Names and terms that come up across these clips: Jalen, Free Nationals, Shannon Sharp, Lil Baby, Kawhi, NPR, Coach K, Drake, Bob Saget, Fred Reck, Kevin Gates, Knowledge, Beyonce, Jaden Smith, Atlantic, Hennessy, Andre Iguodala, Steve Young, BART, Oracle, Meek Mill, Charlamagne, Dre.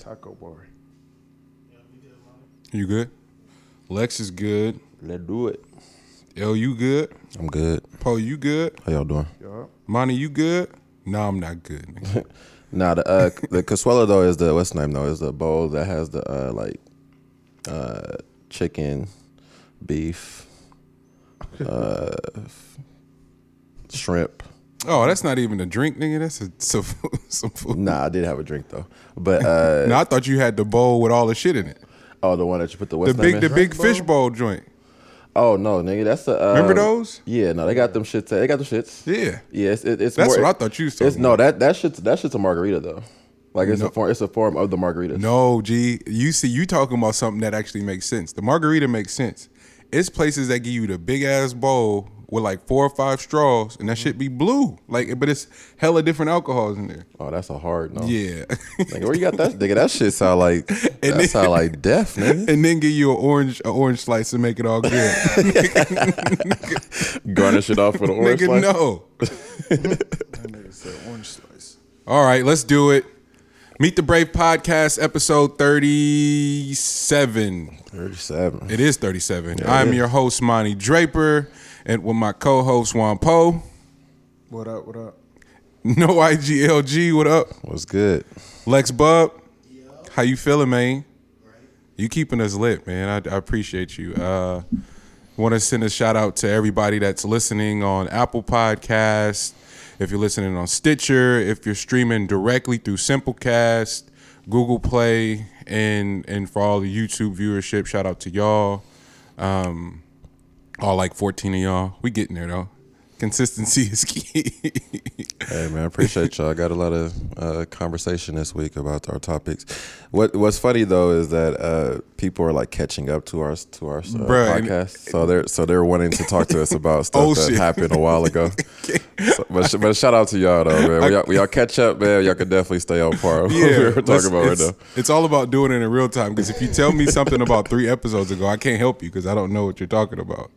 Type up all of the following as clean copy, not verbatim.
Taco Bar. You good? Lex is good. Let's do it. L, you good? I'm good. Poe, you good? How y'all doing? Yeah. Monty, you good? No, I'm not good. Nah, the Consuelo though is the what's the name though is the bowl that has the chicken, beef, shrimp. Oh, that's not even a drink, nigga. That's some food. Nah, I did have a drink though, but no, I thought you had the bowl with all the shit in it. Oh, the one that you put the what's the name in? The big fish bowl joint. Oh no, nigga, that's a remember those? Yeah, no, they got them shits. They got them shits. Yeah, yeah, it's that's more, what I thought you said. No, that shit's a margarita though. Like it's a form of the margarita. No, G, you see, you talking about something that actually makes sense. The margarita makes sense. It's places that give you the big ass bowl with like 4 or 5 straws, and that shit be blue. Like, but it's hella different alcohols in there. Oh, that's a hard no. Yeah. Like, where you got that? Nigga, that shit sound like death, nigga. And then give you an orange slice and make it all good. Garnish it off with an orange slice. Nigga, no. That nigga said orange slice. All right, let's do it. Meet the Brave podcast, episode 37. 37. It is 37. Yeah, I'm your host, Monty Draper, and with my co-host, Juan Poe. What up, what up? No IGLG, what up? What's good? Lex Bub, yep. How you feeling, man? Right. You keeping us lit, man. I appreciate you. Want to send a shout out to everybody that's listening on Apple Podcasts. If you're listening on Stitcher, if you're streaming directly through Simplecast, Google Play, and for all the YouTube viewership, shout out to y'all. All like 14 of y'all. We getting there, though. Consistency is key. Hey, man, I appreciate y'all. I got a lot of conversation this week about our topics. What's funny, though, is that people are, like, catching up to our podcast. So they're wanting to talk to us about stuff that happened a while ago. So, but shout out to y'all, though, man. Y'all catch up, man. Y'all can definitely stay on par with what we were talking about right now. It's all about doing it in real time, because if you tell me something about 3 episodes ago, I can't help you because I don't know what you're talking about.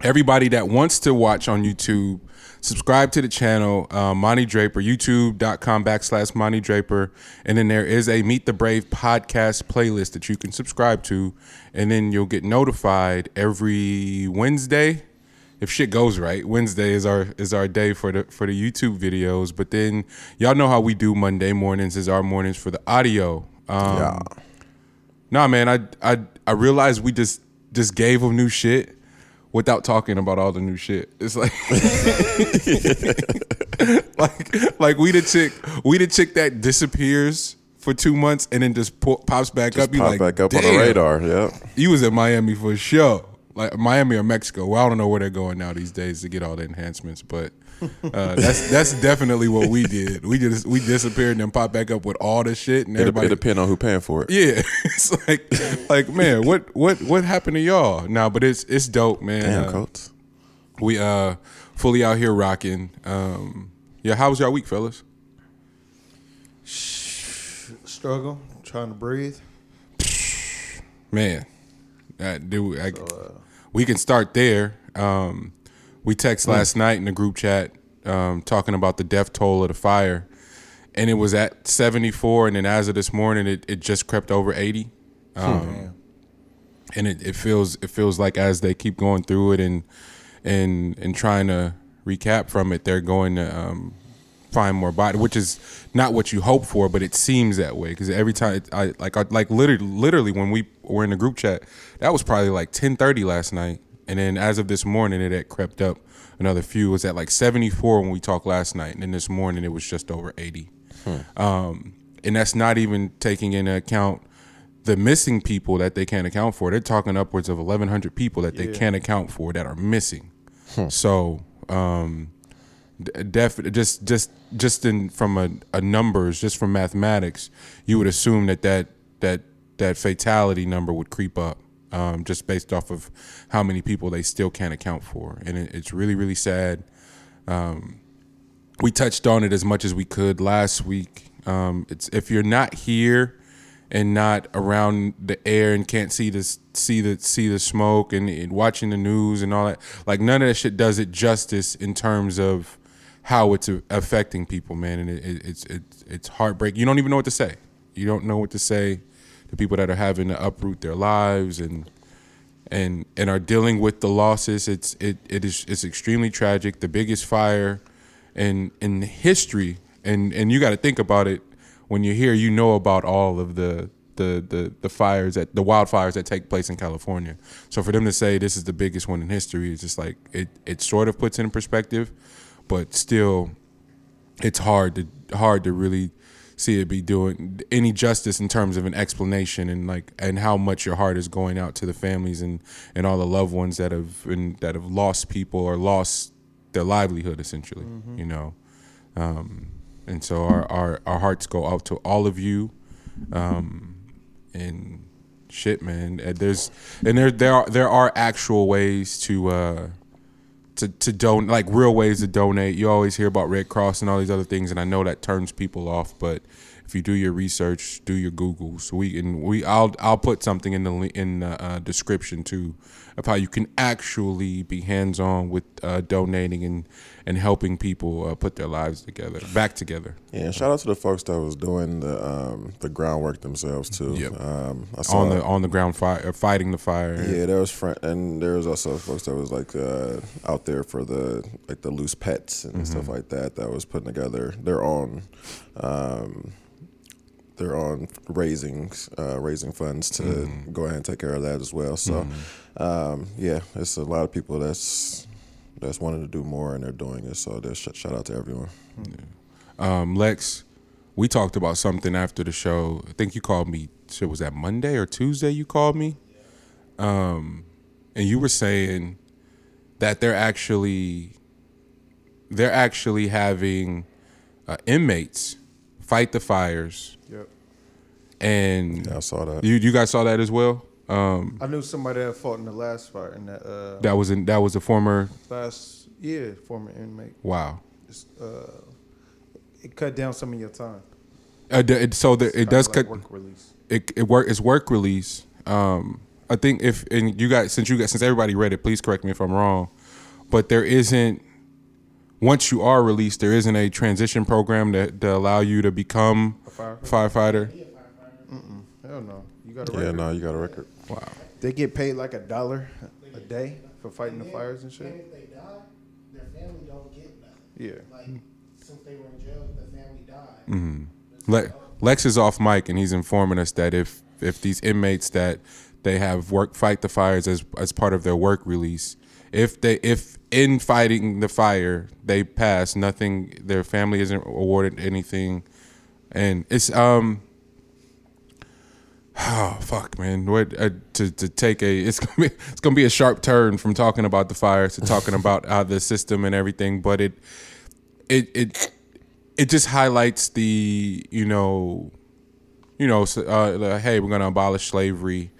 Everybody that wants to watch on YouTube, subscribe to the channel, Monty Draper, youtube.com/Monty Draper. And then there is a Meet the Brave podcast playlist that you can subscribe to. And then you'll get notified every Wednesday. If shit goes right, Wednesday is our day for the YouTube videos. But then y'all know how we do Monday mornings is our mornings for the audio. Nah, man, I realized we just gave them new shit. Without talking about all the new shit. It's like like we the chick that disappears for 2 months and then just pops back up. You pop like, back up on the radar. Yeah. You was in Miami for a show. Like Miami or Mexico. Well, I don't know where they're going now these days to get all the enhancements, but that's definitely what we did. We disappeared and then popped back up with all this shit, and everybody. It depends on who paying for it. Yeah, it's like man, what happened to y'all? Nah, but it's dope, man. Damn, Coach. We fully out here rocking. Yeah, how was y'all week, fellas? Struggle, trying to breathe. Man, we can start there. We text last night in the group chat talking about the death toll of the fire, and it was at 74, and then as of this morning, it just crept over 80. And it feels like as they keep going through it and trying to recap from it, they're going to find more body, which is not what you hope for, but it seems that way because every time I literally when we were in the group chat, that was probably like 10:30 last night. And then as of this morning, it had crept up another few. It was at like 74 when we talked last night. And then this morning, it was just over 80. And that's not even taking into account the missing people that they can't account for. They're talking upwards of 1,100 people that they can't account for that are missing. So from a numbers, just from mathematics, you would assume that fatality number would creep up. Just based off of how many people they still can't account for. And it's really, really sad. We touched on it as much as we could last week. It's if you're not here and not around the air and can't see the smoke and watching the news and all that, like none of that shit does it justice in terms of how it's affecting people, man. And it's heartbreaking. You don't even know what to say. You don't know what to say to people that are having to uproot their lives and are dealing with the losses. It's extremely tragic. The biggest fire in history, and you got to think about it when you're here. You know about all of the fires, that the wildfires that take place in California. So for them to say this is the biggest one in history is just like it sort of puts it in perspective. But still, it's hard to really see it be doing any justice in terms of an explanation and how much your heart is going out to the families and all the loved ones that have lost people or lost their livelihood, essentially. Mm-hmm. You know, and so our hearts go out to all of you, and shit, man. There are actual ways to. To donate, like real ways to donate. You always hear about Red Cross and all these other things, and I know that turns people off. But if you do your research, do your Googles, I'll put something in the description too of how you can actually be hands on with donating and helping people put their lives back together. Yeah, shout out to the folks that was doing the groundwork themselves too. Yep. I saw on the ground fighting the fire. Yeah, there was also folks that was like out there for the loose pets and mm-hmm. stuff like that was putting together their own raising funds to mm-hmm. go ahead and take care of that as well. So mm-hmm. Yeah, it's a lot of people that's wanting to do more, and they're doing it. So shout out to everyone. Yeah. Lex, we talked about something after the show. I think you called me. So was that Monday or Tuesday? You called me, and you were saying that they're actually having inmates fight the fires. Yep. And yeah, I saw that. You guys saw that as well. I knew somebody that fought in the last fire, and that was a former inmate. Wow. It cut down some of your time. It does like cut work release. It's work release. I think since everybody read it, please correct me if I'm wrong, but there isn't. Once you are released, there isn't a transition program to allow you to become a firefighter. Hell no. You got a record. Yeah, no, you got a record. Wow. They get paid like $1 a day for fighting the fires and shit. And if they die, their family don't get nothing. Yeah. Like, since they were in jail, the family died. Mm-hmm. Lex is off mic, and he's informing us that if these inmates that they have fight the fires as part of their work release, if in fighting the fire they pass, nothing, their family isn't awarded anything, and it's oh fuck, man! What to take it's gonna be a sharp turn from talking about the fires to talking about the system and everything, but it just highlights the hey, we're gonna abolish slavery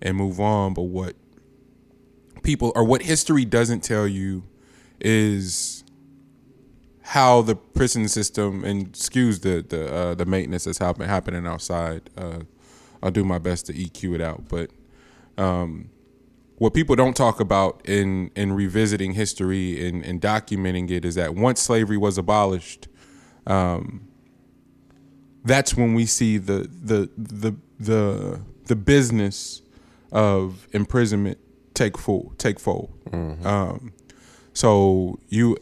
and move on, but what history doesn't tell you is how the prison system and skews the maintenance that's happening outside. I'll do my best to EQ it out, but what people don't talk about in revisiting history and documenting it is that once slavery was abolished, that's when we see the business of imprisonment take fold. Mm-hmm. So you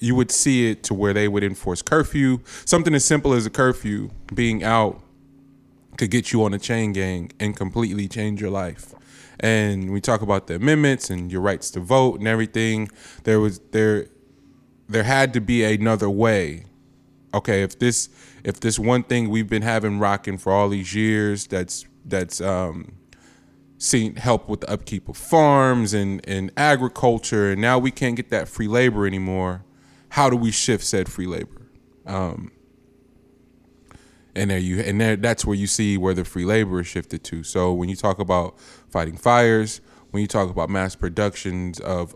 you would see it to where they would enforce curfew, something as simple as a curfew being out. Could get you on a chain gang and completely change your life. And we talk about the amendments and your rights to vote and everything. There had to be another way. Okay, if this one thing we've been having rocking for all these years that's seen help with the upkeep of farms and agriculture, and now we can't get that free labor anymore, how do we shift said free labor? That's where you see where the free labor is shifted to. So when you talk about fighting fires, when you talk about mass productions of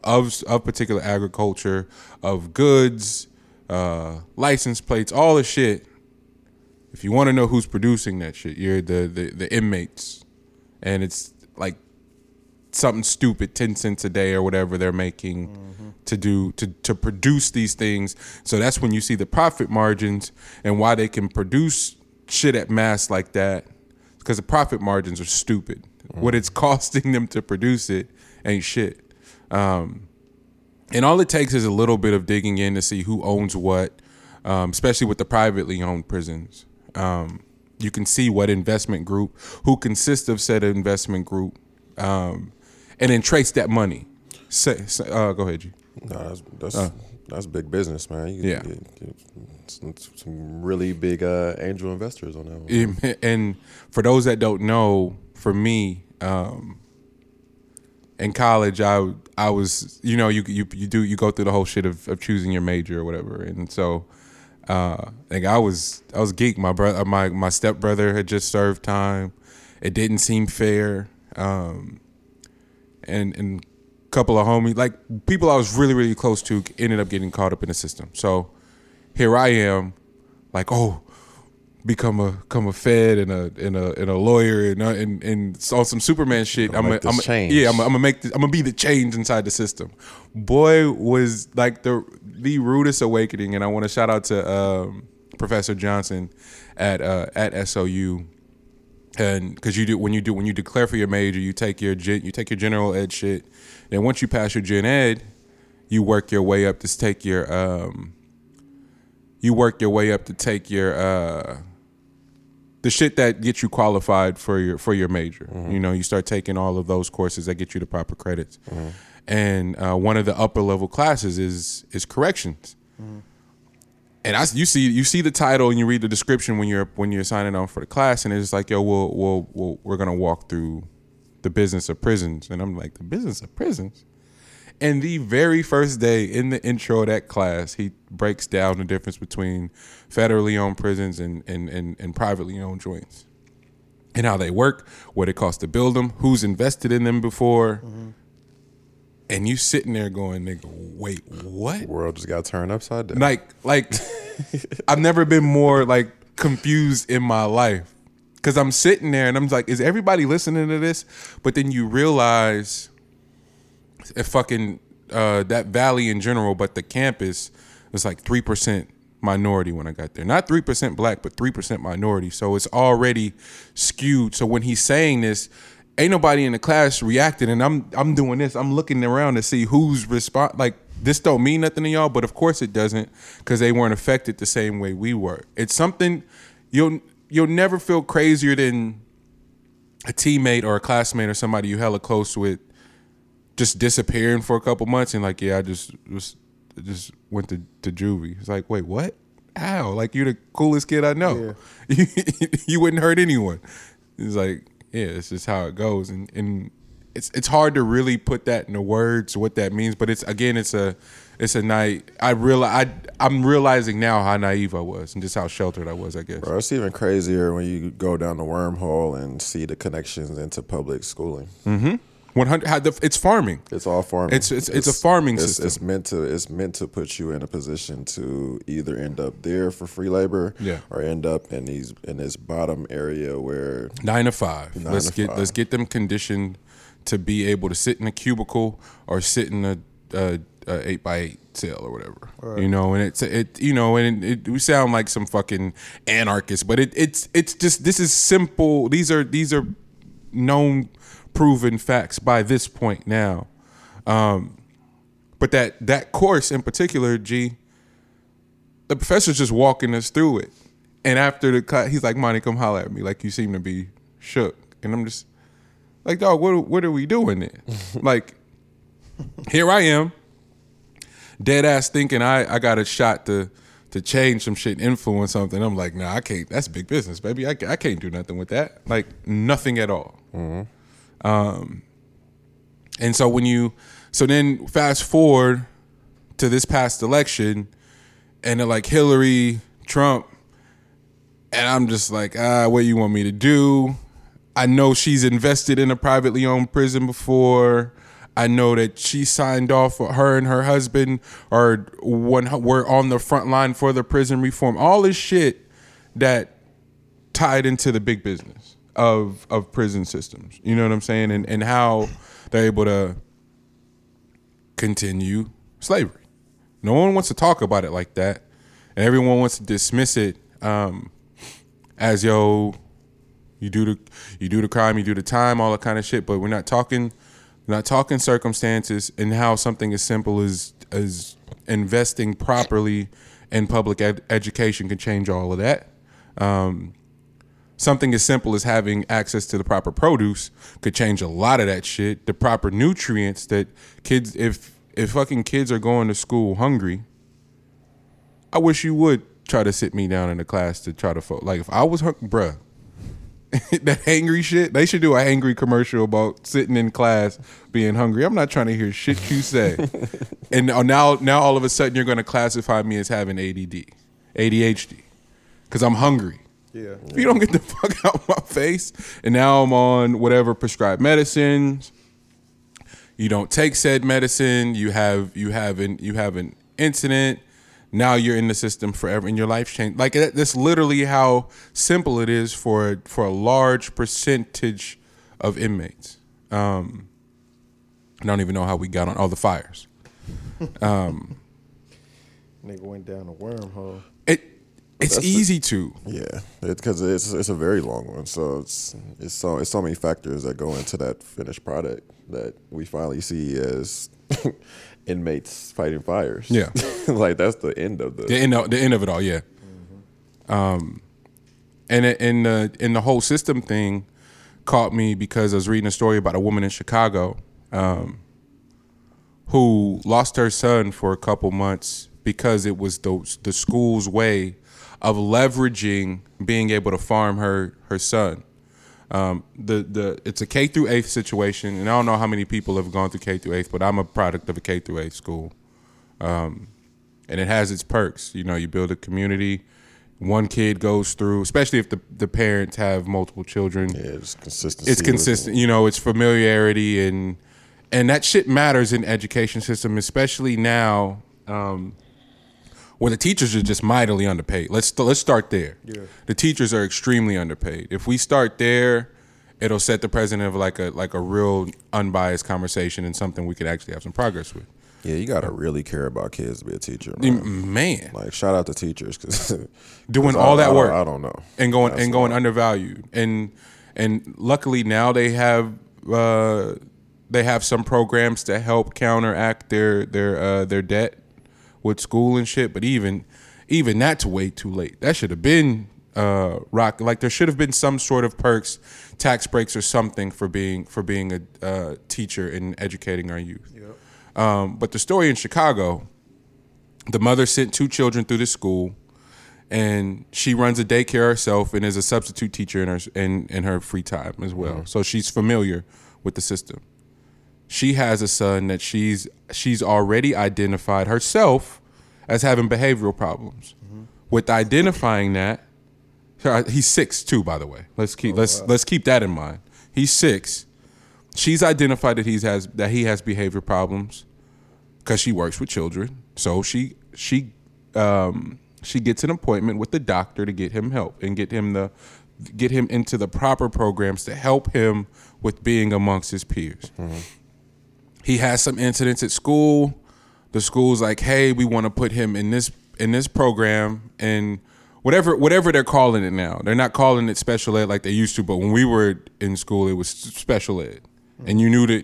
particular agriculture, of goods, license plates, all the shit. If you want to know who's producing that shit, you're the inmates, and it's like something stupid, 10 cents a day or whatever they're making to do to produce these things. So that's when you see the profit margins and why they can produce shit at mass like that, because the profit margins are stupid. What it's costing them to produce it ain't shit. And all it takes is a little bit of digging in to see who owns what, especially with the privately owned prisons. You can see what investment group, who consists of said investment group, and then trace that money. Go ahead, G. No, that's big business, man. You get some really big angel investors on that one. And for those that don't know, for me, in college, I was, you know, you go through the whole shit of choosing your major or whatever, and so like I was geek. My brother, my stepbrother had just served time. It didn't seem fair, and a couple of homies, like people I was really really close to, ended up getting caught up in the system. So here I am, like, oh, become a fed and a lawyer and on some Superman shit. I'm gonna be the change inside the system. Boy, was like the rudest awakening, and I want to shout out to Professor Johnson at SOU, and because when you declare for your major, you take your general ed shit, and once you pass your gen ed, you work your way up to take your the shit that gets you qualified for your major. Mm-hmm. You know, you start taking all of those courses that get you the proper credits. Mm-hmm. And one of the upper level classes is corrections. Mm-hmm. And you see the title and you read the description when you're signing on for the class, and it's like, yo, we're gonna walk through the business of prisons. And I'm like, the business of prisons? And the very first day in the intro of that class, he breaks down the difference between federally owned prisons and privately owned joints, and how they work, what it costs to build them, who's invested in them before. Mm-hmm. And you sitting there going, nigga, wait, what? The world just got turned upside down. Like I've never been more like confused in my life, because I'm sitting there and I'm like, is everybody listening to this? But then you realize that valley in general, but the campus was like 3% minority when I got there. Not 3% black, but 3% minority. So it's already skewed. So when he's saying this, ain't nobody in the class reacting, and I'm doing this. I'm looking around to see who's respond. Like, this don't mean nothing to y'all, but of course it doesn't, because they weren't affected the same way we were. It's something you'll never feel crazier than a teammate or a classmate or somebody you hella close with just disappearing for a couple months, and like, yeah, I just went to juvie. It's like, wait, what? How? Like, you're the coolest kid I know. Yeah. You wouldn't hurt anyone. It's like, yeah, it's just how it goes, and it's hard to really put that into words what that means. But it's a night. I'm realizing now how naive I was and just how sheltered I was, I guess. Bro, it's even crazier when you go down the wormhole and see the connections into public schooling. Mm-hmm. 100. It's farming. It's all farming. It's a farming system. It's meant to put you in a position to either end up there for free labor, or end up in this bottom area where 9 to 5. Let's get them conditioned to be able to sit in a cubicle or sit in a 8x8 cell or whatever. Right. You know, and we sound like some fucking anarchists, but it's just, this is simple. These are known, proven facts by this point now, but that course in particular, G, the professor's just walking us through it, and after the cut, he's like, "Monty, come holler at me, like you seem to be shook," and I'm just like, "Dog, what are we doing there?" Like, here I am, dead ass thinking I got a shot to change some shit, influence something. I'm like, nah, I can't. That's big business, baby. I can't do nothing with that. Like, nothing at all. Mm-hmm. And so then fast forward to this past election, and they're like Hillary, Trump, and I'm just like, what do you want me to do? I know she's invested in a privately owned prison before. I know that she signed off, for her and her husband were on the front line for the prison reform. All this shit that tied into the big business. of prison systems. You know what I'm saying? And how they're able to continue slavery. No one wants to talk about it like that. And everyone wants to dismiss it as, yo, you do the crime, you do the time, all that kind of shit. But we're not talking circumstances and how something as simple as investing properly in public education can change all of that. Something as simple as having access to the proper produce could change a lot of that shit. The proper nutrients that kids, if fucking kids are going to school hungry, I wish you would try to sit me down in a class to try to, like, if I was hungry, bruh, that angry shit, they should do a angry commercial about sitting in class being hungry. I'm not trying to hear shit you say. And now all of a sudden you're going to classify me as having ADHD, because I'm hungry. Yeah. If you don't get the fuck out of my face, and now I'm on whatever prescribed medicines. You don't take said medicine. You have an incident. Now you're in the system forever, and your life changed. Like, that's literally how simple it is for a large percentage of inmates. I don't even know how we got on all the fires. Nigga went down a wormhole. It's easy to. Yeah, because it's a very long one. So it's so many factors that go into that finished product that we finally see as inmates fighting fires. Yeah, like that's the end of the end of it all. Yeah, mm-hmm. And in the whole system thing caught me because I was reading a story about a woman in Chicago, who lost her son for a couple months because it was the school's way of leveraging being able to farm her son. It's a K-8 situation, and I don't know how many people have gone through K-8, but I'm a product of a K-8 school. And it has its perks. You know, you build a community. One kid goes through, especially if the parents have multiple children. Yeah, it's consistency. It's consistent. You know, it's familiarity, and that shit matters in the education system, especially now, where the teachers are just mightily underpaid. Let's start there. Yeah. The teachers are extremely underpaid. If we start there, it'll set the precedent of like a real unbiased conversation and something we could actually have some progress with. Yeah, you gotta really care about kids to be a teacher, man. Like, shout out to teachers, because doing all that work. I don't know, and going undervalued. And luckily now they have some programs to help counteract their debt with school and shit, but even that's way too late. That should have been rock. Like, there should have been some sort of perks, tax breaks, or something for being a teacher and educating our youth. Yep. But the story in Chicago, the mother sent two children through this school, and she runs a daycare herself and is a substitute teacher in her free time as well. Mm-hmm. So she's familiar with the system. She has a son that she's already identified herself as having behavioral problems. Mm-hmm. With identifying that, he's 6 too, by the way. Let's keep that in mind. He's 6. She's identified that he has behavior problems because she works with children. So she gets an appointment with the doctor to get him help and get him into the proper programs to help him with being amongst his peers. Mm-hmm. He has some incidents at school. The school's like, hey, we want to put him in this program, and whatever they're calling it now. They're not calling it special ed like they used to, but when we were in school, it was special ed. Mm-hmm.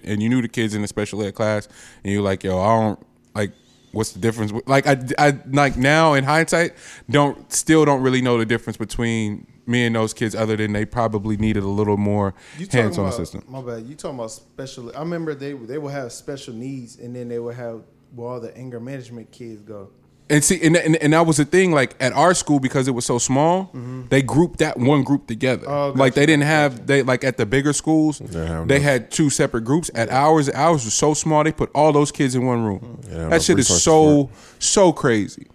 And you knew the kids in the special ed class, and you're like, yo, I don't, like, what's the difference? Like, I like now in hindsight, don't really know the difference between me and those kids, other than they probably needed a little more hands-on system. My bad. You talking about special? I remember they would have special needs, and then they would have where all the anger management kids go. And see, and that was the thing. Like, at our school, because it was so small, mm-hmm. they grouped that one group together. Oh, gotcha. Like, they didn't have they like at the bigger schools. They had two separate groups. At ours was so small, they put all those kids in one room. Yeah, that shit is so crazy.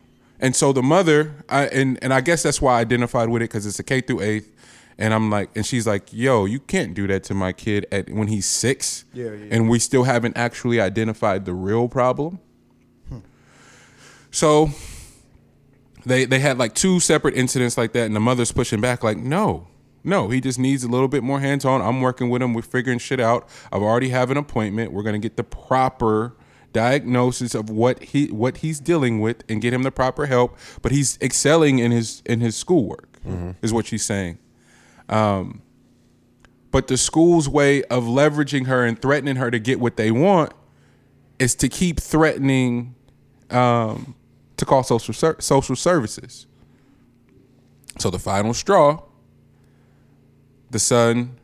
And so the mother, and I guess that's why I identified with it, because it's a K-8, and I'm like, and she's like, yo, you can't do that to my kid when he's 6, and we still haven't actually identified the real problem. So they had like two separate incidents like that, and the mother's pushing back like, no, No, he just needs a little bit more hands-on. I'm working with him. We're figuring shit out. I've already have an appointment. We're going to get the proper diagnosis of what he's dealing with and get him the proper help. But he's excelling in his schoolwork, is what she's saying. But the school's way of leveraging her and threatening her to get what they want is to keep threatening to call social services. So the final straw, the son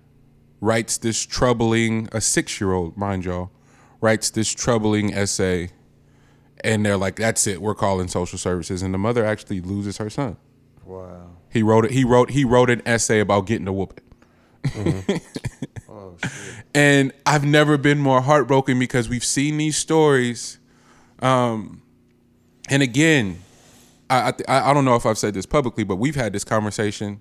writes this troubling, a 6-year-old, mind y'all, writes this troubling essay, and they're like, that's it, we're calling social services. And the mother actually loses her son. Wow. He wrote an essay about getting a whooping. Mm-hmm. Oh, shit. And I've never been more heartbroken because we've seen these stories. And again, I don't know if I've said this publicly, but we've had this conversation.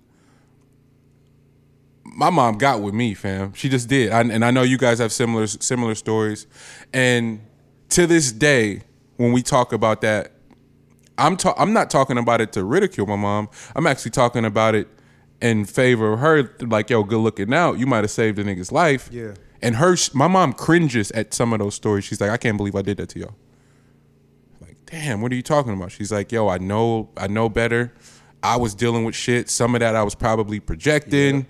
My mom got with me, fam. She just did. And I know you guys have similar stories. And to this day, when we talk about that, I'm not talking about it to ridicule my mom. I'm actually talking about it in favor of her. Like, yo, good looking out. You might have saved a nigga's life. Yeah. And my mom cringes at some of those stories. She's like, I can't believe I did that to y'all. Like, damn, what are you talking about? She's like, yo, I know better. I was dealing with shit. Some of that I was probably projecting. Yeah.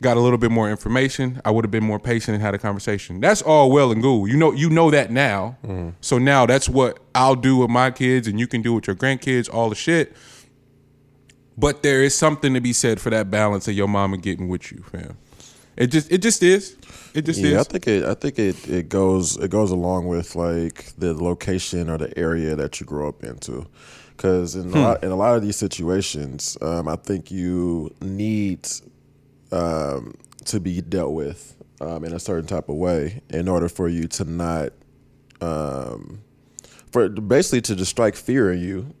Got a little bit more information. I would have been more patient and had a conversation. That's all well and good. You know that now. Mm-hmm. So now that's what I'll do with my kids and you can do with your grandkids, all the shit. But there is something to be said for that balance of your mama getting with you, fam. It just is. Yeah, I think it goes along with like the location or the area that you grow up into. Because in a lot of these situations, I think you need to be dealt with in a certain type of way in order for you to not, for basically to just strike fear in you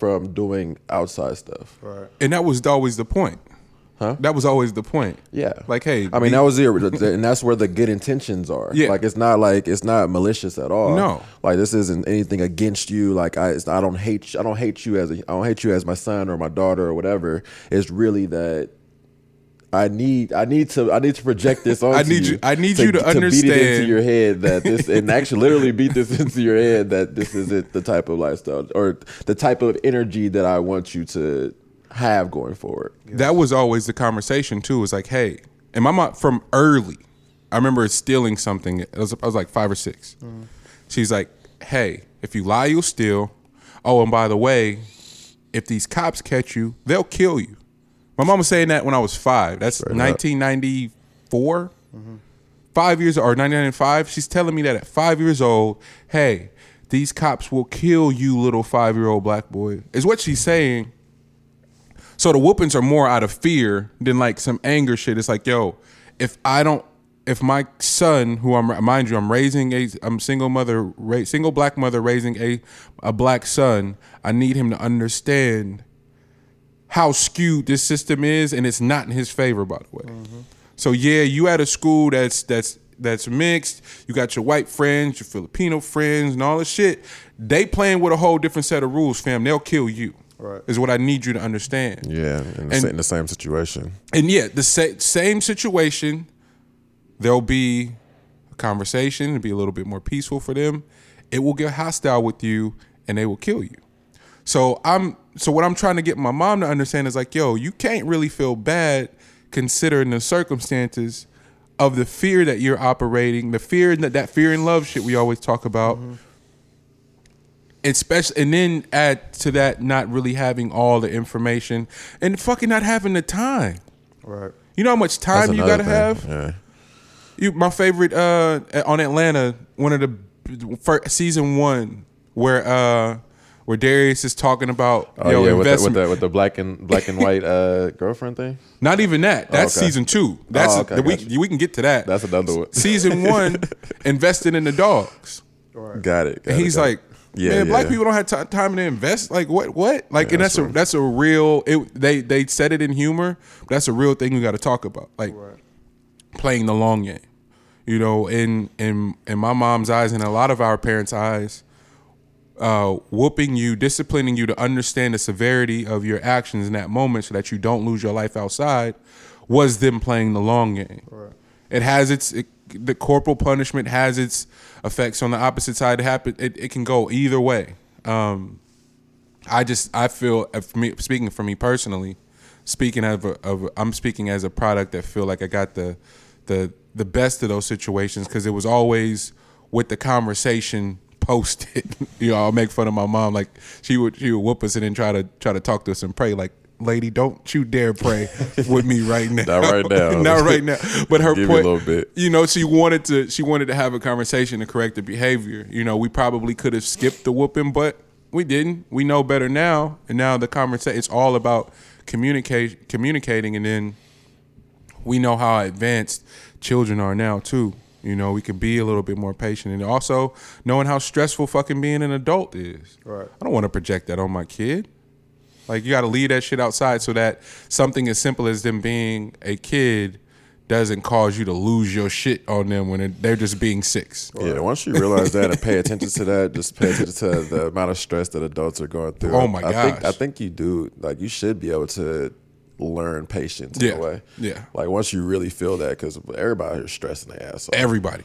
from doing outside stuff. Right. And that was always the point. Huh? That was always the point. Yeah. Like, hey. I mean, that was and that's where the good intentions are. Yeah. Like, it's not malicious at all. No. Like, this isn't anything against you. Like, I don't hate you as my son or my daughter or whatever. It's really that I need to project this on you. I need you to understand. Beat it into your head that this, and actually literally beat this into your head that this isn't the type of lifestyle or the type of energy that I want you to have going forward. Yes. That was always the conversation too. It's like, hey, and my mom from early, I remember stealing something. I was like 5 or 6. Mm-hmm. She's like, hey, if you lie, you'll steal. Oh, and by the way, if these cops catch you, they'll kill you. My mom was saying that when I was 5. That's 1994. Mm-hmm. 5 years or 1995. She's telling me that at 5 years old, hey, these cops will kill you, little 5-year-old black boy, is what she's saying. So the whoopings are more out of fear than like some anger shit. It's like, yo, if my son, who I'm raising I'm single black mother raising a black son, I need him to understand how skewed this system is, and it's not in his favor, by the way. Mm-hmm. So yeah, you at a school that's mixed. You got your white friends, your Filipino friends, and all this shit. They playing with a whole different set of rules, fam. They'll kill you. Right. Is what I need you to understand. Yeah, in the same situation. And yeah, the same situation. There'll be a conversation. It'll be a little bit more peaceful for them. It will get hostile with you, and they will kill you. So what I'm trying to get my mom to understand is like, yo, you can't really feel bad considering the circumstances of the fear that you're operating, the fear that fear and love shit we always talk about. Mm-hmm. Especially, and then add to that not really having all the information and fucking not having the time. Right. You know how much time you gotta have? Yeah. My favorite on Atlanta, one of the first, season 1 where Darius is talking about investment with the black and white girlfriend thing. Not even that. That's season 2. We can get to that. That's another one. Season 1, investing in the dogs. Right. Got it. And he's like, man, black people don't have time to invest. Like what? Like, yeah, and that's a real. They said it in humor, but that's a real thing we got to talk about. Like playing the long game, you know. In my mom's eyes, and a lot of our parents' eyes. Whooping you, disciplining you to understand the severity of your actions in that moment so that you don't lose your life outside was them playing the long game. Right. It has its the corporal punishment has its effects on the opposite side. It can go either way. I feel, I'm speaking as a product that feel like I got the best of those situations because it was always with the conversation posted. You know, I'll make fun of my mom, like she would whoop us and then try to talk to us and pray like, lady, don't you dare pray with me right now. Not right now. Not right now. But her point, a little bit. You know, she wanted to have a conversation to correct the behavior. You know, we probably could have skipped the whooping, but we didn't. We know better now. And now the conversation, it's all about communicating. And then we know how advanced children are now too. You know, we can be a little bit more patient, and also knowing how stressful fucking being an adult is. Right. I don't want to project that on my kid. Like, you got to leave that shit outside so that something as simple as them being a kid doesn't cause you to lose your shit on them when they're just being six. Right. Yeah, once you realize that and pay attention to that, just pay attention to the amount of stress that adults are going through. Oh, my gosh. I think you do. Like, you should be able to learn patience in a way. Yeah. Like, once you really feel that, because everybody is stressing their ass off. Everybody.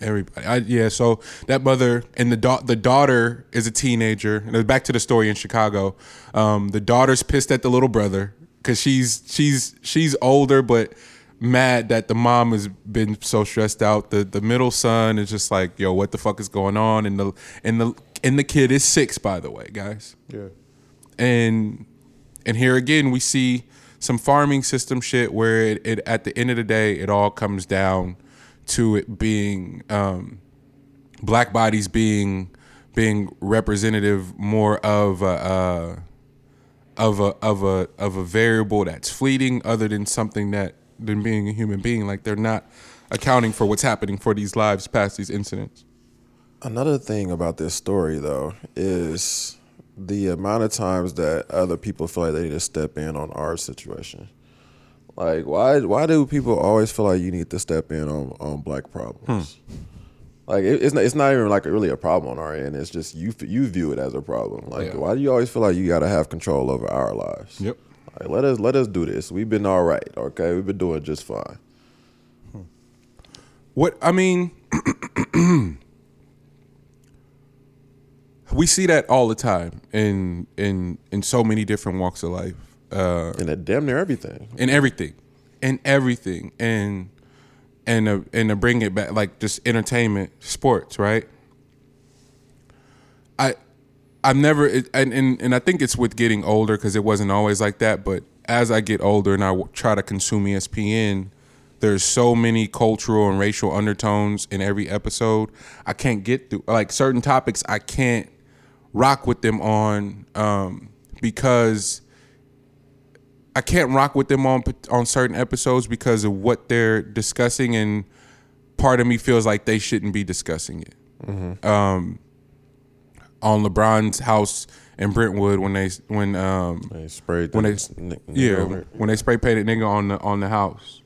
So that mother and the daughter is a teenager. And back to the story in Chicago, the daughter's pissed at the little brother because she's older but mad that the mom has been so stressed out. The middle son is just like, yo, what the fuck is going on? And the kid is six, by the way, guys. Yeah. And here again we see some farming system shit where it at the end of the day it all comes down to it being black bodies being representative more of a variable that's fleeting, other than something than being a human being. Like, they're not accounting for what's happening for these lives past these incidents. Another thing about this story, though, is the amount of times that other people feel like they need to step in on our situation. Like, why do people always feel like you need to step in on black problems? Like, it's not even like really a problem on our end. It's just you view it as a problem. Like, why do you always feel like you got to have control over our lives? Yep. Like, let us do this. We've been all right. Okay, we've been doing just fine. What I mean, we see that all the time in so many different walks of life. And damn near everything. In everything. And to bring it back, like, just entertainment, sports, right? I think it's with getting older, because it wasn't always like that, but as I get older and I try to consume ESPN, there's so many cultural and racial undertones in every episode. I can't get through, like, certain topics I can't rock with them on because... I can't rock with them on certain episodes because of what they're discussing, and part of me feels like they shouldn't be discussing it. Mm-hmm. On LeBron's house in Brentwood, when they spray painted nigga on the house,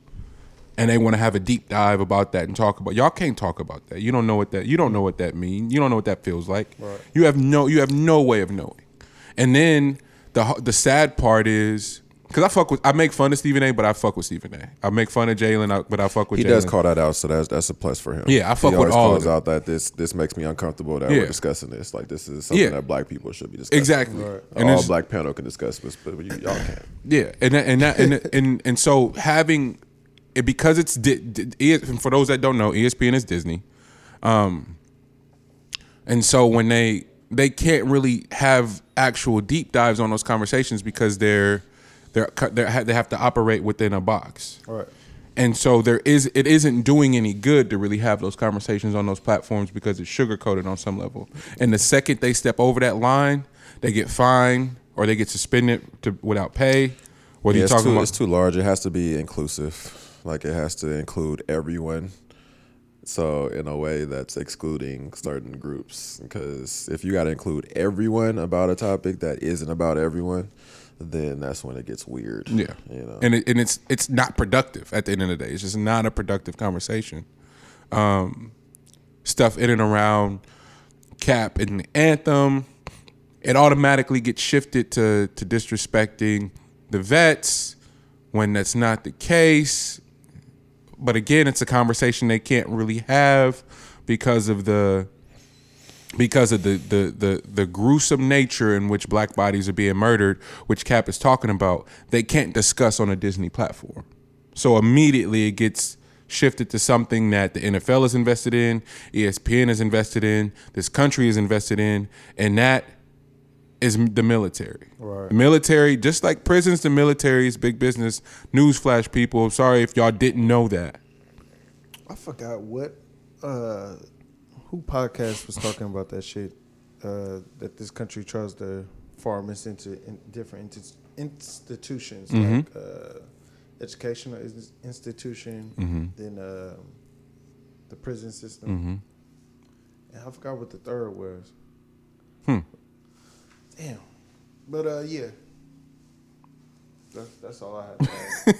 and they want to have a deep dive about that and talk about, y'all can't talk about that. You don't know what that means. You don't know what that feels like. Right. You have no way of knowing. And then the sad part is. Because I make fun of Stephen A, but I fuck with Stephen A. I make fun of Jalen, but I fuck with Jalen. He does call that out, so that's a plus for him. Yeah, I fuck with all of them. He always calls out that this makes me uncomfortable that we're discussing this. Like, this is something that black people should be discussing. Exactly. Right. And all black panel can discuss this, but y'all can't. Yeah, and so having it, because it's for those that don't know, ESPN is Disney, and so when they can't really have actual deep dives on those conversations because they have to operate within a box. All right. And so it isn't doing any good to really have those conversations on those platforms because it's sugarcoated on some level. And the second they step over that line, they get fined or they get suspended without pay. What are you talking about? It's too large. It has to be inclusive. Like, it has to include everyone. So in a way that's excluding certain groups, because if you got to include everyone about a topic that isn't about everyone, then that's when it gets weird. Yeah, you know? and it's not productive at the end of the day. It's just not a productive conversation. Stuff in and around Cap and the anthem, it automatically gets shifted to disrespecting the vets, when that's not the case. But again, it's a conversation they can't really have because of the gruesome nature in which black bodies are being murdered, which Cap is talking about, they can't discuss on a Disney platform. So immediately it gets shifted to something that the NFL is invested in, ESPN is invested in, this country is invested in, and that is the military. Right. The military, just like prisons, the military is big business. Newsflash, people. I'm sorry if y'all didn't know that. I forgot what... who podcast was talking about that shit that this country tries to farm us into different institutions, mm-hmm. like educational institution, mm-hmm. then the prison system. Mm-hmm. And I forgot what the third was. Damn. But yeah. That's all I have to add.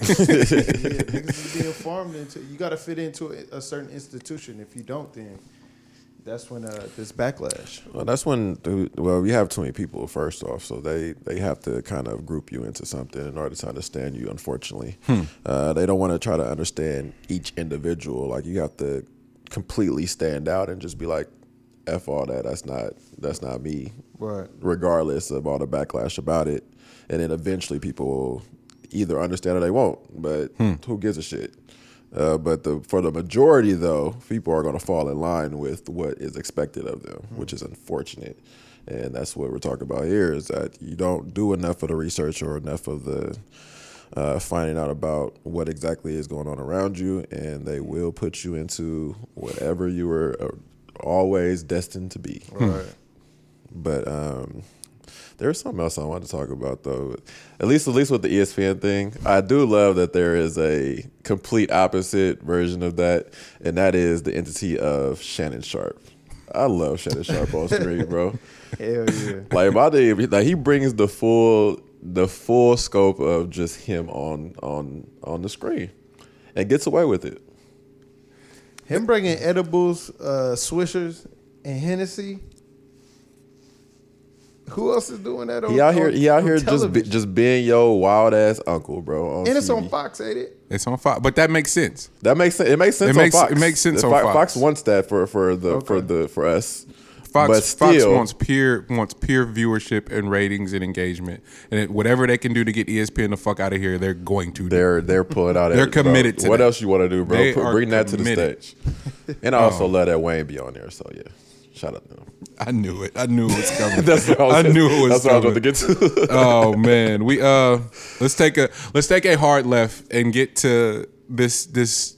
Niggas is being farmed into. You got to fit into a certain institution. If you don't, then... That's when this backlash. Well, that's when, you have too many people, first off, so they have to kind of group you into something in order to understand you, unfortunately. They don't want to try to understand each individual. Like, you have to completely stand out and just be like, F all that, that's not me. Right. Regardless of all the backlash about it. And then eventually people will either understand or they won't, but who gives a shit? But for the majority, though, people are going to fall in line with what is expected of them, which is unfortunate. And that's what we're talking about here, is that you don't do enough of the research or enough of the finding out about what exactly is going on around you, and they will put you into whatever you were always destined to be. Right. But there's something else I wanted to talk about, though. At least with the ESPN thing, I do love that there is a complete opposite version of that, and that is the entity of Shannon Sharp. I love Shannon Sharp on screen, bro. Hell yeah! Like, my day, like, he brings the full scope of just him on the screen, and gets away with it. Him bringing edibles, Swishers, and Hennessy. Who else is doing that? He out here just being your wild ass uncle, bro. And it's on Fox, ain't it? It's on Fox, but that makes sense. It makes sense on Fox. It makes sense on Fox. Fox wants that for us. Fox wants pure viewership and ratings and engagement, and whatever they can do to get ESPN the fuck out of here, they're going to. They're pulling out. They're committed to. What else you want to do, bro? Bring that to the stage. And I also love that Wayne be on there. So yeah. Shout out to him. I knew it. I knew it was coming. That's what I was about to get to. Oh man, we let's take a hard left and get to this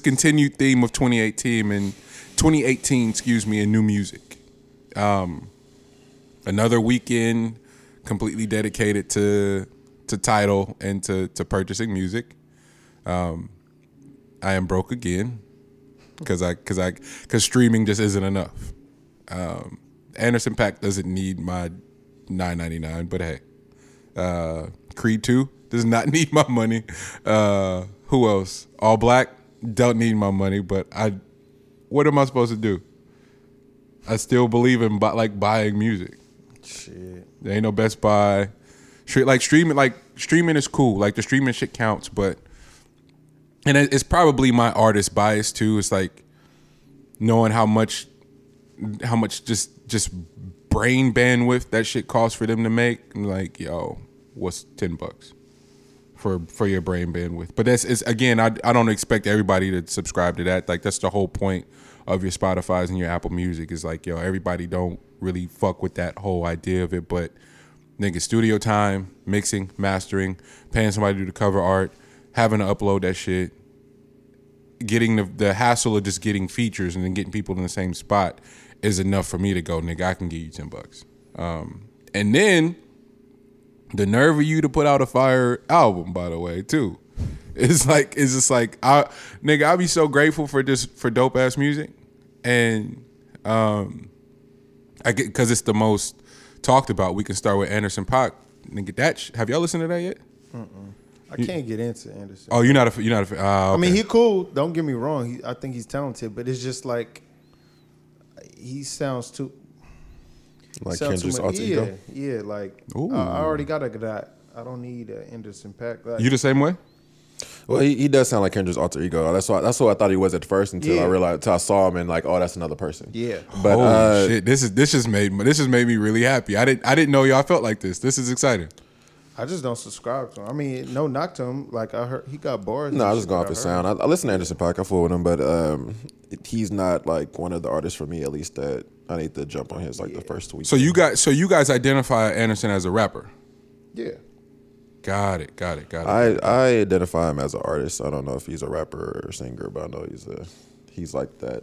continued theme of 2018. Excuse me, and new music. Another weekend completely dedicated to title and to purchasing music. I am broke again because streaming just isn't enough. Anderson .Paak doesn't need my $9.99, but hey, Creed II does not need my money. Who else? All Black don't need my money, but what am I supposed to do? I still believe in buying music. Shit, there ain't no Best Buy. Streaming is cool. Like, the streaming shit counts, but and it's probably my artist bias too. It's like knowing how much just brain bandwidth that shit costs for them to make. I'm like, yo, what's $10 for your brain bandwidth? But I don't expect everybody to subscribe to that. Like, that's the whole point of your Spotify's and your Apple Music, is like, yo, everybody don't really fuck with that whole idea of it. But nigga, studio time, mixing, mastering, paying somebody to do the cover art, having to upload that shit, getting the hassle of just getting features and then getting people in the same spot is enough for me to go, nigga, I can give you $10. And then the nerve of you to put out a fire album, by the way, too. It's just like, I'll be so grateful for dope ass music. And I get, because it's the most talked about. We can start with Anderson .Paak. Nigga, have y'all listened to that yet? Mm-mm. I can't get into Anderson. Oh, you're not a. Okay. I mean, he cool. Don't get me wrong. I think he's talented, but it's just like, he sounds too. Like Kendrick's alter ego? Yeah, like, I already got a Dot. I don't need an Anderson .Paak. Like, you the same way? Well, he does sound like Kendra's alter ego. That's what I thought he was at first until I realized until I saw him and like, oh, that's another person. Yeah. But holy shit, this just made me really happy. I didn't know y'all felt like this. This is exciting. I just don't subscribe to him. I mean, no knock to him. Like, I heard he got bars. No, I just go off his sound. I listen to Anderson .Paak. I fool with him, but he's not like one of the artists for me, at least that I need to jump on his like the first week. So you guys identify Anderson as a rapper? Yeah. Got it. I identify him as an artist. I don't know if he's a rapper or singer, but I know he's like that.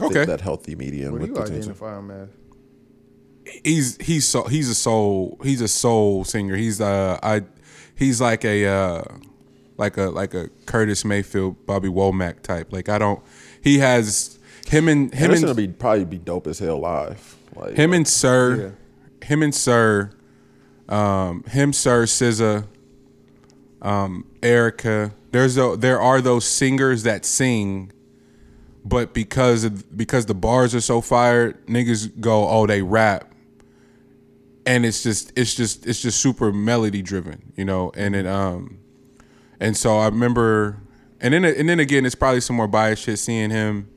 Okay. That healthy medium. What do you identify him as? He's a soul singer. He's like a Curtis Mayfield, Bobby Womack type. Like Anderson will probably be dope as hell live. Like him, Sir, SZA, Erica. There are those singers that sing. But because the bars are so fired, niggas go, oh, they rap, and it's just super melody driven, you know. And it and so I remember, and then again, it's probably some more biased shit. Seeing him,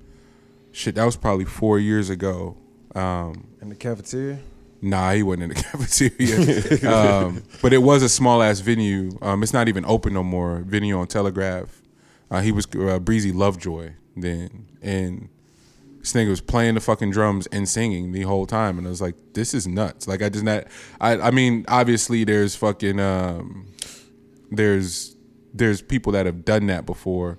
shit, that was probably 4 years ago. In the cafeteria? Nah, he wasn't in the cafeteria, but it was a small ass venue. It's not even open no more. Venue on Telegraph. He was Breezy Lovejoy then, and this nigga was playing the fucking drums and singing the whole time, and I was like, this is nuts. Like, I just not I mean, obviously there's fucking there's people that have done that before,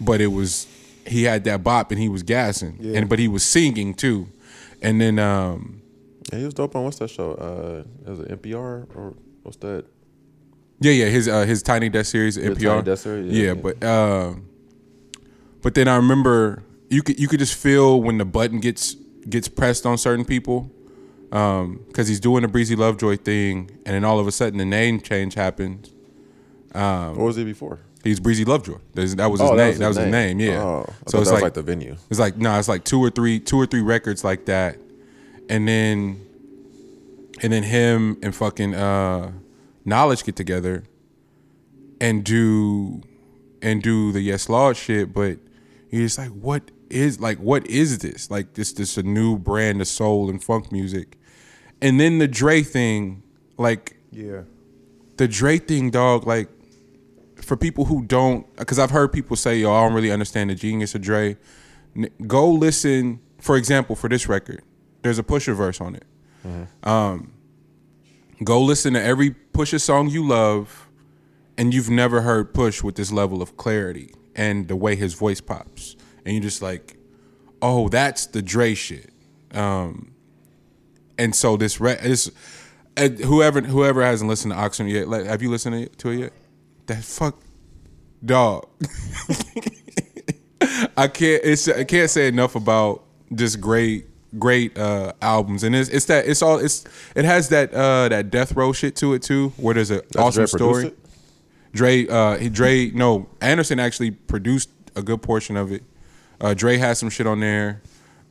but it was, he had that bop and he was gassing, but he was singing too. And then he was dope on, what's that show, it was an NPR or what's that, his Tiny Desk series, NPR. Tiny Desk series, But then I remember you could just feel when the button gets pressed on certain people, because he's doing the Breezy Lovejoy thing, and then all of a sudden the name change happens. What was he before? He's Breezy Lovejoy. That was his name. That was his name. Yeah. Oh, so it's like the venue. It's like it's like two or three records like that, and then him and fucking Knowledge get together and do the Yes Lord shit, but. You're just like, what is this? Like, this a new brand of soul and funk music. And then the Dre thing, dog, like, for people who don't, because I've heard people say, yo, I don't really understand the genius of Dre. Go listen, for example, for this record, there's a Pusha verse on it. Mm-hmm. Go listen to every Pusha song you love, and you've never heard Push with this level of clarity. And the way his voice pops, and you're just like, "Oh, that's the Dre shit." And so whoever hasn't listened to Oxnard yet, like, have you listened to it yet? That fuck dog. I can't say enough about just great albums, and it has that death row shit to it too, where there's an awesome story. Anderson actually produced a good portion of it. Dre has some shit on there.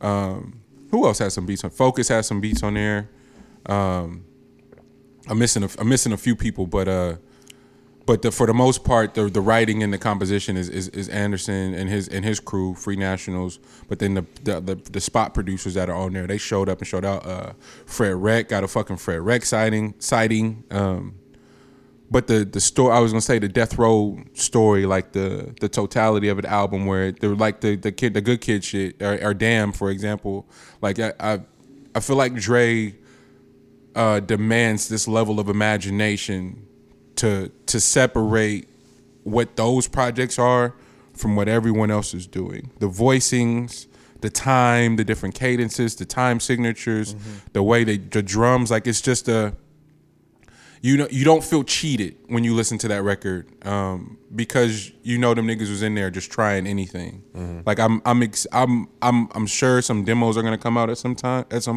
Who else has some beats on? Focus has some beats on there. I'm missing a few people, but for the most part, the writing and the composition is Anderson and his crew, Free Nationals. But then the spot producers that are on there, they showed up and showed out. Fred Reck got a fucking Fred Reck sighting. But the story, I was gonna say the Death Row story, like the totality of an album, where they're like the good kid shit, or Damn, for example. Like I feel like Dre demands this level of imagination to separate what those projects are from what everyone else is doing. The voicings, the time, the different cadences, the time signatures, the way the drums, like it's just a. You know, you don't feel cheated when you listen to that record because you know them niggas was in there just trying anything. Mm-hmm. Like I'm sure some demos are gonna come out at some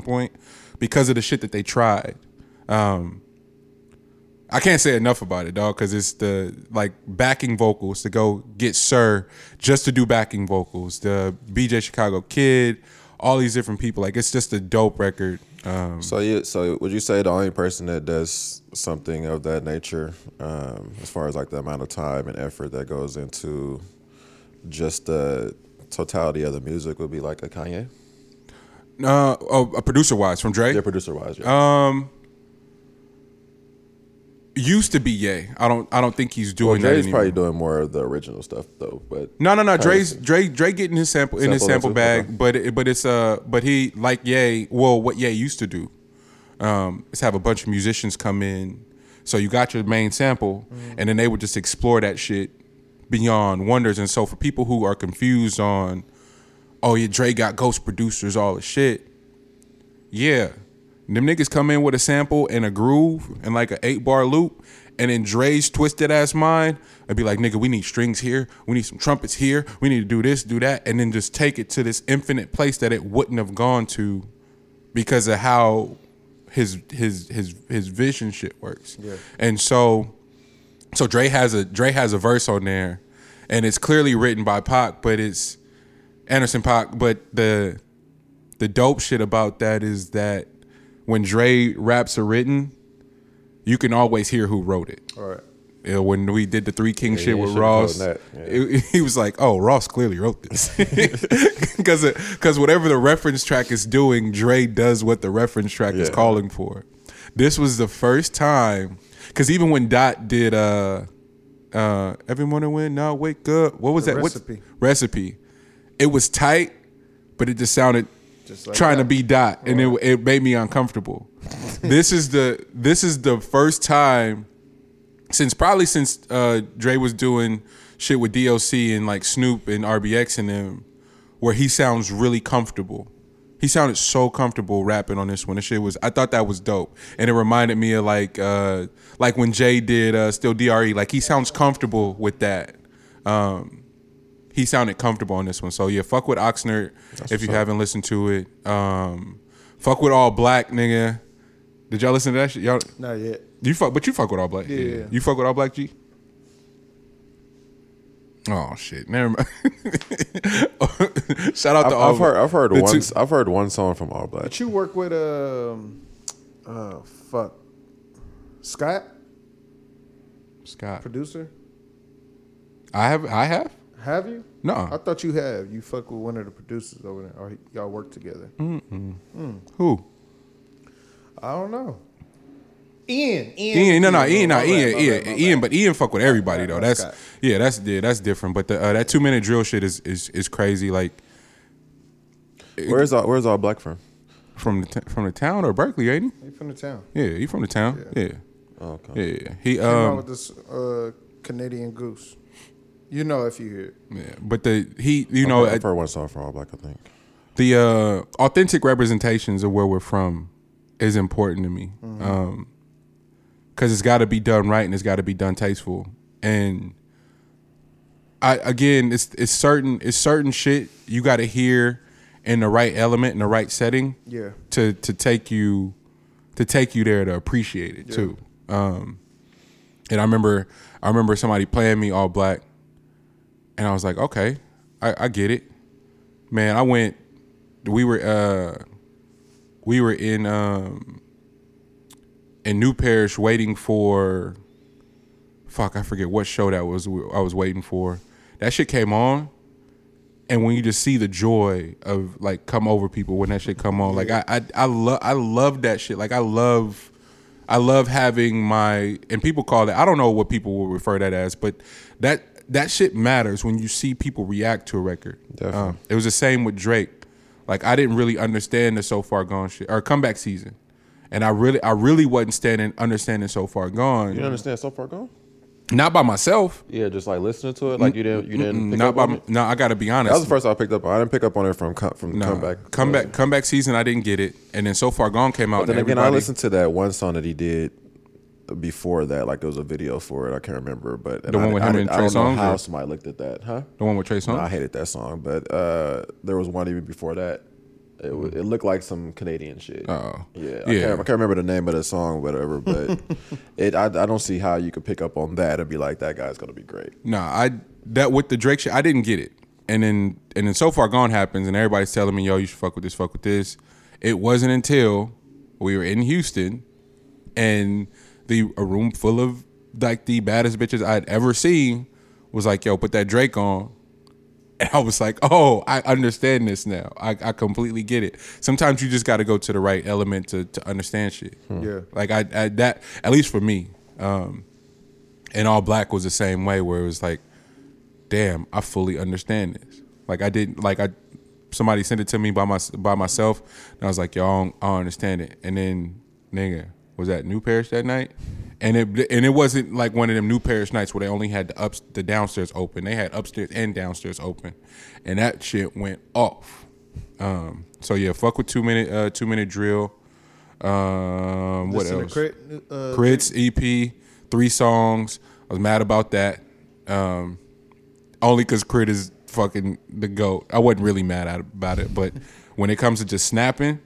point because of the shit that they tried. I can't say enough about it, dog, because it's the like backing vocals to go get Sir just to do backing vocals. The BJ Chicago Kid. all these different people. Like, it's just a dope record. So would you say the only person that does something of that nature, as far as like the amount of time and effort that goes into just the totality of the music, would be like a Kanye? Producer-wise, from Dre? Yeah, producer-wise, yeah. Used to be Ye. I don't think he's doing that anymore. Dre's probably doing more of the original stuff though. But no. Dre getting his sample bag. Okay. But he, like Ye. Well, what Ye used to do is have a bunch of musicians come in. So you got your main sample, and then they would just explore that shit beyond wonders. And so for people who are confused on, oh yeah, Dre got ghost producers, all the shit. Yeah. Them niggas come in with a sample and a groove and like an 8-bar loop, and then Dre's twisted ass mind, I'd be like, nigga, we need strings here, we need some trumpets here, we need to do this, do that, and then just take it to this infinite place that it wouldn't have gone to because of how his vision shit works. Yeah. And so Dre has a verse on there, and it's clearly written by Pac, but it's Anderson .Paak. But the dope shit about that is that when Dre raps are written, you can always hear who wrote it. All right. You know, when we did the Three Kings shit with Ross, he was like, oh, Ross clearly wrote this. Because whatever the reference track is doing, Dre does what the reference track is calling for. This was the first time, because even when Dot did Every Morning When Now Wake Up, what was that? Recipe. It was tight, but it just sounded... just like trying that. To be Dot, and it made me uncomfortable. This is the first time since Dre was doing shit with DOC and like Snoop and RBX and them, where he sounds really comfortable. He sounded so comfortable rapping on this one. This shit was, I thought that was dope, and it reminded me of like when Jay did Still DRE. Like, he sounds comfortable with that. He sounded comfortable on this one. So, yeah, fuck with Oxnard if you haven't listened to it. Fuck with All Black, nigga. Did y'all listen to that shit? Y'all? Not yet. But you fuck with All Black. Yeah. You fuck with All Black, G? Oh, shit. Never mind. Shout out to All Black. I've heard one song from All Black. But you work with, Scott? Producer? I have? Have you? No. I thought you have. You fuck with one of the producers over there. Or y'all work together. Mm-mm. Mm. Who? I don't know. Ian. Ian. But Ian fuck with everybody though. That's different. But that 2-minute drill shit is crazy. Like, where's all Black from? From the town or Berkeley, ain't he? He from the town. Yeah, he from the town. Yeah. Oh, okay. Yeah. He came on with this Canadian Goose. You know if you hear it. Yeah, but I've heard one song for All Black, I think. The authentic representations of where we're from is important to me. Mm-hmm. 'Cause it's got to be done right and it's got to be done tasteful. And it's certain shit you got to hear in the right element, in the right setting. Yeah. To take you there to appreciate it too. And I remember somebody playing me All Black. And I was like, okay, I get it, man. We were in New Parish waiting for, I forget what show that was. I was waiting for that shit came on, and when you just see the joy of like come over people when that shit come on, like I love that shit. Like I love having my, and people call it, I don't know what people will refer that as, but that. That shit matters when you see people react to a record. It was the same with Drake. Like, I didn't really understand the So Far Gone shit or Comeback Season, and I really wasn't understanding So Far Gone. You didn't understand So Far Gone? Not by myself. Yeah, just like listening to it. Like you didn't. Pick not up by. On it? No, I got to be honest. That was the first I picked up. I didn't pick up on it from Comeback Season. I didn't get it, and then So Far Gone came out. But then again, I listened to that one song that he did. Before that, like, there was a video for it. I can't remember, but the one with him and Trey Songz. I don't know how somebody looked at that, huh? The one with Trey Songz. No, I hated that song, but there was one even before that. It looked like some Canadian shit. Oh, yeah. I can't remember the name of the song, or whatever. But I don't see how you could pick up on that and be like, that guy's gonna be great. Nah, that with the Drake shit, I didn't get it. And then So Far Gone happens, and everybody's telling me, yo, you should fuck with this, fuck with this. It wasn't until we were in Houston and a room full of like the baddest bitches I'd ever seen was like, yo, put that Drake on. And I was like, oh, I understand this now. I completely get it. Sometimes you just got to go to the right element to understand shit. Yeah. Like I that, at least for me. And All Black was the same way, where it was like, damn, I fully understand this. Like I didn't, like I, somebody sent it to me by myself, and I was like, yo, I don't understand it. And then, nigga, was that New Parish that night? And it wasn't like one of them New Parish nights where they only had the downstairs open. They had upstairs and downstairs open, and that shit went off. So yeah, fuck with 2 minute 2 minute drill. What else? Crit's EP, 3 songs. I was mad about that. Only because Crit is fucking the GOAT. I wasn't really mad about it, but when it comes to just snapping,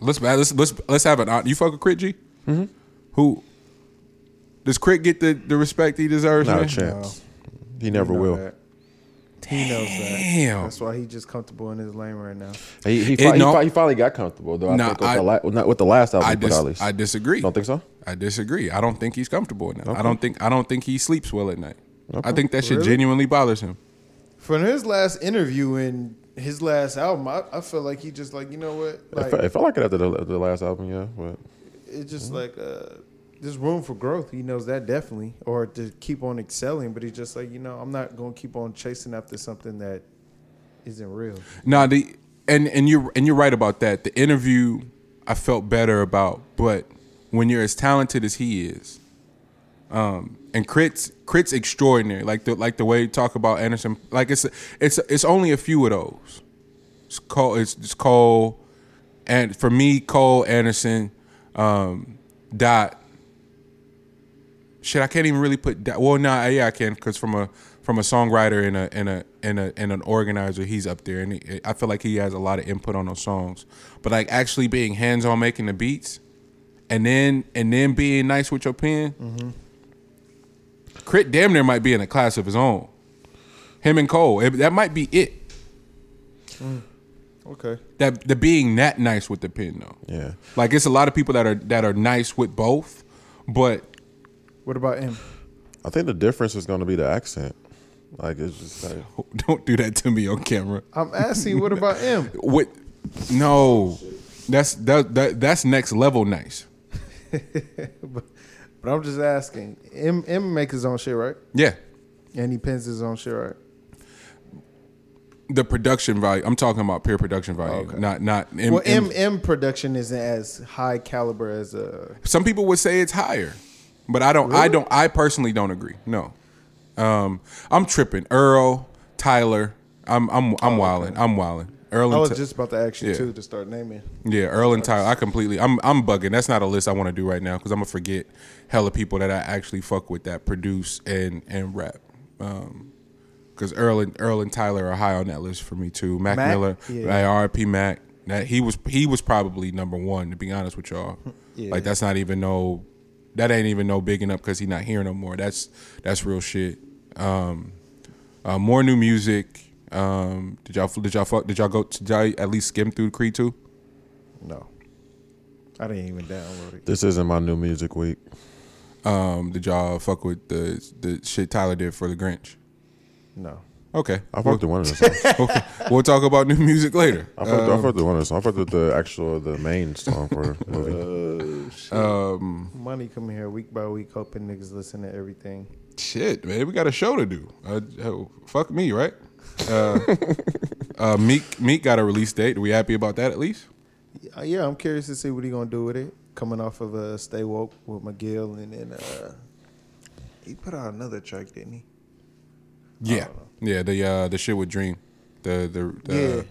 let's have an. You fuck with Crit, G? Mm-hmm. Who does Crit get the respect he deserves? No chance. No. He never will. That. He knows that. That's why he's just comfortable in his lane right now. He finally got comfortable though. I think with the last album. I disagree. Don't think so. I disagree. I don't think he's comfortable now. Okay. I don't think he sleeps well at night. Okay. I think that shit genuinely bothers him. From his last interview and his last album, I feel like he just like, you know what? Like, I felt like it after the last album, yeah. But it's just like there's room for growth. He knows that definitely, or to keep on excelling. But he's just like, you know, I'm not gonna keep on chasing after something that isn't real. No, you're right about that. The interview I felt better about, but when you're as talented as he is. And Crit's extraordinary, like the way you talk about Anderson. Like it's only a few of those. It's Cole, and for me, Cole, Anderson, Dot. Shit, I can't even really put Dot. Well, nah, yeah, I can, because from a songwriter and an organizer, he's up there, and I feel like he has a lot of input on those songs. But like actually being hands on making the beats, and then being nice with your pen. Mm-hmm. Crit damn near might be in a class of his own. Him and Cole, that might be it. Okay. That the being that nice with the pen though. Yeah. Like it's a lot of people that are nice with both, but what about him? I think the difference is going to be the accent. Like it's just like, don't do that to me on camera. I'm asking, what about him? What? No, that's next level nice. But I'm just asking, M make his own shit, right? Yeah. And he pins his own shit, right? The production value. I'm talking about pure production value. Okay. Not M. Well, M production isn't as high caliber as a... Some people would say it's higher, but I don't... Really? I personally don't agree. No. I'm tripping. Earl, Tyler, I'm wilding. Okay. I'm wilding. Earl I was just about to ask you, too, to start naming. Yeah, Earl and Tyler. I'm bugging. That's not a list I want to do right now, because I'm going to forget hella people that I actually fuck with that produce and rap. Because Earl and Tyler are high on that list for me, too. Mac? Miller, yeah. R.I.P. Mac. That, he was probably number one, to be honest with y'all. Yeah. Like, that's not even no... That ain't even no bigging up because he's not here no more. That's real shit. More new music... Did y'all at least skim through Creed II? No, I didn't even download it. This isn't my new music week. Did y'all fuck with the shit Tyler did for the Grinch? No. Okay, I fucked with one of the songs. Okay. We'll talk about new music later. I fucked with one of the songs. I fucked with the main song for the movie. Shit. Money coming here week by week, hoping niggas listen to everything. Shit, man, we got a show to do. Fuck me, right? Meek got a release date. Are we happy about that at least? Yeah, I'm curious to see what he gonna do with it. Coming off of Stay Woke with McGill, and then he put out another track, didn't he? Yeah, yeah. The shit with Dream, the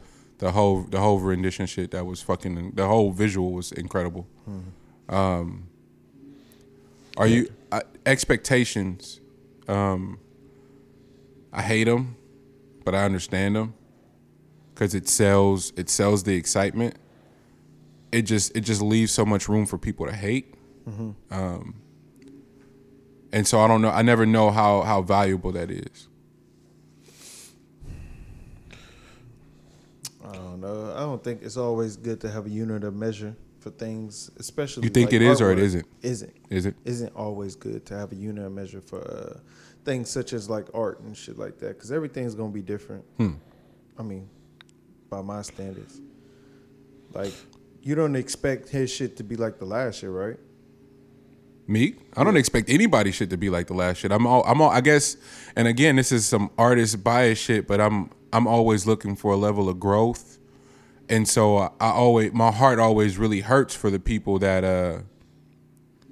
whole rendition shit that was fucking. The whole visual was incredible. Mm-hmm. Are you expectations? I hate them. But I understand them, because it sells the excitement. It just leaves so much room for people to hate, mm-hmm. And so I don't know. I never know how valuable that is. I don't know. I don't think it's always good to have a unit of measure for things, especially. You think like it is or it isn't? Isn't always good to have a unit of measure for things such as like art and shit like that, because everything's gonna be different. I mean, by my standards, like you don't expect his shit to be like the last shit, right? Meek? I don't expect anybody's shit to be like the last shit. I'm all. I guess. And again, this is some artist bias shit, but I'm always looking for a level of growth, and so I always, my heart always really hurts for the people that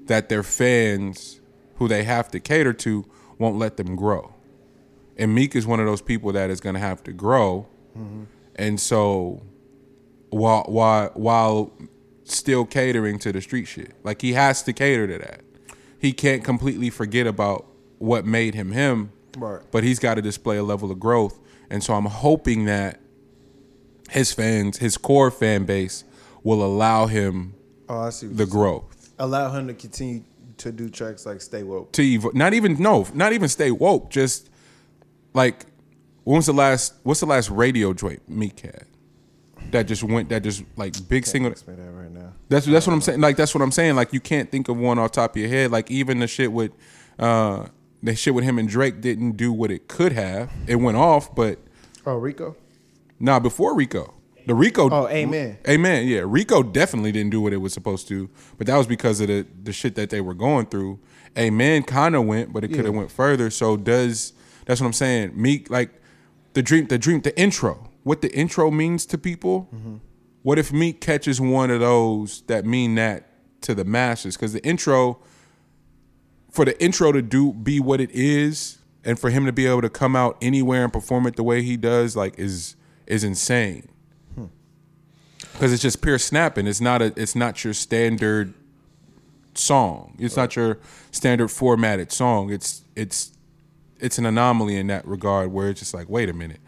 that their fans, who they have to cater to, won't let them grow. And Meek is one of those people that is going to have to grow, and so while still catering to the street shit, like he has to cater to that. He can't completely forget about what made him him, right? But he's got to display a level of growth. And so I'm hoping that his fans, his core fan base, will allow him the growth. Allow him to continue to do tracks like Stay Woke. Not even Stay Woke. Just like, what's the last radio joint Meek had that just went, that just like big single? Ask me that right now. That's what I'm saying. Like, that's what I'm saying. Like, you can't think of one off the top of your head. Like, even the shit with him and Drake didn't do what it could have. It went off, but... Oh, Rico? Nah, before Rico. The Rico... Oh, Amen. Amen, yeah. Rico definitely didn't do what it was supposed to, but that was because of the shit that they were going through. Amen kind of went, but it could have went further. So does... That's what I'm saying. Meek, like, the intro. What the intro means to people. Mm-hmm. What if Meek catches one of those that mean that to the masses? Because the intro... For the intro to be what it is, and for him to be able to come out anywhere and perform it the way he does, like, is insane. Because it's just pure snapping. It's not your standard song. It's not your standard formatted song. It's an anomaly in that regard, where it's just like, wait a minute,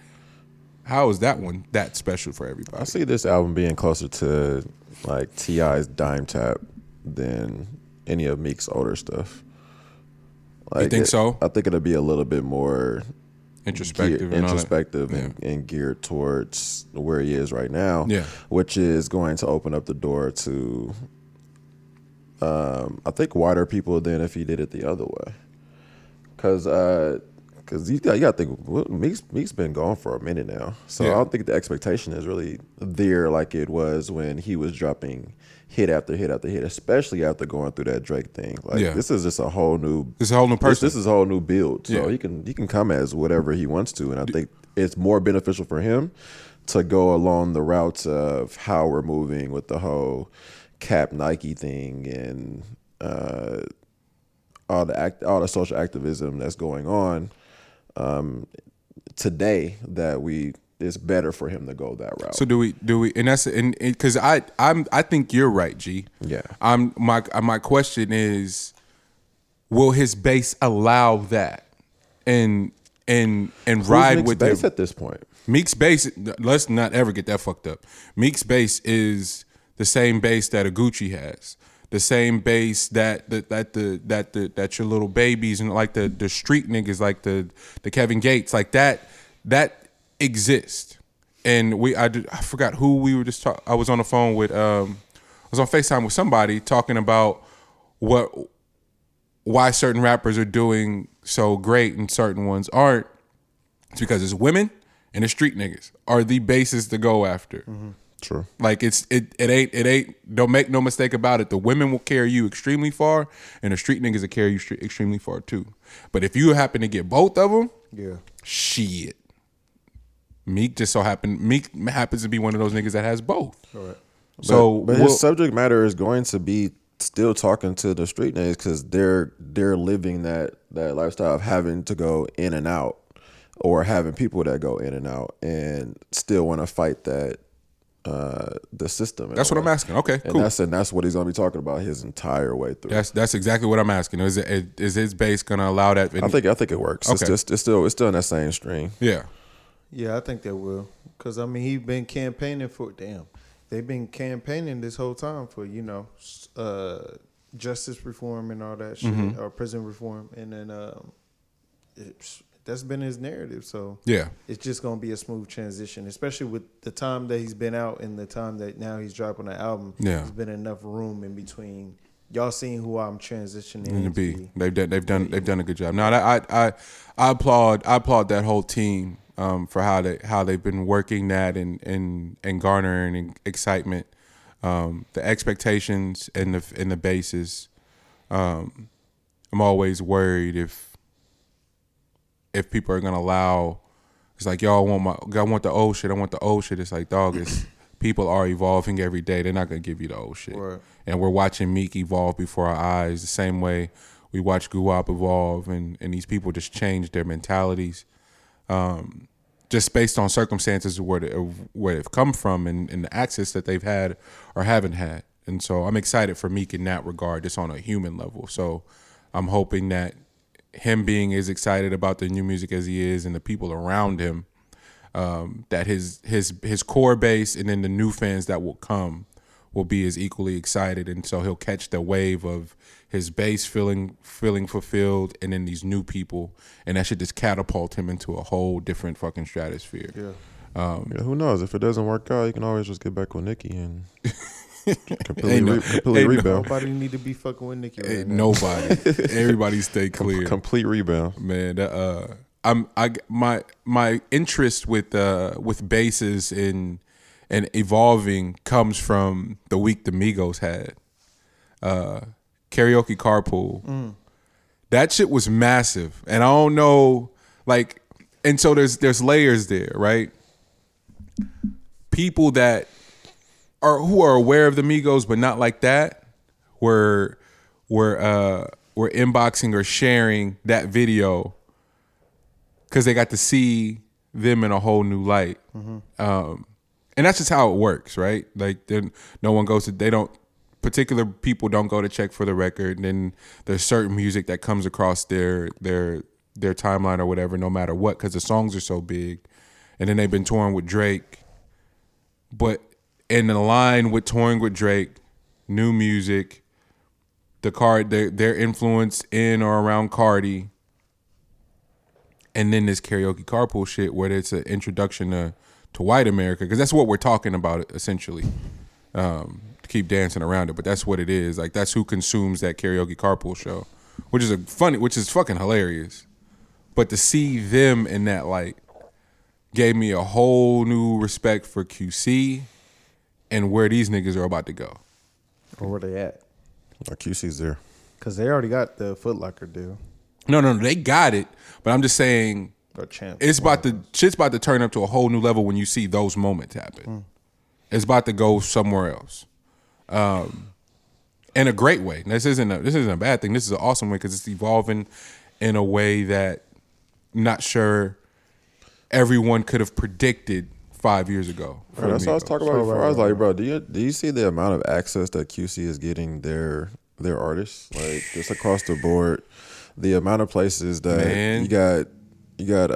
how is that one that special for everybody? I see this album being closer to like T.I.'s Dime Tap than any of Meek's older stuff. Like, you think so? I think it'll be a little bit more introspective and geared towards where he is right now, which is going to open up the door to, I think, wider people than if he did it the other way. Because you got to think, Meek's been gone for a minute now, so I don't think the expectation is really there like it was when he was dropping hit after hit after hit, especially after going through that Drake thing. Like, this is just a whole new person. This is a whole new build. So he can come as whatever he wants to, and I think it's more beneficial for him to go along the routes of how we're moving with the whole Cap Nike thing and all the social activism that's going on today. It's better for him to go that route. So do we? And that's, and because I think you're right, G. Yeah. My question is, will his base allow that and who's ride Meek's with base at this point? Meek's base. Let's not ever get that fucked up. Meek's base is the same base that a Gucci has, the same base that your little babies and like the street niggas, like the Kevin Gates, like that. Exist. And I forgot who we were just talking. I was on the phone with I was on FaceTime with somebody talking about why certain rappers are doing so great and certain ones aren't. It's because it's women and the street niggas are the bases to go after. Mm-hmm. True. Like it ain't. Don't make no mistake about it. The women will carry you extremely far, and the street niggas will carry you extremely far too. But if you happen to get both of them, shit. Meek happens to be one of those niggas that has both. All right. So, but his subject matter is going to be still talking to the street niggas, because they're living that lifestyle of having to go in and out, or having people that go in and out, and still want to fight that the system. That's what I'm asking. Okay, cool. And that's what he's going to be talking about his entire way through. That's exactly what I'm asking. Is his base going to allow that? I think it works. Okay. It's still in that same stream. Yeah. Yeah, I think they will, because I mean he's been campaigning for They've been campaigning this whole time for justice reform and all that shit, or prison reform, and then that's been his narrative. So yeah, it's just going to be a smooth transition, especially with the time that he's been out and the time that now he's dropping the album. Yeah. There's been enough room in between. Y'all seeing who I'm transitioning into be. They've done a good job. Now I applaud that whole team for how they've been working that and garnering excitement. The expectations and the basis. I'm always worried if people are gonna allow. It's like y'all I want the old shit. It's like, dog, it's people are evolving every day. They're not going to give you the old shit. Right. And we're watching Meek evolve before our eyes the same way we watch Guwap evolve. And these people just change their mentalities just based on circumstances where they've come from and the access that they've had or haven't had. And so I'm excited for Meek in that regard, just on a human level. So I'm hoping that him being as excited about the new music as he is and the people around him, that his core base and then the new fans that will come will be as equally excited, and so he'll catch the wave of his base feeling fulfilled, and then these new people, and that should just catapult him into a whole different fucking stratosphere. Yeah. Who knows? If it doesn't work out, you can always just get back with Nikki and completely rebound. Nobody need to be fucking with Nikki. Right now. Nobody. Everybody stay clear. Complete rebound, man. My interest with bases and evolving comes from the week the Migos had karaoke carpool. Mm. That shit was massive, and I don't know, like, and so there's layers there, right? People that who are aware of the Migos but not like that were inboxing or sharing that video. Because they got to see them in a whole new light. Mm-hmm. And that's just how it works, right? Like, particular people don't go to check for the record. And then there's certain music that comes across their timeline or whatever, no matter what, because the songs are so big. And then they've been touring with Drake. But in the line with touring with Drake, new music, their influence in or around Cardi, and then this karaoke carpool shit where it's an introduction to white America, because that's what we're talking about, essentially. To keep dancing around it, but that's what it is. Like, that's who consumes that karaoke carpool show, which is fucking hilarious. But to see them in that light gave me a whole new respect for QC and where these niggas are about to go. Or where they at. Or QC's there. Because they already got the Foot Locker deal. No, they got it. But I'm just saying, shit's about to turn up to a whole new level when you see those moments happen. Mm. It's about to go somewhere else, in a great way. This isn't a bad thing. This is an awesome way, because it's evolving in a way that I'm not sure everyone could have predicted 5 years ago. Right, that's what I was talking about before. Right. I was like, bro, do you see the amount of access that QC is getting their artists, like, just across the board? The amount of places that you got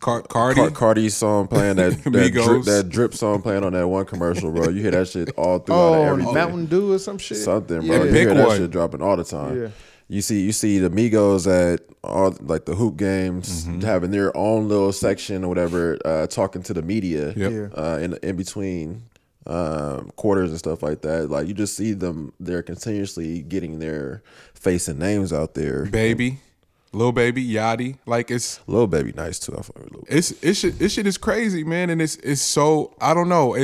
Cardi's song playing, that drip song playing on that one commercial, bro. You hear that shit all throughout everything. Mountain Dew or some shit. Something, bro. Yeah, you hear that shit dropping all the time. Yeah. You see the Migos at all, like, the hoop games, mm-hmm. having their own little section or whatever, talking to the media, yep. In between quarters and stuff like that. Like, you just see them, they're continuously getting their face and names out there. Baby, Lil Baby, Yachty, like, it's Lil Baby, nice too. I fuck with Lil Baby. This shit is crazy, man, and it's so, I don't know.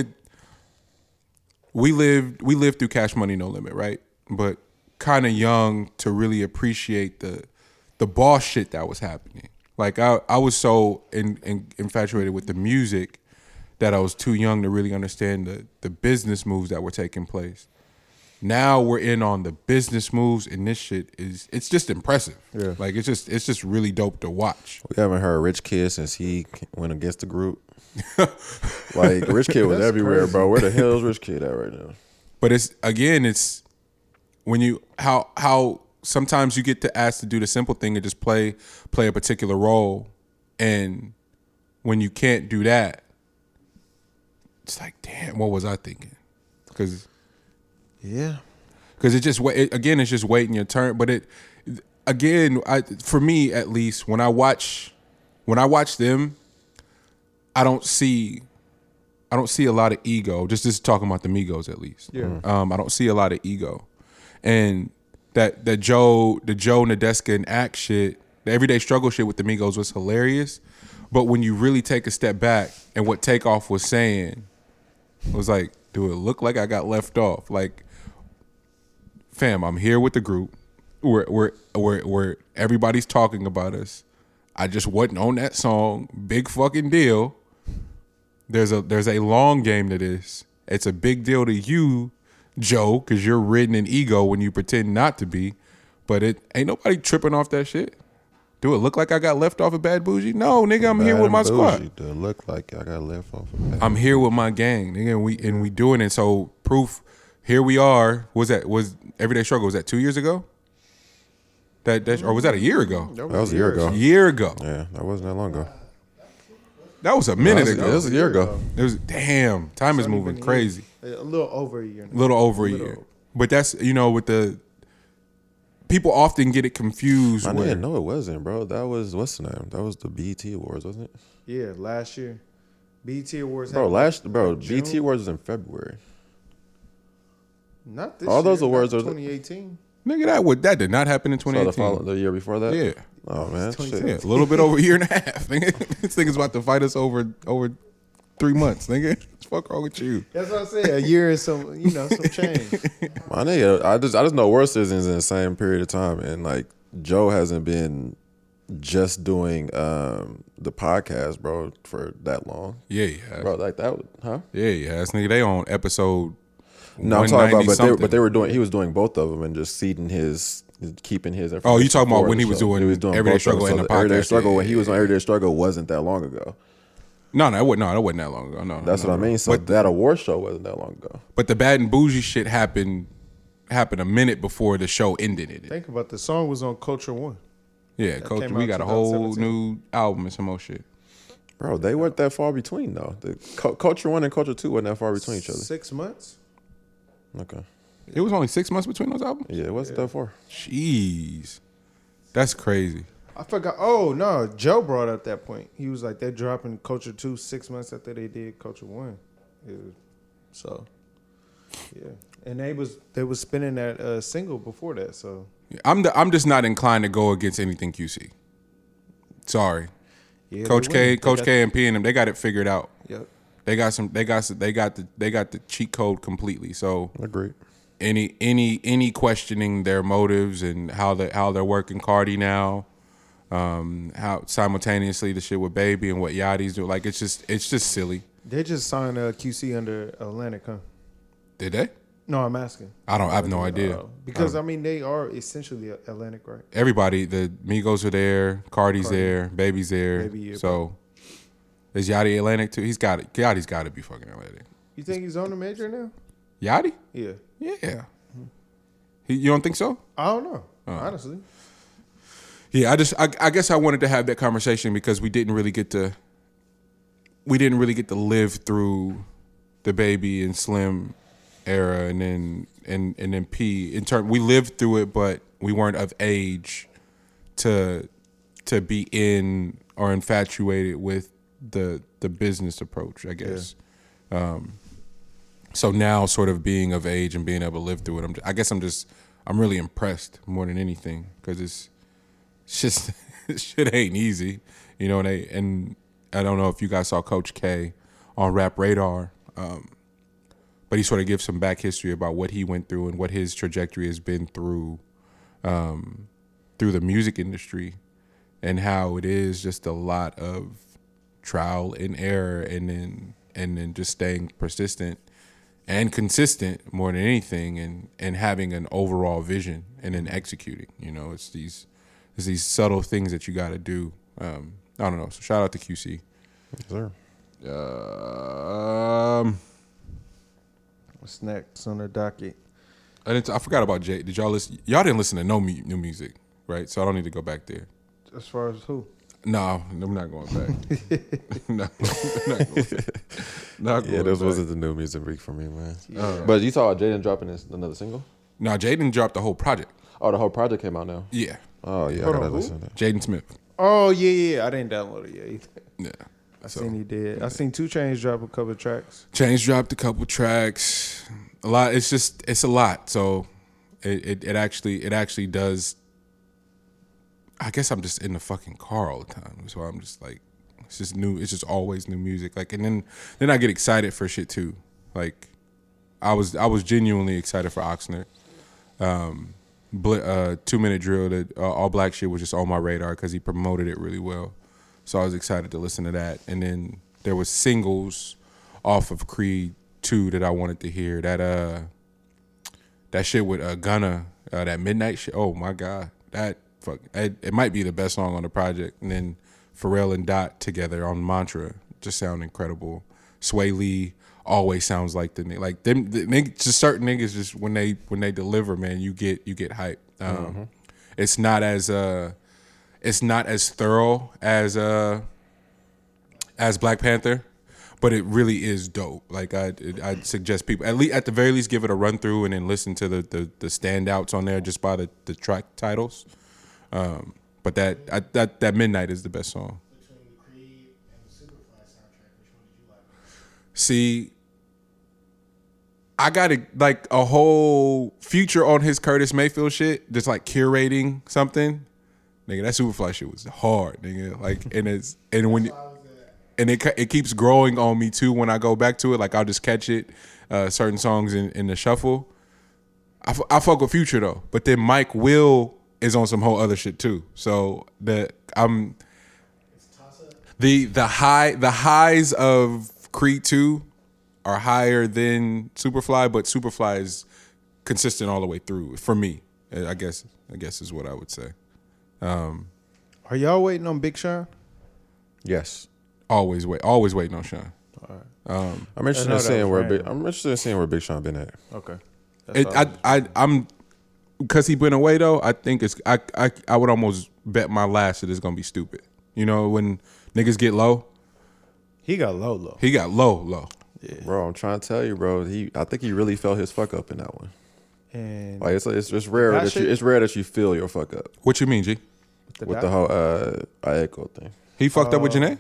We lived through Cash Money No Limit, right? But kind of young to really appreciate the boss shit that was happening. Like, I was so infatuated with the music that I was too young to really understand the business moves that were taking place. Now we're in on the business moves, and this shit it's just impressive. Yeah. Like, it's just really dope to watch. We haven't heard Rich Kid since he went against the group. Like, Rich Kid was everywhere, crazy. Bro. Where the hell is Rich Kid at right now? But it's when you how sometimes you get to ask to do the simple thing and just play a particular role, and when you can't do that, it's like, damn, what was I thinking? Because it's just waiting your turn. But it again, for me at least, when I watch them, I don't see a lot of ego. Just talking about the Migos at least. Yeah. I don't see a lot of ego, and that the Joe Nadeska and Act shit, the everyday struggle shit with the Migos was hilarious. But when you really take a step back and what Takeoff was saying, it was like, do it look like I got left off? Like, fam, I'm here with the group. Where everybody's talking about us. I just wasn't on that song. Big fucking deal. There's a long game to this. It's a big deal to you, Joe, because you're ridden in ego when you pretend not to be. But it ain't nobody tripping off that shit. Do it look like I got left off of Bad Bougie? No, nigga, I'm here with my squad. Do it look like I got left off of Bad Bougie? I'm here with my gang, nigga, and we doing it. So proof, here we are. Was Everyday Struggle, was that 2 years ago? Or was that a year ago? That was a year ago. Yeah, that wasn't that long ago. That was a minute ago. That was a year ago. It was, damn, time is moving crazy. A little over a year now. But that's, with the... People often get it confused. I didn't know it wasn't, bro. That was, what's the name? That was the BET Awards, wasn't it? Yeah, last year. BET Awards. BET Awards was in February. Not this year. All those awards are 2018. Nigga, that did not happen in 2018. So the year before that? Yeah. Oh, man. Shit. Yeah, a little bit over a year and a half. Nigga. This nigga's about to fight us over 3 months, nigga. What the fuck wrong with you? That's what I'm saying. A year is some, some change. My nigga, I just know World Citizens in the same period of time, and like Joe hasn't been just doing the podcast, bro, for that long. Yeah, yeah, bro, like that, huh? Yeah, yeah. This nigga, they on episode. No, I'm talking about, but they were doing. He was doing both of them and just seeding his. Keeping his information. Oh, you talking about when he was doing Everyday Struggle in the podcast? Everyday Struggle, when he was on Everyday Struggle, wasn't that long ago. No, that wasn't that long ago. No, that's what I mean. So but that award show wasn't that long ago. But the Bad and Bougie shit happened a minute before the show ended. Think about the song was on Culture One. Yeah, Culture. We got a whole new album and some more shit. Bro, they weren't that far between though. The Culture One and Culture Two weren't that far between each other. 6 months. Okay. It was only 6 months between those albums? Yeah, it wasn't that far. Jeez. That's crazy. I forgot. Oh, no. Joe brought up that point. He was like, they're dropping Culture 2 6 months after they did Culture 1. So, yeah. And they was spinning that single before that, so. I'm just not inclined to go against anything QC. Sorry. Yeah, Coach K and P and them, they got it figured out. Yep. They got the cheat code completely. So agreed. Any questioning their motives and how they're working Cardi now, how simultaneously the shit with Baby and what Yachty's do, like it's just silly. They just signed QC under Atlantic, huh? Did they? No, I'm asking. I have no idea. Because they are essentially Atlantic, right? Everybody, the Migos are there, Cardi. There, Baby's there. Baby, yeah, so is Yachty Atlantic too? He's got it. Yachty's got to be fucking Atlantic. You think he's on the major now? Yachty? Yeah. Yeah. You don't think so? I don't know, honestly. Yeah, I guess I wanted to have that conversation because we didn't really get to live through the Baby and Slim era and then P. In turn, we lived through it, but we weren't of age to be in or infatuated with the business approach, I guess. Yeah. So now, sort of being of age and being able to live through it, I'm really impressed more than anything because it's just shit ain't easy, And I don't know if you guys saw Coach K on Rap Radar, but he sort of gives some back history about what he went through and what his trajectory has been through the music industry, and how it is just a lot of trial and error, and then just staying persistent. And consistent more than anything, and having an overall vision and then executing. It's these subtle things that you got to do. I don't know. So shout out to QC. Yes, sir. What's next on the docket? I forgot about Jay. Did y'all listen? Y'all didn't listen to no new music, right? So I don't need to go back there. As far as who? No, I'm not going back. No, I'm not going back. This wasn't the new music week for me, man. Yeah. But you saw Jaden dropping another single? No, Jaden dropped the whole project. Oh, the whole project came out now? Yeah. Oh, yeah. Hold I gotta listen to that. Jaden Smith. Oh, yeah. I didn't download it yet either. Yeah. I seen he did. Yeah. I seen 2 Chainz drop a couple of tracks. Chainz dropped a couple of tracks. A lot. It's just, it's a lot. So it actually does. I guess I'm just in the fucking car all the time. So I'm just like, it's just new. It's just always new music. Like, and then I get excited for shit too. Like, I was genuinely excited for Oxnard. 2 Minute Drill, that All Black shit was just on my radar because he promoted it really well. So I was excited to listen to that. And then there was singles off of Creed II that I wanted to hear. That shit with Gunna, that Midnight shit. Oh my God, that fuck. It might be the best song on the project. And then Pharrell and Dot together on Mantra just sound incredible. Sway Lee always sounds like the nigga. Like them, just certain niggas, just when they deliver, man, you get hyped. Mm-hmm. It's not as thorough as Black Panther, but it really is dope. Like I'd suggest people at the very least give it a run through and then listen to the standouts on there just by the track titles. But that Midnight is the best song. Between the Creed and the Superfly soundtrack, which one did you like? See, I got a whole Future on his Curtis Mayfield shit, just like curating something. Nigga, that Superfly shit was hard, nigga. Like, it keeps growing on me too when I go back to it. Like, I'll just catch it, certain songs in the shuffle. I fuck with Future though, but then Mike Will is on some whole other shit too. So the highs of Creed 2 are higher than Superfly, but Superfly is consistent all the way through for me. I guess is what I would say. Are y'all waiting on Big Sean? Yes, always waiting on Sean. All right. I'm interested in seeing where Big Sean been at. Okay, I'm because he been away though. I think it's I would almost bet my last that it's gonna be stupid. You know when niggas get low, he got low. He got low. Yeah. Bro, I'm trying to tell you, bro. I think he really felt his fuck up in that one. And like it's rare that you feel your fuck up. What you mean, G? With the whole echo thing. He fucked up with Janae?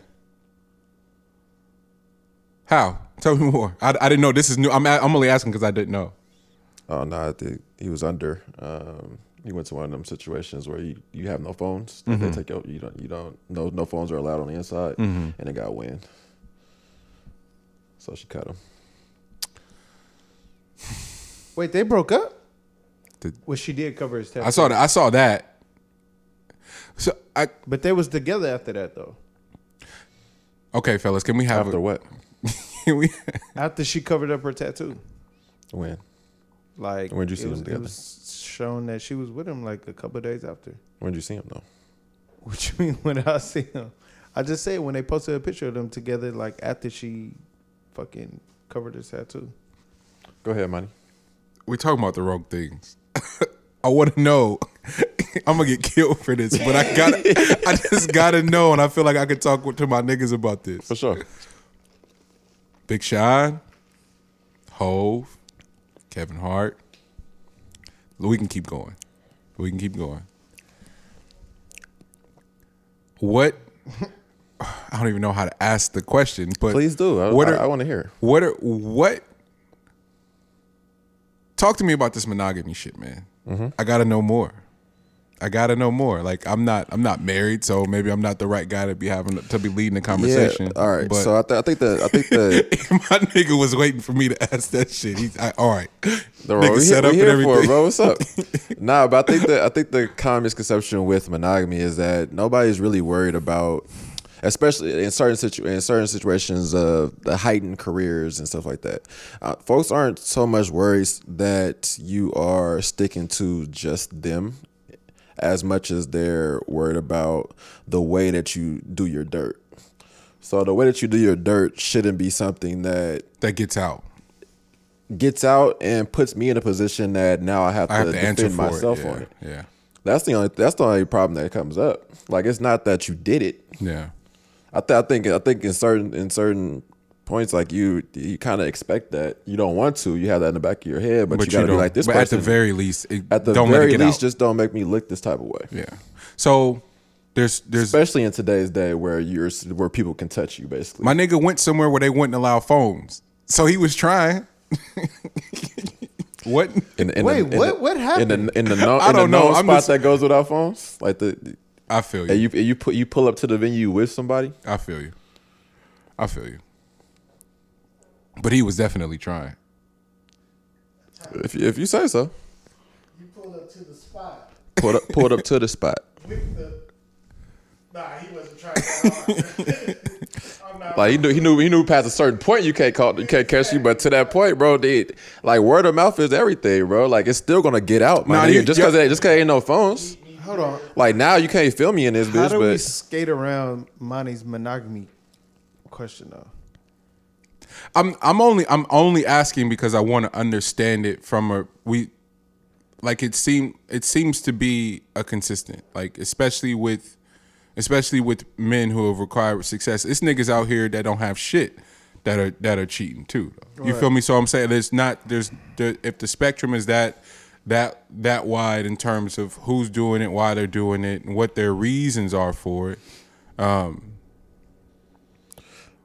How? Tell me more. I didn't know. This is new. I'm only asking because I didn't know. Oh no, I think he was under. He went to one of them situations where you have no phones. Mm-hmm. They take out. No phones are allowed on the inside, mm-hmm. and it got wind. So she cut him. Wait, they broke up? Well, she did cover his tattoo. I saw that. But they was together after that, though. Okay, fellas, can we have after what? After she covered up her tattoo. When? Like when did you see them together? It was shown that she was with him like a couple of days after. When did you see him though? What you mean when I see him? I just said when they posted a picture of them together, like after she fucking covered his tattoo. Go ahead, Monty. We talking about the wrong things. I want to know. I'm gonna get killed for this, but I just gotta know, and I feel like I could talk to my niggas about this for sure. Big Sean, Hove, Kevin Hart. We can keep going. What? I don't even know how to ask the question, but please do. I want to hear. What? Talk to me about this monogamy shit, man. Mm-hmm. I gotta know more. Like I'm not married, so maybe I'm not the right guy to be leading the conversation. Yeah, all right. But so I think my nigga was waiting for me to ask that shit. All right. Nigga set up and everything. For it, bro. What's up? Nah, but I think the common misconception with monogamy is that nobody's really worried about, especially in certain situations of the heightened careers and stuff like that. Folks aren't so much worried that you are sticking to just them as much as they're worried about the way that you do your dirt. So the way that you do your dirt shouldn't be something that gets out and puts me in a position that now I have to defend myself on it. Yeah. That's the only problem that comes up. Like it's not that you did it. Yeah. I think in certain points, like you kind of expect that. You don't want to. You have that in the back of your head, but you gotta be like this person. At the very least, just don't make me look this type of way. Yeah. So there's especially in today's day where people can touch you basically. My nigga went somewhere where they wouldn't allow phones, so he was trying. What? What happened? I don't know. Spot just, that goes without phones, like the. I feel you. You pull up to the venue with somebody. I feel you. But he was definitely trying. If you say so. You pulled up to the spot. Pulled up to the spot. Nah, he wasn't trying that hard. Like he knew past a certain point you can't catch you, but to that point, bro, dude, like word of mouth is everything, bro. Like it's still gonna get out, man. Nah, just cause ain't no phones. Hold on. Like now you can't film me in this bitch. How do we skate around Monty's monogamy question though? I'm only asking because I want to understand it from it seems to be a consistent, like especially with men who have required success. It's niggas out here that don't have shit that are cheating too. Though. You feel me? So I'm saying if the spectrum is that wide in terms of who's doing it, why they're doing it, and what their reasons are for it.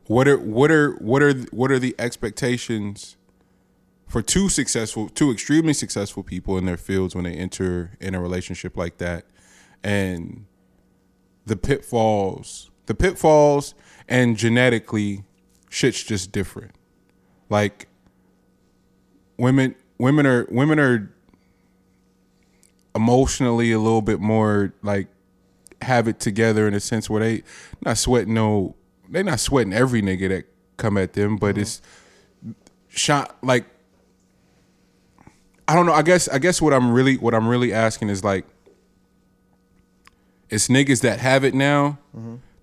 What are the expectations for two extremely successful people in their fields when they enter in a relationship like that, and the pitfalls, and genetically, shit's just different. Like women are emotionally a little bit more like have it together in a sense where they're not sweating every nigga that come at them, but it's shot like I don't know. I guess what I'm really asking is like it's niggas that have it now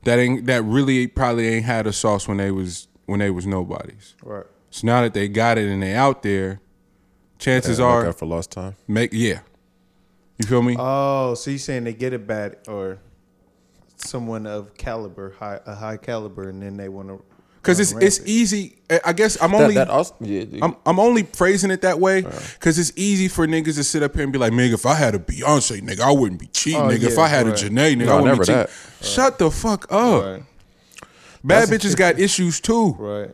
that really probably ain't had a sauce when they was nobodies. Right. So now that they got it and they out there, chances are look out for lost time. You feel me? Oh, so you saying they get it bad or. Someone of caliber, a high caliber, and then they want to. Because it's easy. I guess I'm only phrasing it that way because it's easy for niggas to sit up here and be like, nigga, if I had a Beyonce, nigga, I wouldn't be cheating. If I had a Janae, nigga, I wouldn't be cheating. That. Shut the fuck up. Right. Bad bitches got issues too, right?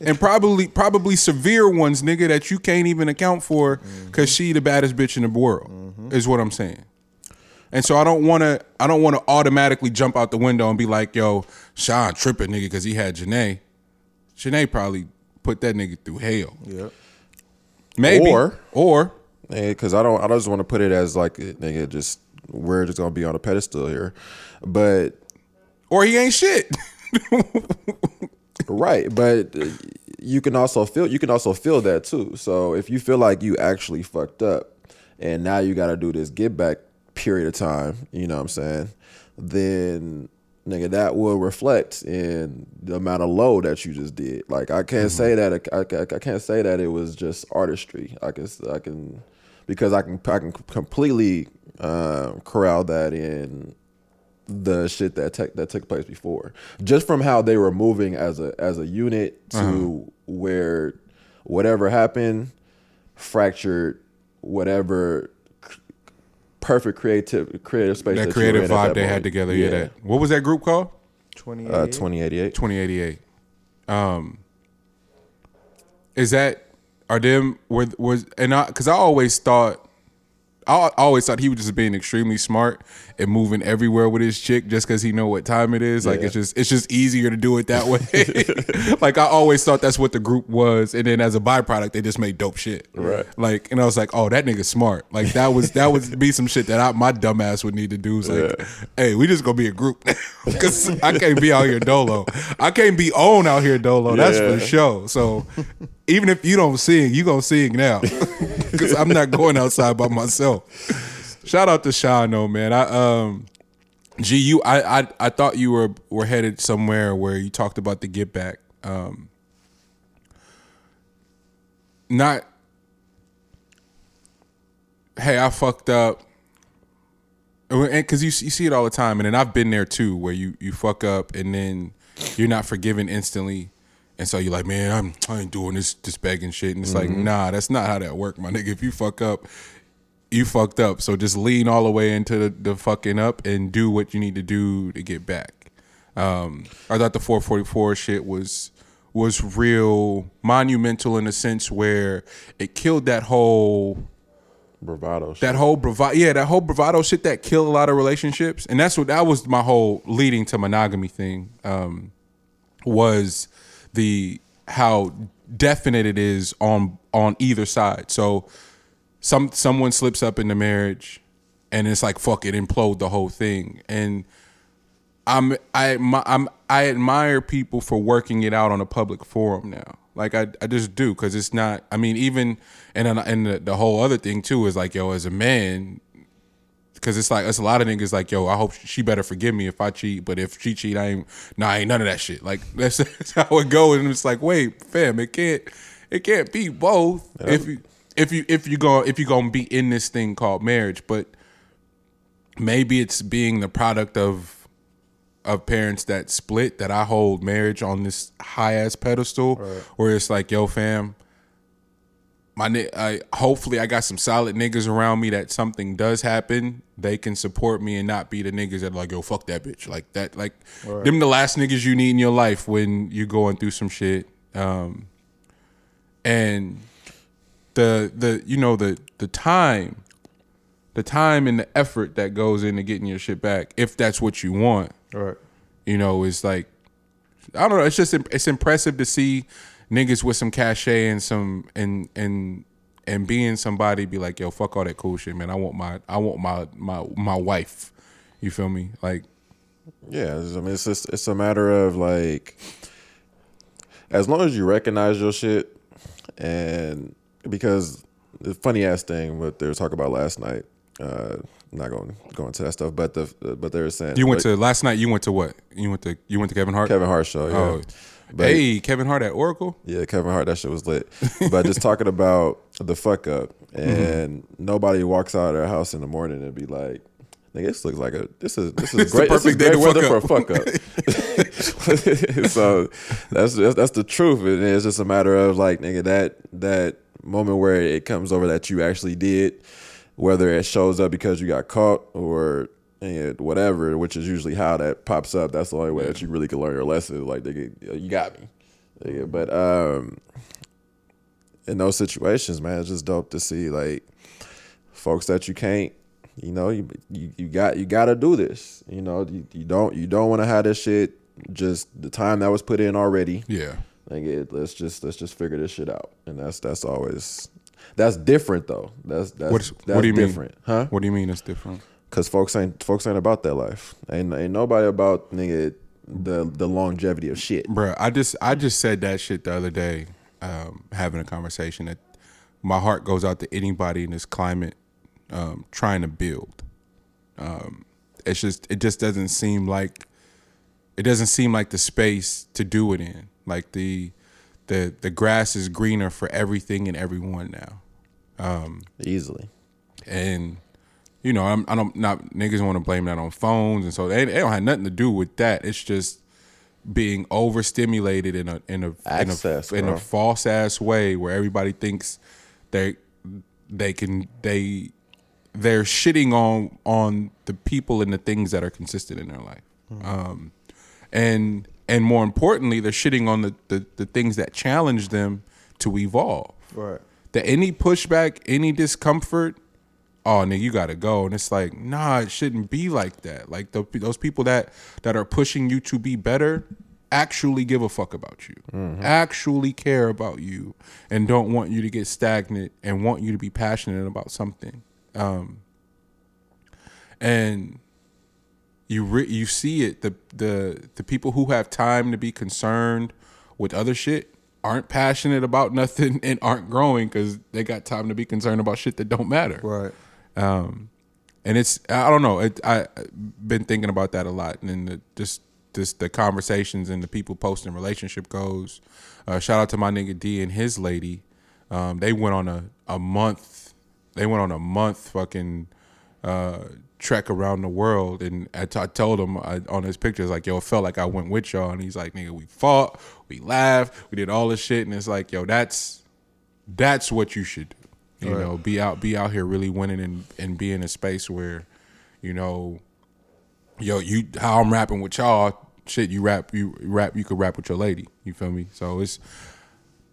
And probably severe ones, nigga, that you can't even account for because she the baddest bitch in the world is what I'm saying. And so I don't want to automatically jump out the window and be like, yo, Sean tripping, nigga, because he had Janae. Janae probably put that nigga through hell. Yeah. Maybe. Or. Because I don't just want to put it as like, nigga, just we're just going to be on a pedestal here. But. Or he ain't shit. Right. But you can also feel that too. So if you feel like you actually fucked up and now you got to do this get back period of time, you know what I'm saying, then nigga that will reflect in the amount of low that you just did. Like I can't say that I can't say that it was just artistry. I can completely corral that in the shit that took place before, just from how they were moving as a unit to where whatever happened fractured whatever perfect creative space. That creative vibe they had together. Yeah. What was that group called? 2088. 2088. I always thought he was just being extremely smart and moving everywhere with his chick just because he know what time it is. Like it's just easier to do it that way. Like I always thought that's what the group was, and then as a byproduct, they just made dope shit. Right. Like, and I was like, oh, that nigga's smart. Like that would be some shit that my dumb ass would need to do. It's like, hey, we just gonna be a group because I can't be out here dolo. I can't be on out here dolo. Yeah. That's for sure. So. Even if you don't sing, you gonna sing now, because I'm not going outside by myself. Shout out to Sean though, man. I thought you were headed somewhere where you talked about the get back. Not, hey, I fucked up, because you see it all the time, and then I've been there too, where you fuck up and then you're not forgiven instantly. And so you're like, man, I ain't doing this begging shit. And it's like, nah, that's not how that work, my nigga. If you fuck up, you fucked up. So just lean all the way into the fucking up and do what you need to do to get back. I thought the 444 shit was real monumental in a sense where it killed that whole bravado shit. That whole bravado shit that killed a lot of relationships. And that was my whole leading to monogamy thing, was how definite it is on either side. So someone slips up in the marriage and it's like, fuck it, implode the whole thing. And I admire people for working it out on a public forum now. Like I just do, because it's not. I mean, even and the whole other thing too is like, yo, as a man, because it's like it's a lot of niggas like, yo, I hope she better forgive me if I cheat, but if she cheat, I ain't none of that shit. Like that's how it goes, and it's like, wait, fam, it can't be both. Yep. If you gonna be in this thing called marriage. But maybe it's being the product of parents that split, that I hold marriage on this high ass pedestal, right? Where it's like, yo, fam, hopefully I got some solid niggas around me that something does happen, they can support me and not be the niggas that are like, yo, fuck that bitch, like that, like right. Them the last niggas you need in your life when you're going through some shit. And the time and the effort that goes into getting your shit back, if that's what you want. Right. You know, it's like, I don't know, it's just, it's impressive to see niggas with some cachet and some and being somebody be like, yo, fuck all that cool shit, man, I want my wife, you feel me? Like, yeah, I mean, it's just, it's a matter of like, as long as you recognize your shit. And because the funny ass thing what they were talking about last night, I'm not going to go into that stuff, but they were saying you went to Kevin Hart? Kevin Hart show, yeah. Oh. But, hey, Kevin Hart at Oracle? Yeah, Kevin Hart, that shit was lit. But just talking about the fuck up, and nobody walks out of their house in the morning and be like, nigga, this is great. This is great weather for a fuck up. So that's the truth. And it's just a matter of like, nigga, that moment where it comes over that you actually did, whether it shows up because you got caught or whatever, which is usually how that pops up. That's the only way that you really can learn your lesson. Like, nigga, you got me. Nigga. But in those situations, man, it's just dope to see like folks that you can't. You know, you gotta do this. You know, you don't want to have this shit. Just the time that was put in already. Yeah. Like, let's just figure this shit out, and that's always, that's different though. That's what do you different, mean? Huh? What do you mean it's different? Cause folks ain't about that life. Ain't nobody about, nigga, the longevity of shit. Bruh, I just said that shit the other day, having a conversation, that my heart goes out to anybody in this climate. Trying to build, it just doesn't seem like the space to do it in. Like the grass is greener for everything and everyone now, easily. And you know, niggas want to blame that on phones, and so they don't have nothing to do with that. It's just being overstimulated in a false ass way where everybody thinks they're shitting on the people and the things that are consistent in their life. And more importantly, they're shitting on the things that challenge them to evolve. Right. That any pushback, any discomfort, oh, nigga, you got to go. And it's like, nah, it shouldn't be like that. Like those people that are pushing you to be better actually give a fuck about you, actually care about you, and don't want you to get stagnant and want you to be passionate about something. And you see it, the people who have time to be concerned with other shit aren't passionate about nothing and aren't growing because they got time to be concerned about shit that don't matter. Right. And it's, I don't know. I've been thinking about that a lot, and just the conversations and the people posting relationship goals. Shout out to my nigga D and his lady. They went on a month fucking trek around the world, and I told him on his pictures, like, yo, it felt like I went with y'all. And he's like, nigga, we fought, we laughed, we did all this shit. And it's like, yo, that's what you should do. You know, be out here really winning and be in a space where, you know, you how I'm rapping with y'all, shit, you could rap with your lady. You feel me? So it's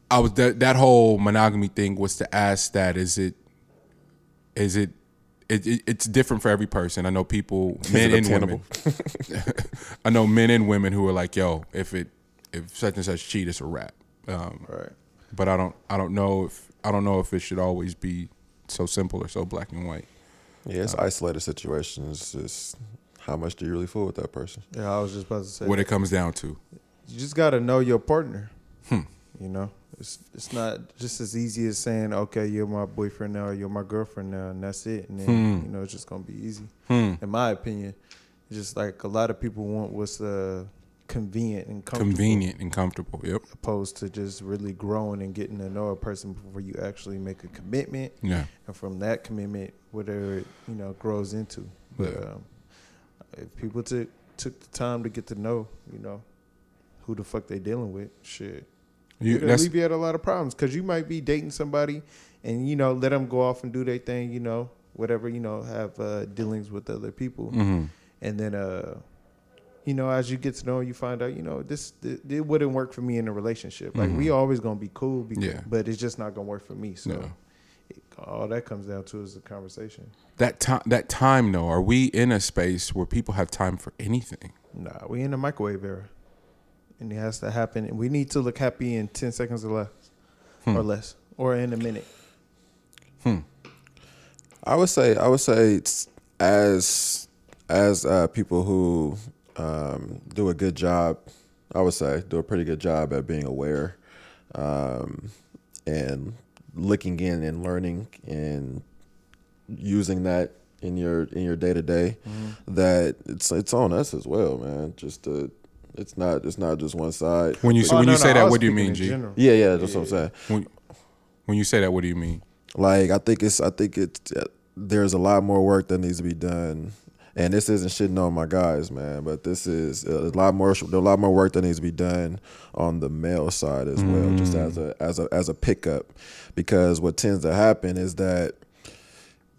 that whole monogamy thing was to ask that it's different for every person. I know men and women. I know men and women who are like, yo, if such and such cheat, it's a wrap. Right. But I don't know if it should always be so simple or so black and white. Yeah, it's isolated situations. Just how much do you really fool with that person? Yeah, I was just about to say. What it comes down to. You just got to know your partner. You know, it's not just as easy as saying, okay, you're my boyfriend now, or you're my girlfriend now, and that's it. And then, you know, it's just going to be easy. In my opinion, just like a lot of people want what's convenient and comfortable. Yep. Opposed to just really growing and getting to know a person before you actually make a commitment. Yeah. And from that commitment, whatever it, you know, grows into. But if people took the time to get to know, you know, who the fuck they dealing with, shit. You could alleviate a lot of problems, because you might be dating somebody and, you know, let them go off and do their thing, you know, whatever, you know, have dealings with other people. Mm-hmm. And then, you know, as you get to know, you find out, you know, it wouldn't work for me in a relationship. Like, we always going to be cool, but it's just not going to work for me. So all that comes down to is the conversation. That time, though, are we in a space where people have time for anything? Nah, we in the microwave era. And it has to happen. And we need to look happy in 10 seconds or less, or in a minute. I would say as people who do a good job, I would say do a pretty good job at being aware and looking in and learning and using that in your day to day, that it's on us as well, man. Just to. It's not just one side. When you say that, what do you mean, G? General. Yeah, that's what I'm saying. When you say that, what do you mean? Like, I think there's a lot more work that needs to be done, and this isn't shitting on my guys, man. But this is a lot more work that needs to be done on the male side as well, just as a pickup, because what tends to happen is that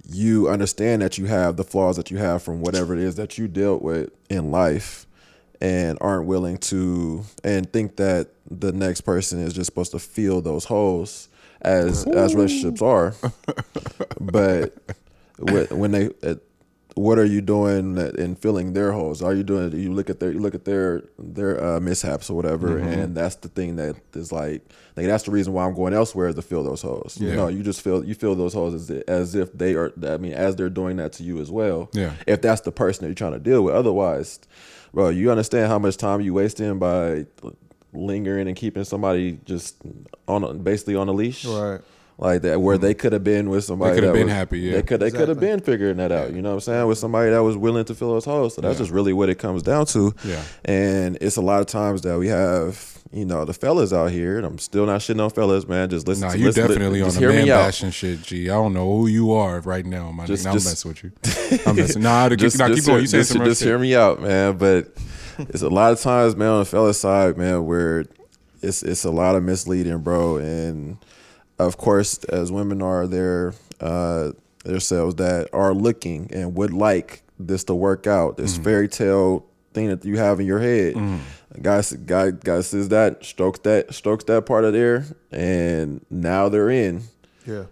you understand that you have the flaws that you have from whatever it is that you dealt with in life. And aren't willing to, and think that the next person is just supposed to fill those holes as relationships are. But what are you doing in filling their holes? Are you doing? You look at their mishaps or whatever, and that's the thing that is like that's the reason why I'm going elsewhere, is to fill those holes. Yeah. You know, you just fill those holes as if they are. I mean, as they're doing that to you as well. Yeah. If that's the person that you're trying to deal with, otherwise. Bro, you understand how much time you wasting by lingering and keeping somebody just basically on a leash, right? Like that, where they could have been with somebody. They could have been happy. Yeah, they could have been figuring that out. You know what I'm saying? With somebody that was willing to fill those holes. So that's just really what it comes down to. Yeah, and it's a lot of times that we have, you know, the fellas out here. And I'm still not shitting on fellas, man. Just listen. Nah, you definitely on the man bashing shit, G. I don't know who you are right now, my nigga. I'll mess with you. I'm messing. Nah, keep going. You say some real shit. Just hear me out, man. But it's a lot of times, man, on the fella side, man, where it's a lot of misleading, bro, and. Of course, as women are there, themselves that are looking and would like this to work out, this fairy tale thing that you have in your head. Guy says that, strokes that part of there, and now they're in. Yeah,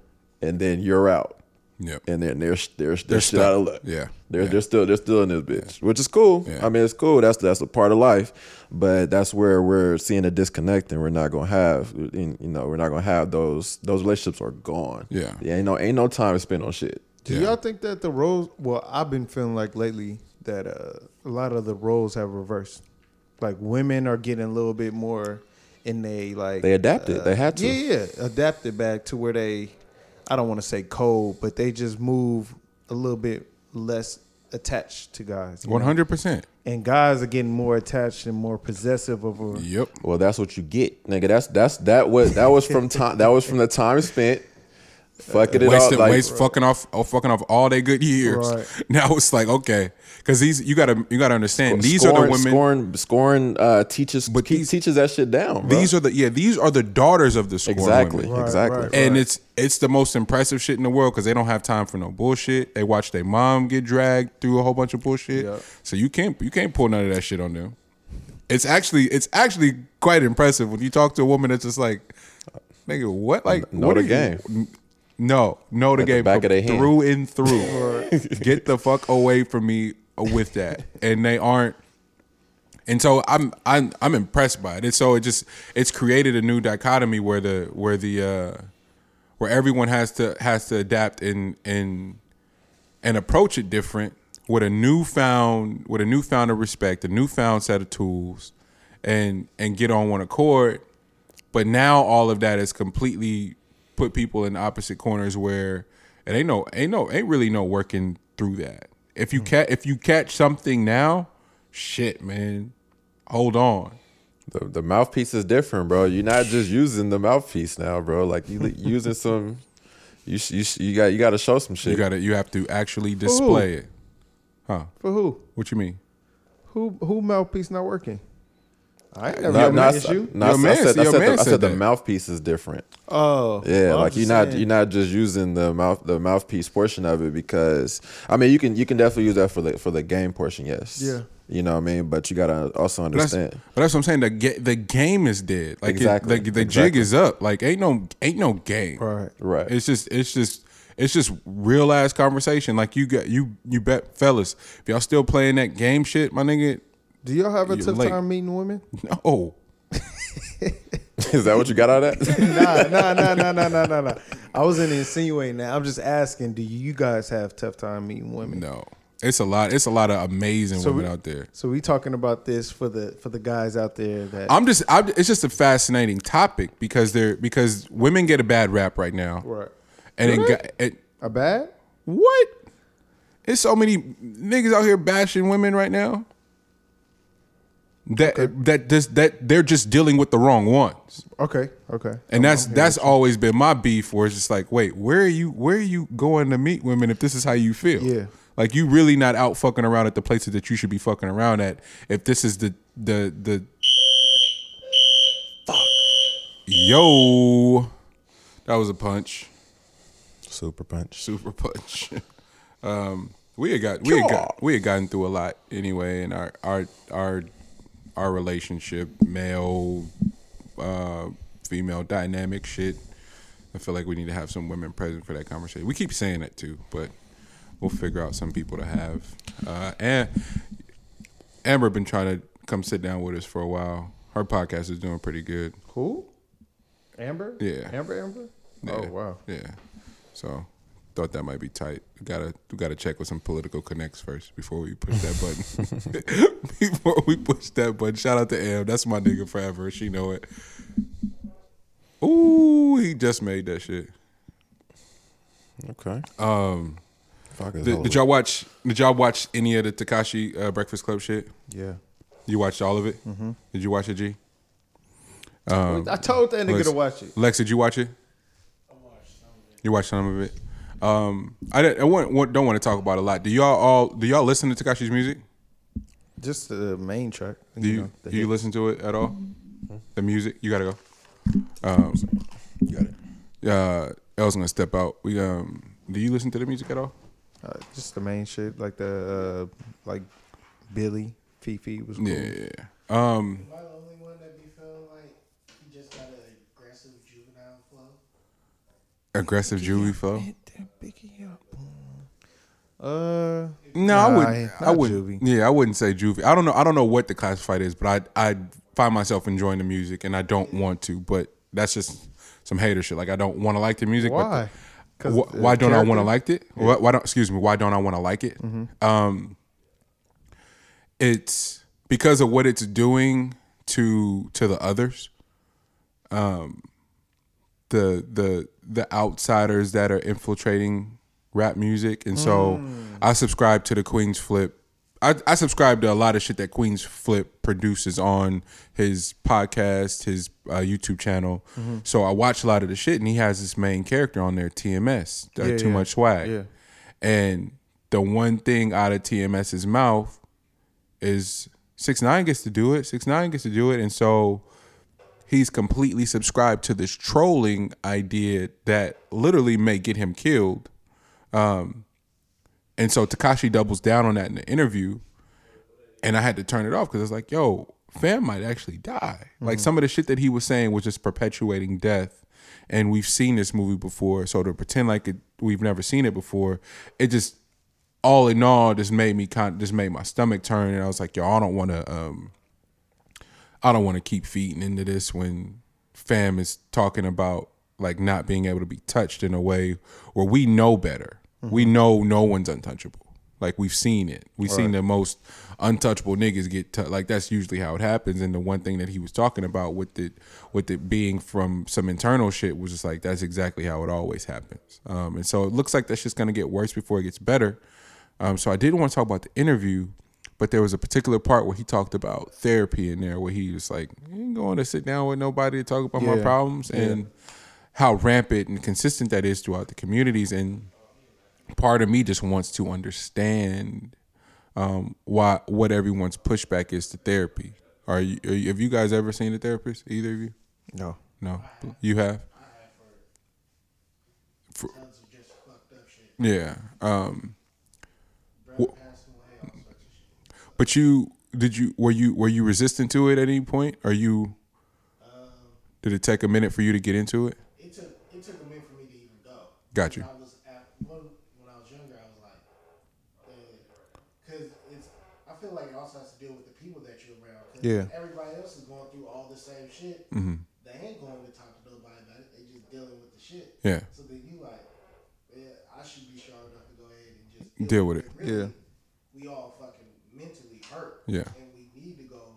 and then you're out. Yep. And then they're shit out of luck. Yeah. They're still in this bitch, which is cool. Yeah. I mean, it's cool. That's a part of life, but that's where we're seeing a disconnect, and we're not gonna have those relationships are gone. Yeah. Yeah. Ain't no time to spend on shit. Do y'all think that the roles? Well, I've been feeling like lately that a lot of the roles have reversed. Like, women are getting a little bit more, and they adapted. They had to. Yeah. Adapted back to where they. I don't want to say cold, but they just move a little bit less attached to guys. 100%. And guys are getting more attached and more possessive of them. Yep. Well, that's what you get, nigga. That was from the time spent Fucking it wasted, like, fucking off all their good years. Right. Now it's like, okay, because these you gotta understand these are the women scoring teaches, but teaches that shit down. Bro. These are the daughters of the scoring women. Right. And it's the most impressive shit in the world because they don't have time for no bullshit. They watch their mom get dragged through a whole bunch of bullshit. Yep. So you can't pull none of that shit on them. It's actually quite impressive when you talk to a woman that's just like, nigga, what? Like, know what the game. No, the game through and through. Get the fuck away from me with that. And they aren't. And so I'm impressed by it. And so it's created a new dichotomy where everyone has to adapt and approach it different with a newfound of respect, a newfound set of tools, and get on one accord. But now all of that is completely put people in opposite corners where it ain't really working through that. If you catch something now, shit, man, hold on. The mouthpiece is different, bro. You're not just using the mouthpiece now, bro. Like you using some, you got to show some shit. You have to actually display it, huh? For who? What you mean? Who mouthpiece not working? I ain't never had an issue. I said the mouthpiece is different. Oh, yeah, well, like you're not just using the mouthpiece portion of it because I mean you can definitely use that for the game portion. Yes. Yeah. You know what I mean, but you gotta also understand. But that's what I'm saying. The game is dead. Like exactly. The jig is up. Like ain't no game. Right. It's just real ass conversation. Like you bet, fellas. If y'all still playing that game shit, my nigga. Do y'all have a tough time meeting women? No. Is that what you got out of that? Nah. I wasn't insinuating that. I'm just asking, do you guys have tough time meeting women? No. It's a lot of amazing women out there. So we talking about this for the guys out there that it's just a fascinating topic because women get a bad rap right now. Right. And a bad? What? There's so many niggas out here bashing women right now. That they're just dealing with the wrong ones. Okay. And that's always been my beef. Where it's just like, wait, where are you going to meet women if this is how you feel? Yeah. Like you really not out fucking around at the places that you should be fucking around at. If this is the fuck. Yo, that was a punch. Super punch. We had gotten through a lot anyway, and our relationship, male, female dynamic shit. I feel like we need to have some women present for that conversation. We keep saying that too, but we'll figure out some people to have. And Amber been trying to come sit down with us for a while. Her podcast is doing pretty good. Who? Amber? Yeah. Amber? Yeah. Oh, wow. Yeah. So thought that might be tight. We gotta check with some political connects first before we push that button. Shout out to Am. That's my nigga forever. She know it. Ooh, he just made that shit. Okay. Did y'all watch any of the Tekashi Breakfast Club shit? Yeah. You watched all of it? Mm-hmm. Did you watch it, G? I told that nigga to watch it. Lex, did you watch it? I watched some of it. You watched some of it? I don't want to talk about a lot. Do y'all listen to Tekashi's music? Just the main track. Do you listen to it at all? Mm-hmm. The music? You gotta go. You got it. Yeah, I was gonna step out. We do you listen to the music at all? Just the main shit, like the like Billy Fifi was cool. Yeah. Am I the only one that be feeling like he just got an aggressive juvenile flow? Aggressive juvie flow? No, I wouldn't. Yeah, I wouldn't say juvie. I don't know what the classified is, but I find myself enjoying the music, and I don't want to. But that's just some hater shit. Like I don't want to like the music. Why? But why don't I want to like it? Yeah. Why don't I want to like it? Mm-hmm. It's because of what it's doing to the others. The outsiders that are infiltrating rap music, and so I subscribe to the Queens Flip I subscribe to a lot of shit that Queens Flip produces on his podcast, his YouTube channel. Mm-hmm. So I watch a lot of the shit, and he has this main character on there, TMS, Much Swag. Yeah. And the one thing out of TMS's mouth is 6ix9ine gets to do it. 6ix9ine gets to do it. And so he's completely subscribed to this trolling idea that literally may get him killed. And so Tekashi doubles down on that in the interview, and I had to turn it off because it's like, yo, fam might actually die. Mm-hmm. Like some of the shit that he was saying was just perpetuating death, and we've seen this movie before, so to pretend like we've never seen it before, it just all in all just made me just made my stomach turn, and I was like, yo, I don't want to keep feeding into this when fam is talking about like not being able to be touched in a way where we know better. Mm-hmm. We know no one's untouchable. Like, we've seen it. We've seen the most untouchable niggas get touched. Like, that's usually how it happens. And the one thing that he was talking about with it being from some internal shit was just like, that's exactly how it always happens. And so it looks like that's just going to get worse before it gets better. So I did want to talk about the interview, but there was a particular part where he talked about therapy in there, where he was like, I ain't going to sit down with nobody to talk about my problems, and how rampant and consistent that is throughout the communities. And part of me just wants to understand what everyone's pushback is to therapy. Have you guys ever seen a therapist? Either of you? No. You have? For, sounds like just fucked up shit. Yeah. But were you resistant to it at any point? Or you? Did it take a minute for you to get into it? It took a minute for me to even go. Got you. Yeah. Everybody else is going through all the same shit. Mm-hmm. They ain't going to talk to nobody about it. They just dealing with the shit. Yeah. So then you like, yeah, I should be strong enough to go ahead and just deal with it. Really, yeah. We all fucking mentally hurt. Yeah. And we need to go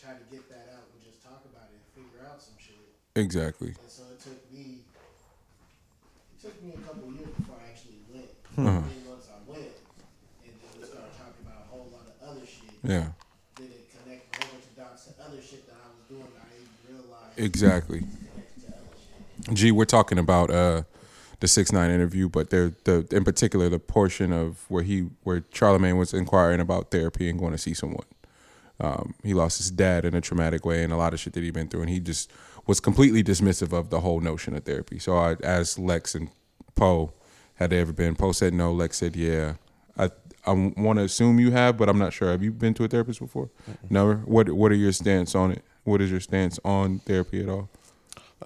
try to get that out and just talk about it and figure out some shit. Exactly. And so it took me a couple of years before I actually went. Uh-huh. And once I went, and then we started talking about a whole lot of other shit. Yeah. Other shit that I was doing that I didn't realize. Exactly. G, we're talking about the 6ix9ine interview, but in particular the portion of where Charlamagne was inquiring about therapy and going to see someone. He lost his dad in a traumatic way and a lot of shit that he'd been through, and he just was completely dismissive of the whole notion of therapy. So I asked Lex and Poe, had they ever been? Poe said no, Lex said yeah. I want to assume you have, but I'm not sure. Have you been to a therapist before? Mm-hmm. Never? What are your stance on it? What is your stance on therapy at all?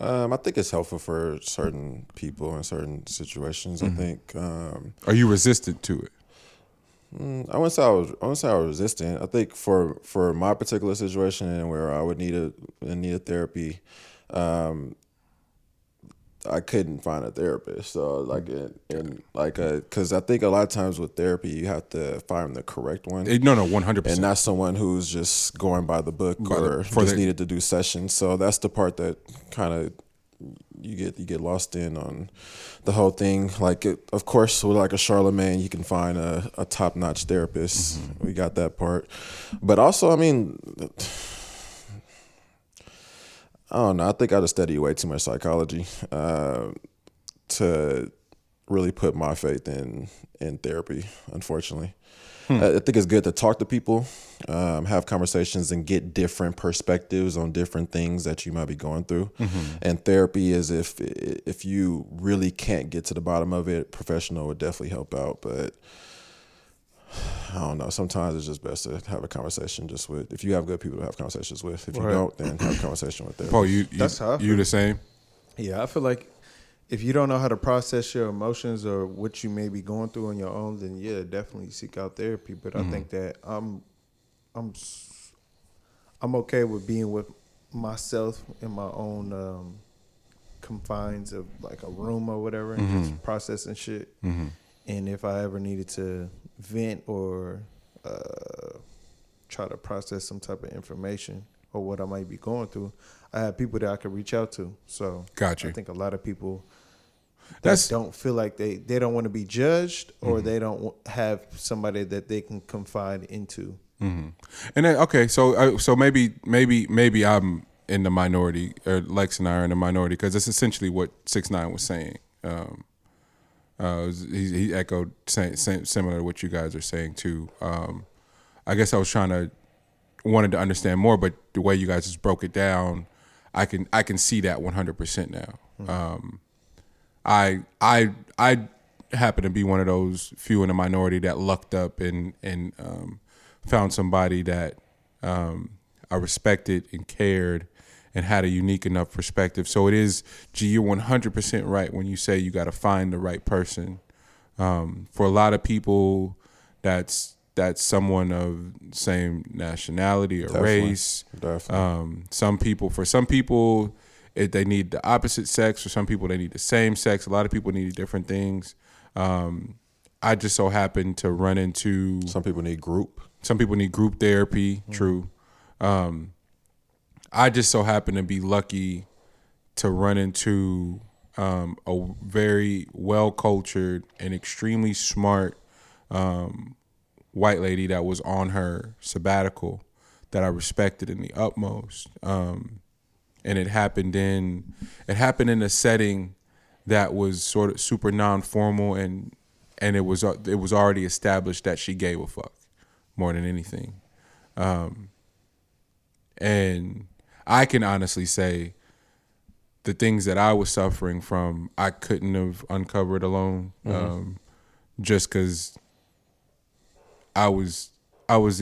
I think it's helpful for certain people in certain situations. Mm-hmm. I think. Are you resistant to it? I wouldn't say I was resistant. I think for my particular situation and where I would need a therapy, I couldn't find a therapist. So like, because I think a lot of times with therapy, you have to find the correct one. No, 100%. And not someone who's just going by the book needed to do sessions. So that's the part that kind of you get lost in on the whole thing. Like, of course, with like a Charlamagne, you can find a top-notch therapist. Mm-hmm. We got that part. But also, I mean... I don't know. I think I just studied way too much psychology to really put my faith in therapy, unfortunately. I think it's good to talk to people, have conversations, and get different perspectives on different things that you might be going through. Mm-hmm. And therapy is if you really can't get to the bottom of it, professional would definitely help out. But I don't know. Sometimes it's just best to have a conversation just with, if you have good people to have conversations with. If you don't, then have a conversation with them. Paul, you the same? Yeah, I feel like if you don't know how to process your emotions or what you may be going through on your own, then yeah, definitely seek out therapy. But mm-hmm. I think that I'm okay with being with myself in my own confines of like a room or whatever, and mm-hmm. just processing shit. Mm-hmm. And if I ever needed to vent or try to process some type of information or what I might be going through, I have people that I could reach out to. So gotcha. I think a lot of people that don't feel like they don't want to be judged, or they don't have somebody that they can confide into. And then, okay, so maybe I'm in the minority, or Lex and I are in the minority, because it's essentially what 6ix9ine was saying. He echoed similar to what you guys are saying too. I guess I was wanted to understand more, but the way you guys just broke it down, I can see that 100% now. I happen to be one of those few in the minority that lucked up and found somebody that I respected and cared and had a unique enough perspective. So it is, G, you're 100% right when you say you got to find the right person. For a lot of people, that's someone of same nationality or definitely. Race. Definitely. For some people, they need the opposite sex. For some people, they need the same sex. A lot of people need different things. I just so happened to run into... Some people need group therapy. Mm-hmm. True. I just so happen to be lucky to run into a very well-cultured and extremely smart white lady that was on her sabbatical that I respected in the utmost. And it happened in a setting that was sort of super non-formal, and it was already established that she gave a fuck more than anything. And I can honestly say the things that I was suffering from, I couldn't have uncovered alone, just because I was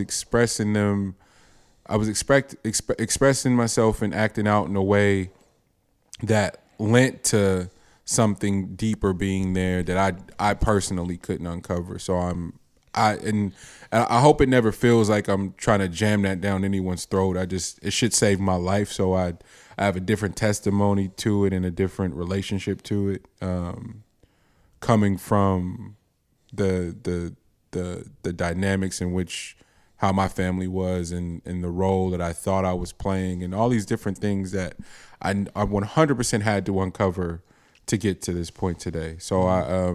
expressing them. I was expressing myself and acting out in a way that lent to something deeper being there that I personally couldn't uncover. So I hope it never feels like I'm trying to jam that down anyone's throat. It should save my life. So I have a different testimony to it and a different relationship to it, coming from the dynamics in which how my family was and the role that I thought I was playing and all these different things that I 100% had to uncover to get to this point today. So I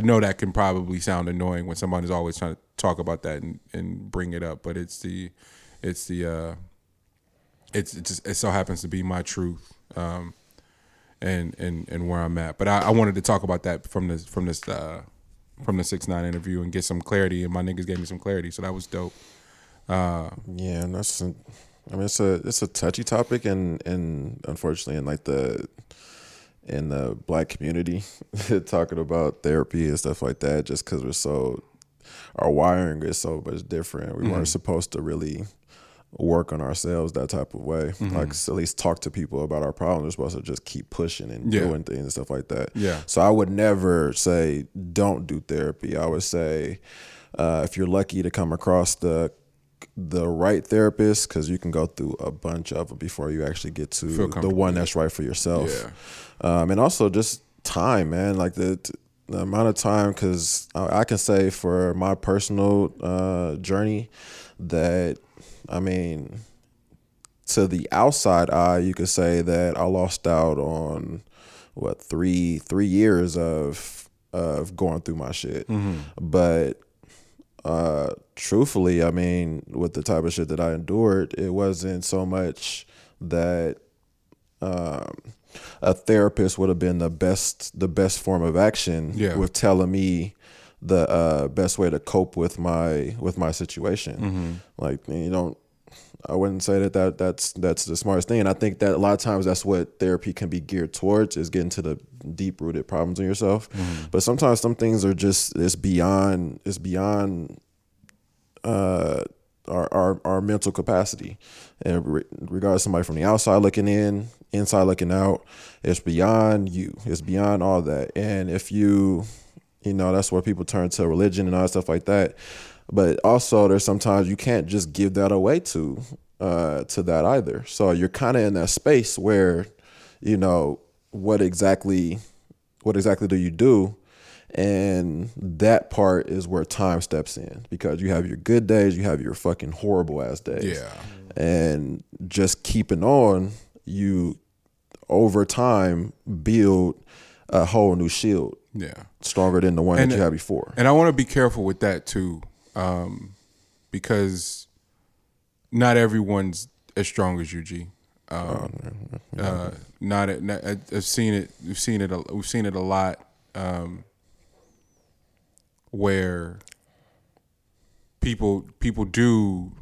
know that can probably sound annoying when somebody's always trying to talk about that and bring it up, but it so happens to be my truth, and where I'm at. But I wanted to talk about that from the 6ix9ine interview and get some clarity, and my niggas gave me some clarity, so that was dope. And it's a touchy topic, and unfortunately, in the Black community, talking about therapy and stuff like that, just because our wiring is so much different. We weren't supposed to really work on ourselves that type of way. Like, so at least talk to people about our problems. We're supposed to just keep pushing and doing things and stuff like that. Yeah. So I would never say don't do therapy. I would say if you're lucky to come across the right therapist, because you can go through a bunch of them before you actually get to the one that's right for yourself. Yeah. And also just time, man, like the amount of time, because I can say for my personal journey that, I mean, to the outside eye, you could say that I lost out on what three years of going through my shit. But truthfully, I mean, with the type of shit that I endured, it wasn't so much that a therapist would have been the best form of action with telling me the best way to cope with my situation. Like, you don't, I wouldn't say that's the smartest thing. And I think that a lot of times that's what therapy can be geared towards, is getting to the deep-rooted problems in yourself. But sometimes some things are just, it's beyond our mental capacity. And regardless, somebody from the outside looking in, inside looking out, it's beyond you. It's beyond all that. And if you know, that's where people turn to religion and all that stuff like that. But also, there's sometimes you can't just give that away to that either. So you're kind of in that space where, you know, what exactly do you do? And that part is where time steps in, because you have your good days, you have your fucking horrible ass days. Yeah. And just keeping on, you over time build a whole new shield. Yeah. Stronger than the one that you had before. And I want to be careful with that too, because not everyone's as strong as you, G. We've seen it a lot where people do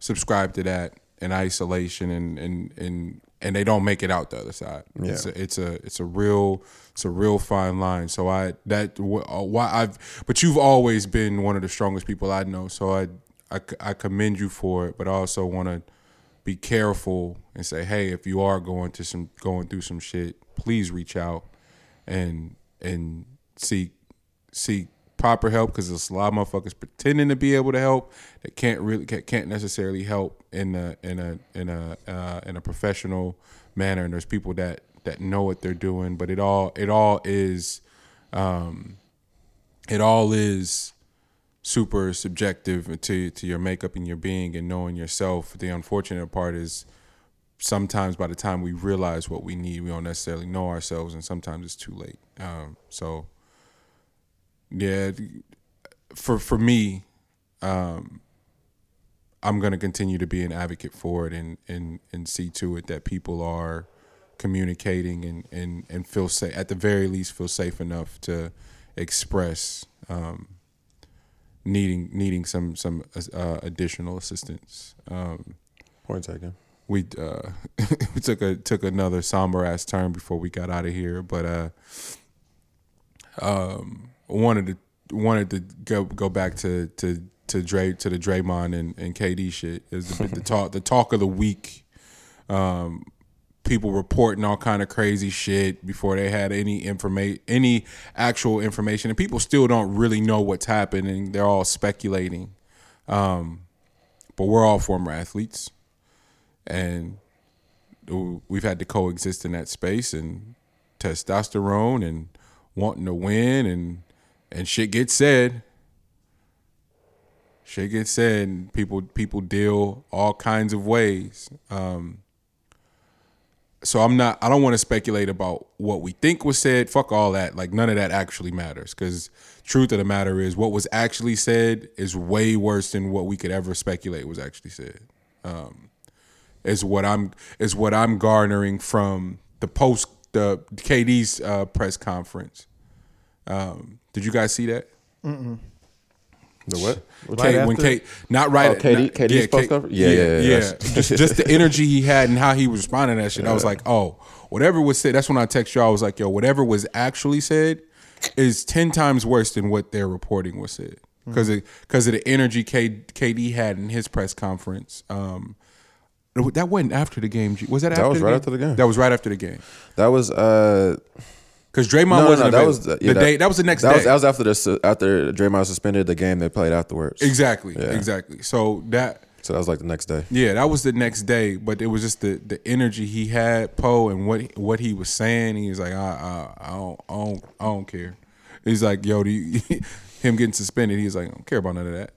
subscribe to that in isolation and they don't make it out the other side. Yeah. It's a real fine line. So but you've always been one of the strongest people I know. So I commend you for it, but I also want to be careful and say, hey, if you are going through some shit, please reach out and seek proper help, because there's a lot of motherfuckers pretending to be able to help that can't necessarily help in a professional manner. And there's people that know what they're doing, but it all is super subjective to your makeup and your being and knowing yourself. The unfortunate part is sometimes by the time we realize what we need, we don't necessarily know ourselves, and sometimes it's too late. So yeah, for me, I'm going to continue to be an advocate for it and see to it that people are communicating and feel safe, at the very least feel safe enough to express needing some additional assistance. Point taken. We took another somber ass turn before we got out of here, but wanted to go back to Dre, to the Draymond and KD shit. It was the talk of the week. People reporting all kind of crazy shit before they had any actual information, and people still don't really know what's happening. They're all speculating. But we're all former athletes, and we've had to coexist in that space, and testosterone and wanting to win and shit gets said. Shit gets said, and people deal all kinds of ways. So I don't want to speculate about what we think was said. Fuck all that. Like, none of that actually matters, because truth of the matter is what was actually said is way worse than what we could ever speculate was actually said. Is what I'm garnering from the KD's press conference. Did you guys see that? Mm-mm. The what? KD spoke. Just the energy he had and how he was responding to that shit. Yeah. I was like, oh, whatever was said. That's when I text y'all. I was like, yo, whatever was actually said is 10 times worse than what their reporting was said, because of the energy KD had in his press conference. That wasn't after the game. Was that after? That was right after the game. That was right after the game. That was. Because Draymond wasn't. No, that was the day. That was the next day. That was after Draymond suspended the game they played afterwards. Exactly. Yeah. Exactly. So that was like the next day. Yeah, that was the next day. But it was just the energy he had, Poe, and what he was saying. He was like, I don't care. He's like, yo, him getting suspended. He's like, I don't care about none of that.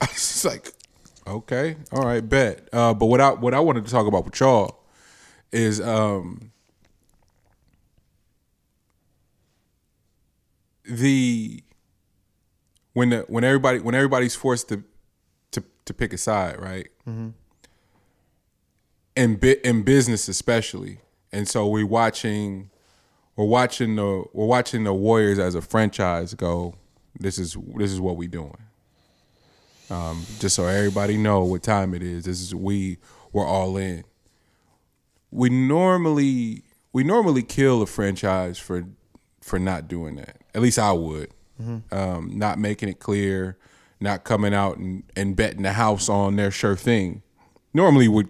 I was just like, okay, all right, bet. But what I wanted to talk about with y'all is. When everybody's forced to pick a side, right? Mm-hmm. In business especially, and so we're watching the Warriors as a franchise go, This is what we doing. Just so everybody know what time it is. This is we're all in. We normally kill a franchise for not doing that. At least I would. Mm-hmm. Not making it clear, not coming out and betting the house on their sure thing. Normally would,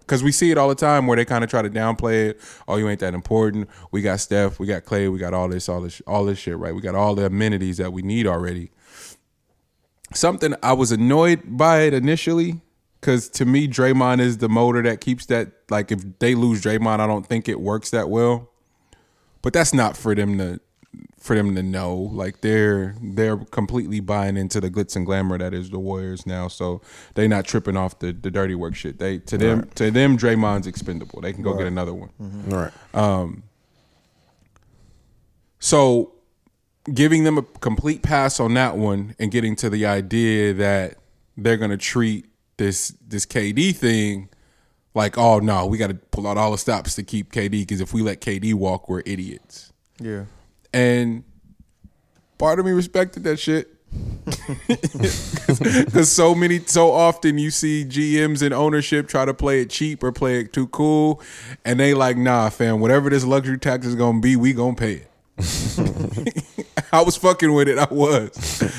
because we see it all the time where they kind of try to downplay it. Oh, you ain't that important. We got Steph, we got Clay, we got all this shit, right? We got all the amenities that we need already. Something I was annoyed by it initially, because to me, Draymond is the motor that keeps that. Like, if they lose Draymond, I don't think it works that well. But that's not for them to for them to know, like, they're completely buying into the glitz and glamour that is the Warriors now. So they're not tripping off the dirty work shit. To them, Draymond's expendable. They can go get another one. Mm-hmm. All right. So giving them a complete pass on that one and getting to the idea that they're gonna treat this KD thing like, oh no, we got to pull out all the stops to keep KD, because if we let KD walk, we're idiots. Yeah. And part of me respected that shit, because so often you see GMs and ownership try to play it cheap or play it too cool, and they like, nah, fam, whatever this luxury tax is gonna be, we gonna pay it. I was fucking with it. I was.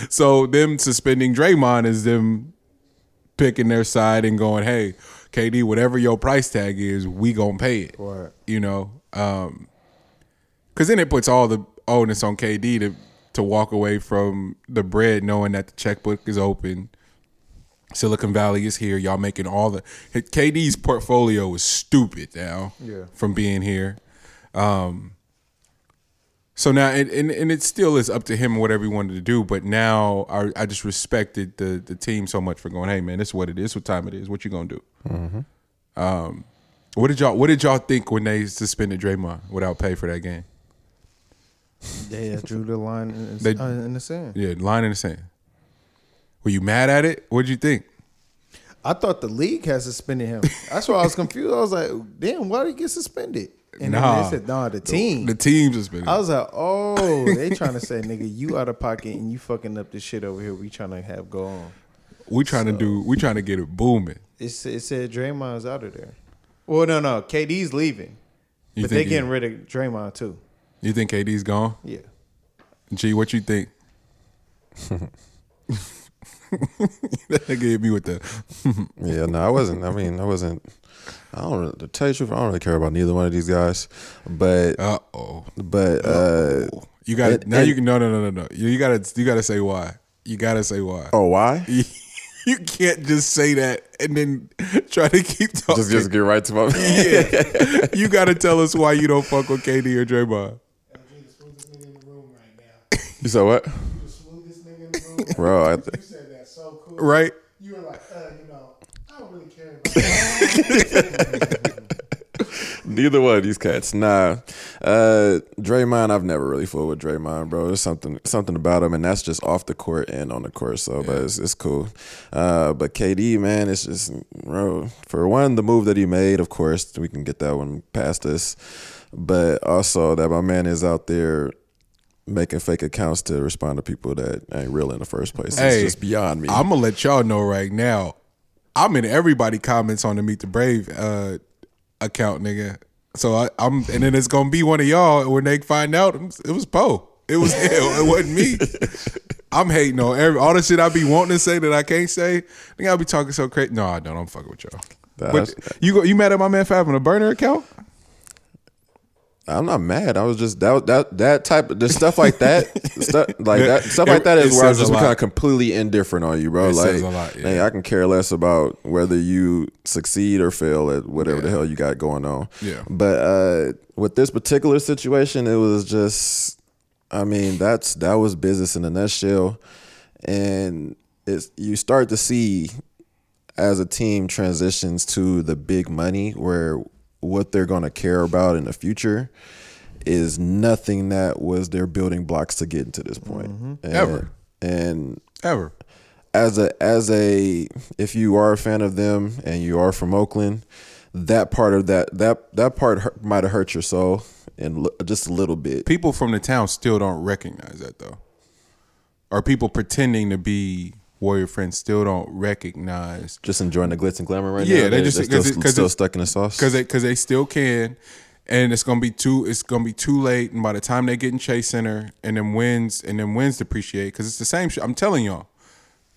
So them suspending Draymond is them picking their side and going, hey, KD, whatever your price tag is, we gonna pay it. Right. You know, because then it puts all the onus on KD to walk away from the bread, knowing that the checkbook is open. Silicon Valley is here. Y'all making all the KD's portfolio is stupid now. Yeah. From being here, so now and it still is up to him whatever he wanted to do. But now I just respected the team so much for going, hey man, this is what it is. What time it is? What you gonna do? Mm-hmm. What did y'all think when they suspended Draymond without pay for that game? They drew the line in the sand. Yeah, line in the sand. Were you mad at it? What did you think? I thought the league had suspended him. That's why I was confused. I was like, damn, why did he get suspended? And then they said, the team. The team suspended. I was like, oh, they trying to say, nigga, you out of pocket and you fucking up this shit over here we trying to have go on. We trying to get it booming. It said Draymond's out of there. Well, no, KD's leaving. But they getting rid of Draymond too. You think KD's gone? Yeah. G, what you think? That nigga hit me with the. Yeah, no, I wasn't. I mean, I wasn't. I don't. To tell you the truth, I don't really care about neither one of these guys. But you got it, now. You can no. You gotta say why. You gotta say why. Oh, why? You can't just say that and then try to keep talking. Just get right to my. Yeah. You gotta tell us why you don't fuck with KD or Draymond. You said what? Bro, you said that so cool. Right? You were like, you know, I don't really care about that. Neither one of these cats. Nah. Draymond, I've never really fooled with Draymond, bro. There's something about him, and that's just off the court and on the court, so yeah. But it's cool. But KD, man, it's just, bro, for one, the move that he made, of course, we can get that one past us. But also that my man is out there making fake accounts to respond to people that ain't real in the first place. Hey, it's just beyond me. I'm going to let y'all know right now. I'm in everybody comments on the Meet the Brave account, nigga. So I'm and then it's going to be one of y'all, and when they find out, it was Poe. It was it wasn't me. I'm hating on all the shit I be wanting to say that I can't say. Nigga, I be talking so crazy. No, I don't. I'm fucking with y'all. But you mad at my man for having a burner account? I'm not mad. I was just that type of the stuff like that, is where I was just kind of completely indifferent on you, bro. It like, says a lot, yeah. Hey, I can care less about whether you succeed or fail at whatever the hell you got going on. Yeah. But with this particular situation, it was just, I mean, that was business in a nutshell, and you start to see as a team transitions to the big money where what they're going to care about in the future is nothing that was their building blocks to getting to this point. Mm-hmm. And ever. As a if you are a fan of them and you are from Oakland, that part might have hurt your soul and just a little bit. People from the town still don't recognize that though. Or people pretending to be Warrior friends still don't recognize. Just enjoying the glitz and glamour right now. Yeah, they're still stuck in the sauce because they still can, and it's gonna be too late. And by the time they get in Chase Center and then wins depreciate because it's the same shit. I'm telling y'all,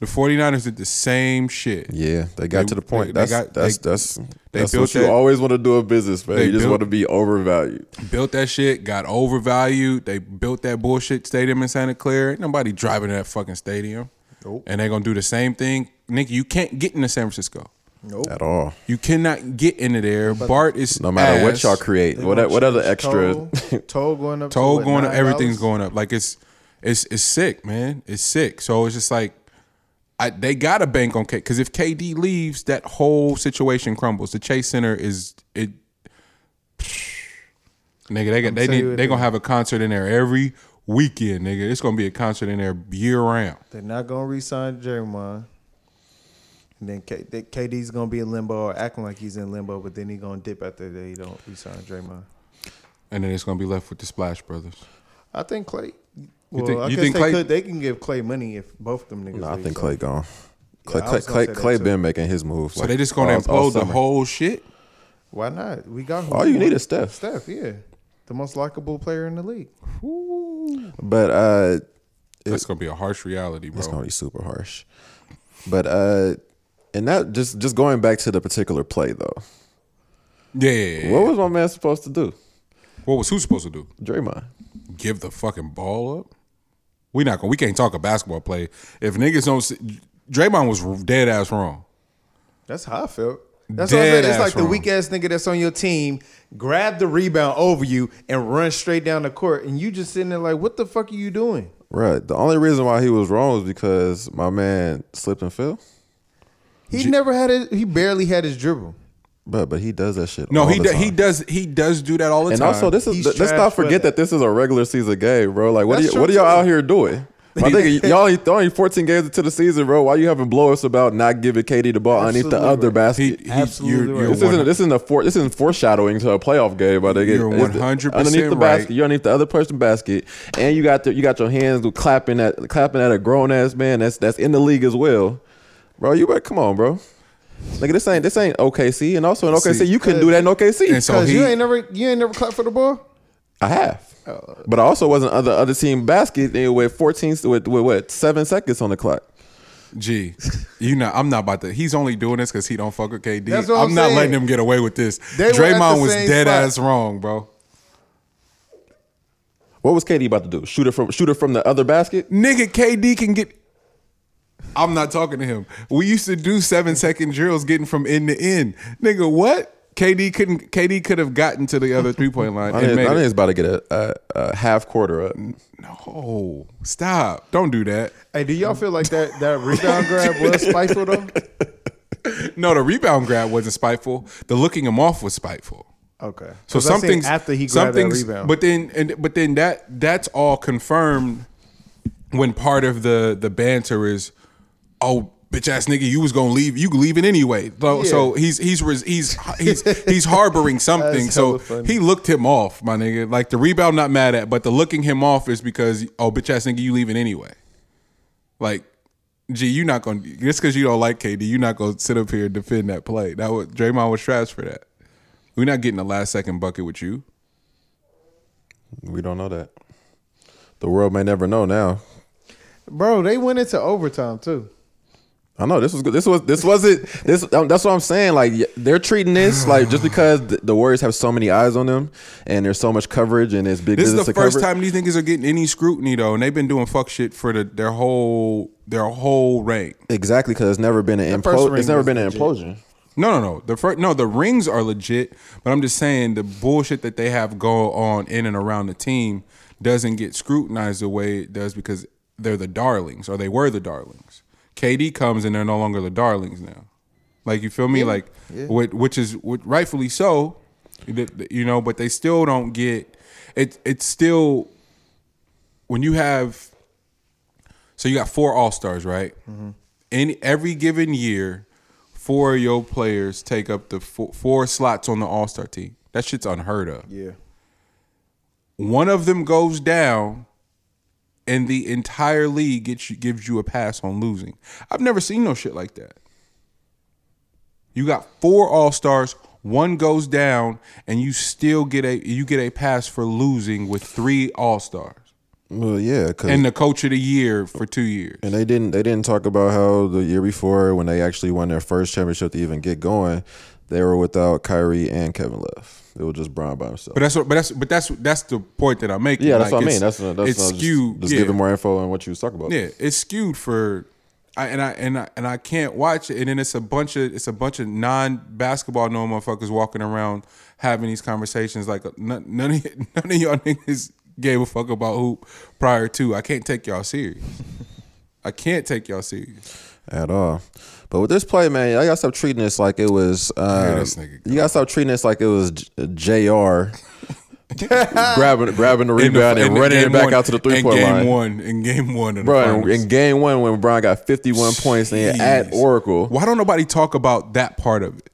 the 49ers did the same shit. Yeah, they got to the point. That's what you always want to do in business, man. You just want to be overvalued. Built that shit, got overvalued. They built that bullshit stadium in Santa Clara. Ain't nobody driving to that fucking stadium. Nope. And they're going to do the same thing. Nigga, you can't get into San Francisco. Nope. At all. You cannot get into there. But Bart is no matter ass. What y'all create. What other extra toll going up? Toll going up. Everything's going up. Like it's sick, man. It's sick. So it's just like they gotta bank on K, because if KD leaves, that whole situation crumbles. The Chase Center is it. Nigga, they gonna have a concert in there every weekend, nigga. It's gonna be a concert in there year round. They're not gonna re-sign Draymond. And then KD's gonna be in limbo or acting like he's in limbo, but then he's gonna dip after they don't re-sign Draymond. And then it's gonna be left with the Splash Brothers. I think Clay. Well, I guess they can give Clay money if both of them niggas. No, I think Clay gone. Clay been making his moves. So they just gonna implode the whole shit. Why not? We got who all you need is Steph. Steph, yeah, the most likable player in the league. Woo. But that's gonna be a harsh reality, bro. It's gonna be super harsh. But and that just going back to the particular play though. Yeah. What was my man supposed to do? What was who supposed to do? Draymond. Give the fucking ball up. We can't talk a basketball play if niggas don't. Draymond was dead ass wrong. That's how I felt. That's what I said. It's like the weak ass nigga that's on your team grab the rebound over you and run straight down the court, and you just sitting there like, what the fuck are you doing? Right. The only reason why he was wrong was because my man slipped and fell. He barely had his dribble. But he does that shit. No, all the time. He does do that all the time. And also, let's not forget that this is a regular season game, bro. Like, what are y'all out here doing? My nigga, y'all only 14 games into the season, bro. Why you having blowups about not giving KD the ball underneath the other basket? Absolutely. This isn't foreshadowing to a playoff game, my nigga. You're 100% underneath the basket. You're underneath the other person's basket, and you got your hands clapping at a grown ass man that's in the league as well, bro. You better come on, bro. Like this ain't OKC, and also in OKC you couldn't do that in OKC. And so you ain't never clapped for the ball. I have, but I also wasn't other team basket with 14 with what 7 seconds on the clock. Gee, you know I'm not about to. He's only doing this because he don't fuck with KD. That's what I'm not saying. Letting him get away with this. Draymond was dead ass wrong, bro. What was KD about to do? Shoot her from the other basket? Nigga, KD can get. I'm not talking to him. We used to do 7-second drills getting from end to end. Nigga, what? KD could have gotten to the other three-point line. I think it's about to get a half quarter up. No. Stop. Don't do that. Hey, do y'all feel like that rebound grab was spiteful, though? No, the rebound grab wasn't spiteful. The looking him off was spiteful. Okay. So something's after he grabbed that rebound. But then that's all confirmed when part of the banter is, oh, bitch ass nigga, you was gonna leave. You leaving anyway. So, yeah. So he's harboring something. So he looked him off, my nigga. Like the rebound, not mad at, but the looking him off is because, oh, bitch ass nigga, you leaving anyway. Like, gee, you not gonna just because you don't like KD, you not gonna sit up here and defend that play. Draymond was trash for that. We're not getting the last second bucket with you. We don't know that. The world may never know now. Bro, they went into overtime too. I know this was good. This wasn't. That's what I'm saying. Like they're treating this like just because the Warriors have so many eyes on them and there's so much coverage and it's big. This is the first time these niggas are getting any scrutiny though, and they've been doing fuck shit for their whole reign. Exactly, because it's never been an implosion. It's never been an implosion. No. The rings are legit, but I'm just saying the bullshit that they have go on in and around the team doesn't get scrutinized the way it does because they're the darlings or they were the darlings. KD comes and they're no longer the darlings now. Like, you feel me? Yeah, like, yeah. Which is rightfully so, you know, but they still don't get it. It's still when you have. So you got 4 All-Stars, right? Mm-hmm. In every given year, 4 of your players take up the 4 slots on the All-Star team. That shit's unheard of. Yeah. One of them goes down. And the entire league gives you a pass on losing. I've never seen no shit like that. You got 4 All-Stars, 1 goes down, and you still get a pass for losing with 3 All-Stars. Well, yeah, and the coach of the year for 2 years. And they didn't talk about how the year before when they actually won their first championship to even get going, they were without Kyrie and Kevin Love. It was just Bron by himself. But that's the point that I'm making. Yeah, that's what I mean. That's skewed. Just giving more info on what you was talking about. Yeah, it's skewed for. I can't watch it. And then it's a bunch of non-basketball motherfuckers walking around having these conversations like none of y'all niggas gave a fuck about hoop prior to. I can't take y'all serious. I can't take y'all serious at all. But with this play, man, I gotta stop treating this like it was. You gotta stop treating this like it was JR grabbing the rebound and running it back out to the 3-point line. In game one, when Bron got 51 points and at Oracle. Why don't nobody talk about that part of it?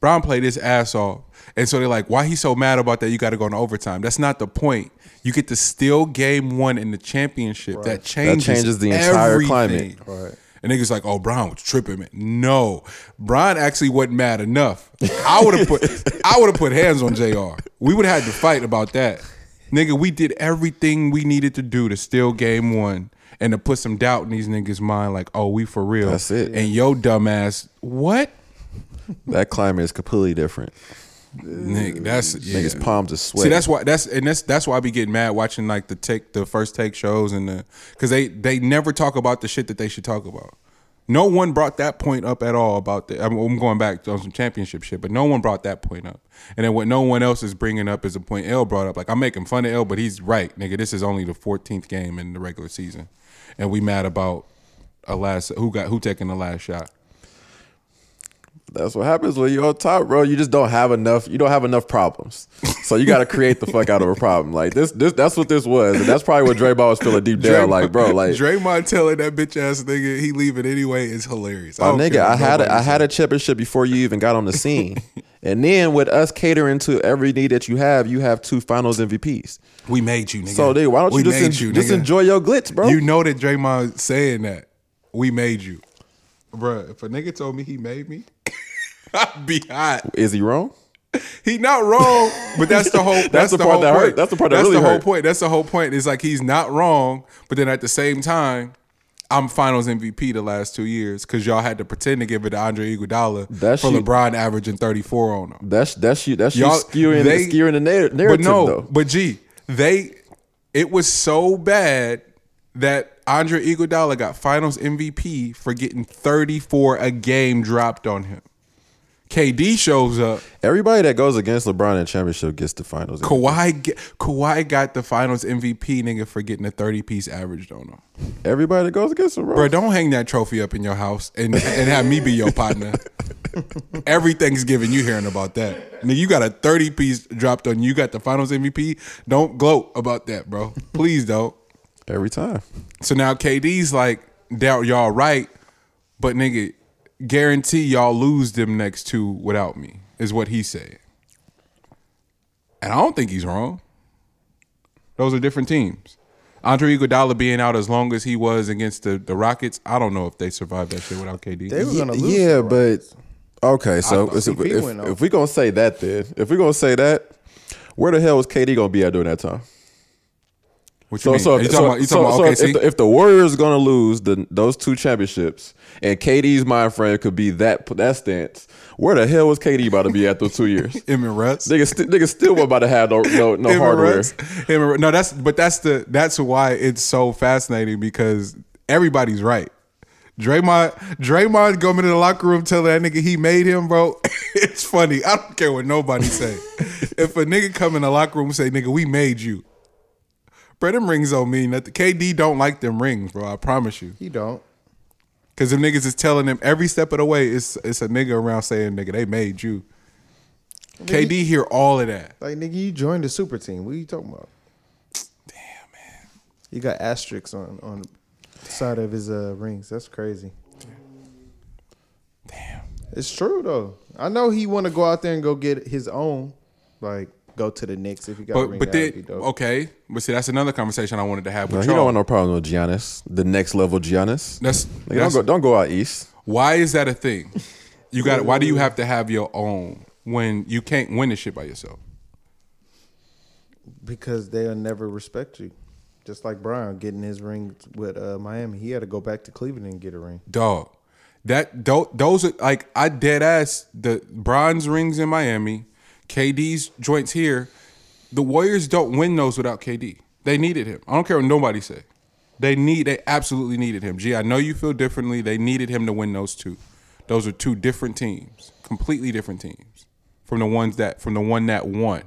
Bron played his ass off, and so they're like, "Why he so mad about that? You got to go into overtime." That's not the point. You get to steal game one in the championship. Right. That changes the entire climate. Right. And niggas like, oh, Bron was tripping, man. No, Bron actually wasn't mad enough. I would have put hands on JR. We would have had to fight about that. Nigga, we did everything we needed to do to steal game one and to put some doubt in these niggas' mind, like, oh, we for real. That's it. And yo, dumbass, what? That climate is completely different. Nigga, that's niggas' palms are sweating. See, that's why I be getting mad watching like the first take shows and because they never talk about the shit that they should talk about. No one brought that point up at all about the. I'm going back on some championship shit, but no one brought that point up. And then what no one else is bringing up is a point L brought up. Like I'm making fun of L, but he's right, nigga. This is only the 14th game in the regular season, and we mad about who taking the last shot. That's what happens when you're on top, bro. You just don't have enough. You don't have enough problems, so you got to create the fuck out of a problem. Like this. That's what this was, and that's probably what Draymond was feeling deep down. Like, bro, like Draymond telling that bitch ass nigga he leaving anyway is hilarious. Oh, nigga, I had a championship before you even got on the scene, and then with us catering to every need that you have two Finals MVPs. We made you, nigga. So, nigga, why don't you just enjoy your glitz, bro? You know that Draymond saying that we made you, bro. If a nigga told me he made me. I'd be hot. Is he wrong? He not wrong, but that's the whole. that's the part that hurt. That's the part that really hurt. That's the whole point. That's the whole point. It's like he's not wrong, but then at the same time, I'm Finals MVP the last 2 years because y'all had to pretend to give it to Andre Iguodala for LeBron averaging 34 on him. That's you skewing the narrative. But no, though. But G, it was so bad that Andre Iguodala got Finals MVP for getting 34 a game dropped on him. KD shows up. Everybody that goes against LeBron in championship gets the Finals MVP. Kawhi got the Finals MVP, nigga, for getting a 30-piece averaged on him. Everybody that goes against LeBron. Bro, don't hang that trophy up in your house and have me be your partner. Every Thanksgiving, you hearing about that. Nigga, you got a 30-piece dropped on you. You got the Finals MVP. Don't gloat about that, bro. Please don't. Every time. So now KD's like, doubt y'all right, but nigga, guarantee y'all lose them next two without me is what he said, and I don't think he's wrong. Those are different teams. Andre Iguodala being out as long as he was against the Rockets, I don't know if they survived that shit without KD. They were gonna lose. Yeah, but okay. So if we gonna say that, then if we gonna say that, where the hell was KD gonna be at during that time? If the Warriors are going to lose those two championships and KD's mind frame could be that stance, where the hell was KD about to be at those 2 years? Him and Russ. Niggas still were about to have no hardware. No, that's why it's so fascinating because everybody's right. Draymond going into the locker room telling that nigga he made him, bro. It's funny. I don't care what nobody say. If a nigga come in the locker room and say, nigga, we made you. Bro, them rings don't mean nothing. KD don't like them rings, bro. I promise you. He don't. Because them niggas is telling him every step of the way, it's a nigga around saying, nigga, they made you. Nigga, KD hear all of that. Like, nigga, you joined the super team. What are you talking about? Damn, man. He got asterisks on the side of his rings. That's crazy. Damn. It's true, though. I know he want to go out there and go get his own, like, go to the Knicks if you got to ring out. Okay. But see, that's another conversation I wanted to have with you. You don't want no problem with Giannis. The next level Giannis. Don't go out east. Why is that a thing? You got. Why do you have to have your own when you can't win this shit by yourself? Because they'll never respect you. Just like Brian getting his ring with Miami. He had to go back to Cleveland and get a ring. Dog. Those are like, I dead ass the bronze rings in Miami. KD's joints here. The Warriors don't win those without KD. They needed him. I don't care what nobody say. They absolutely needed him. G, I know you feel differently. They needed him to win those two. Those are two different teams, completely different teams from the one that won.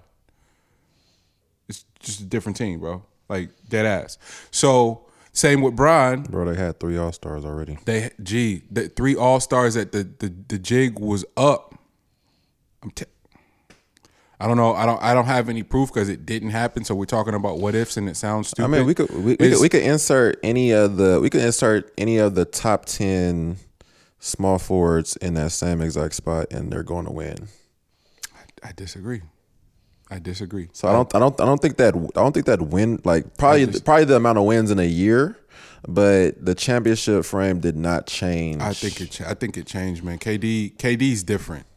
It's just a different team, bro. Like dead ass. So same with Brian. Bro, they had three all-stars already. The three all-stars that the jig was up. I don't know. I don't have any proof because it didn't happen. So we're talking about what ifs, and it sounds stupid. I mean, we could insert any of the top 10 small forwards in that same exact spot, and they're going to win. I disagree. So I don't think that win, like probably the amount of wins in a year, but the championship frame did not change. I think it changed, man. KD's different.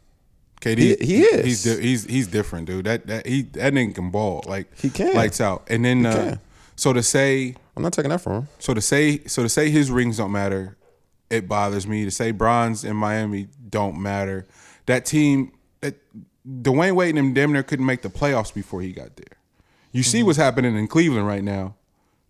KD, he is. He's different, dude. That nigga can ball, like he can, lights out. And then so to say, I'm not taking that from him. So to say his rings don't matter, it bothers me. To say Bron's in Miami don't matter. That team, Dwayne Wade and damn near couldn't make the playoffs before he got there. You see what's happening in Cleveland right now.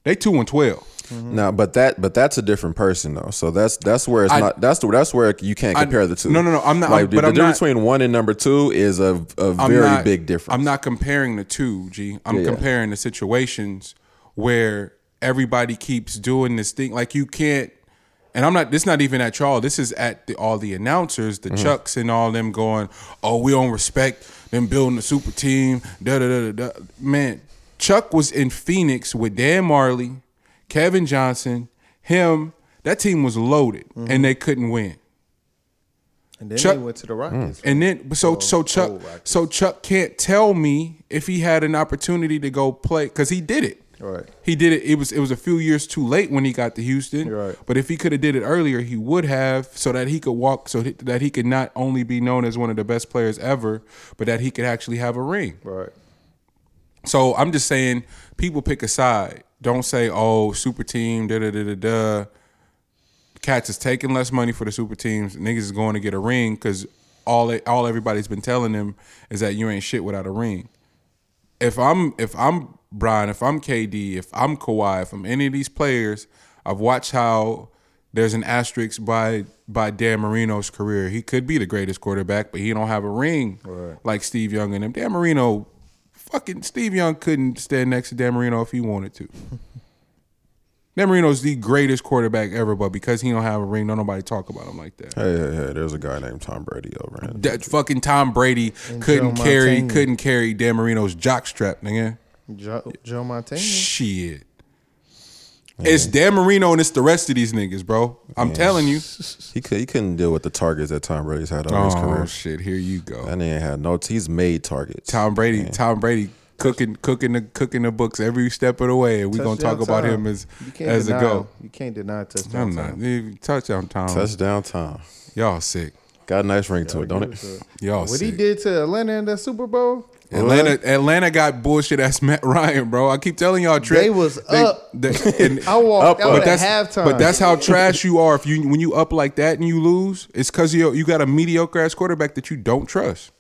They 2-12. Mm-hmm. No, but that's a different person though. So that's where it's that's where you can't compare the two. No, I'm not. Like, the difference between one and number two is a very big difference. I'm not comparing the two, G. I'm comparing the situations where everybody keeps doing this thing. Like you can't. And I'm not. This not even at y'all. This is at all the announcers, the Chucks, and all them going. Oh, we don't respect them building a super team. Man, Chuck was in Phoenix with Dan Marley. Kevin Johnson, him, that team was loaded, and they couldn't win. And then Chuck, they went to the Rockets. And then Chuck can't tell me if he had an opportunity to go play because he did it. Right, he did it. It was a few years too late when he got to Houston. Right. But if he could have did it earlier, he would have, so that he could walk, so that he could not only be known as one of the best players ever, but that he could actually have a ring. Right. So I'm just saying, people pick a side. Don't say, oh, super team, da-da-da-da-da. Cats is taking less money for the super teams. Niggas is going to get a ring because all everybody's been telling them is that you ain't shit without a ring. If I'm Brian, if I'm KD, if I'm Kawhi, if I'm any of these players, I've watched how there's an asterisk by Dan Marino's career. He could be the greatest quarterback, but he don't have a ring like Steve Young and them. Dan Marino... Fucking Steve Young couldn't stand next to Dan Marino if he wanted to. Dan Marino's the greatest quarterback ever, but because he don't have a ring, don't nobody talk about him like that. Hey, there's a guy named Tom Brady over here. That fucking Tom Brady and couldn't carry Dan Marino's jockstrap, nigga. Joe Montana. Shit. Man. It's Dan Marino and it's the rest of these niggas, bro. I'm telling you. He couldn't deal with the targets that Tom Brady's had over his career. Oh, shit. Here you go. That nigga had no... He's made targets. Tom Brady cooking the books every step of the way. And we're going to talk about him as a go. You can't deny touchdown time. Touchdown time. Y'all sick. Got a nice ring to it, don't it? Y'all sick. What he did to Atlanta in that Super Bowl... Atlanta got bullshit ass Matt Ryan, bro. I keep telling y'all, Trip. They was up. I walked out at halftime. But that's how trash you are. If you when you up like that and you lose, it's because you got a mediocre ass quarterback that you don't trust.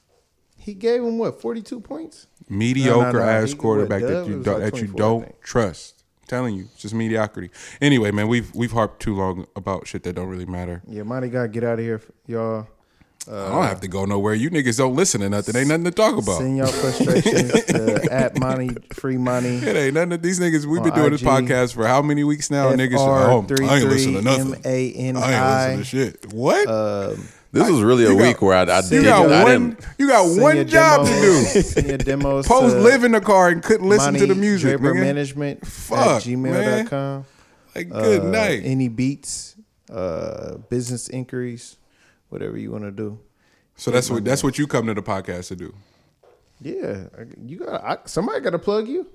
He gave him what, 42 points? Mediocre ass quarterback that you don't trust. I'm telling you, it's just mediocrity. Anyway, man, we've harped too long about shit that don't really matter. Yeah, Monty got to get out of here, y'all. I don't have to go nowhere. You niggas don't listen to nothing. Ain't nothing to talk about. Send y'all frustrations to at Monty, free Monty. It ain't nothing. These niggas, we've been doing this podcast for how many weeks now? FR niggas are home. I ain't listening to nothing. M-A-N-I. I ain't listening to shit. What? This was really a week where I did. You got one job to do. Demos Post live in the car and couldn't listen to the music. Draper Management. Fuck. gmail.com. Like, good night. Any beats, business inquiries. Whatever you want to do. So that's what you come to the podcast to do. Yeah, somebody got to plug you.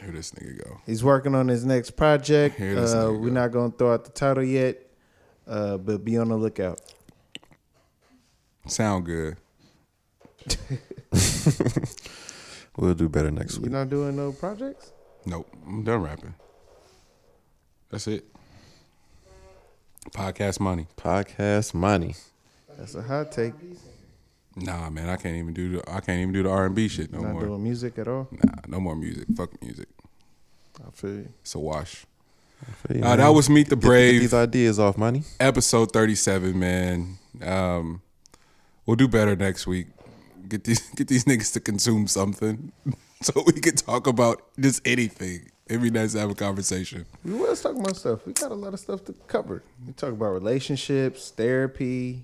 Here this nigga go. He's working on his next project. We're not gonna throw out the title yet, but be on the lookout. Sound good. We'll do better next week. You're not doing no projects? Nope, I'm done rapping. That's it. Podcast money. That's a hot take. Nah, man, I can't even do the R&B shit no more. Not doing music at all? Nah, no more music. Fuck music. I feel you. It's a wash. That was Meet the Brave. Get these ideas off, money. Episode 37, man. We'll do better next week. Get these niggas to consume something so we can talk about just anything. It'd be nice to have a conversation. Let's talk about stuff. We got a lot of stuff to cover. We talk about relationships, therapy.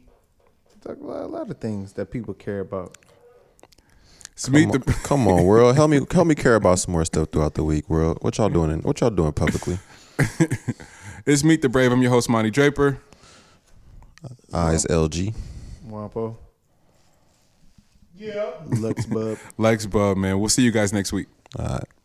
We talk about a lot of things that people care about. Come on, world. Help me care about some more stuff throughout the week, world. What y'all doing publicly? It's Meet the Brave. I'm your host, Monty Draper. Eyes LG. Wampo. Yeah. Lex Bub. Man. We'll see you guys next week. All right.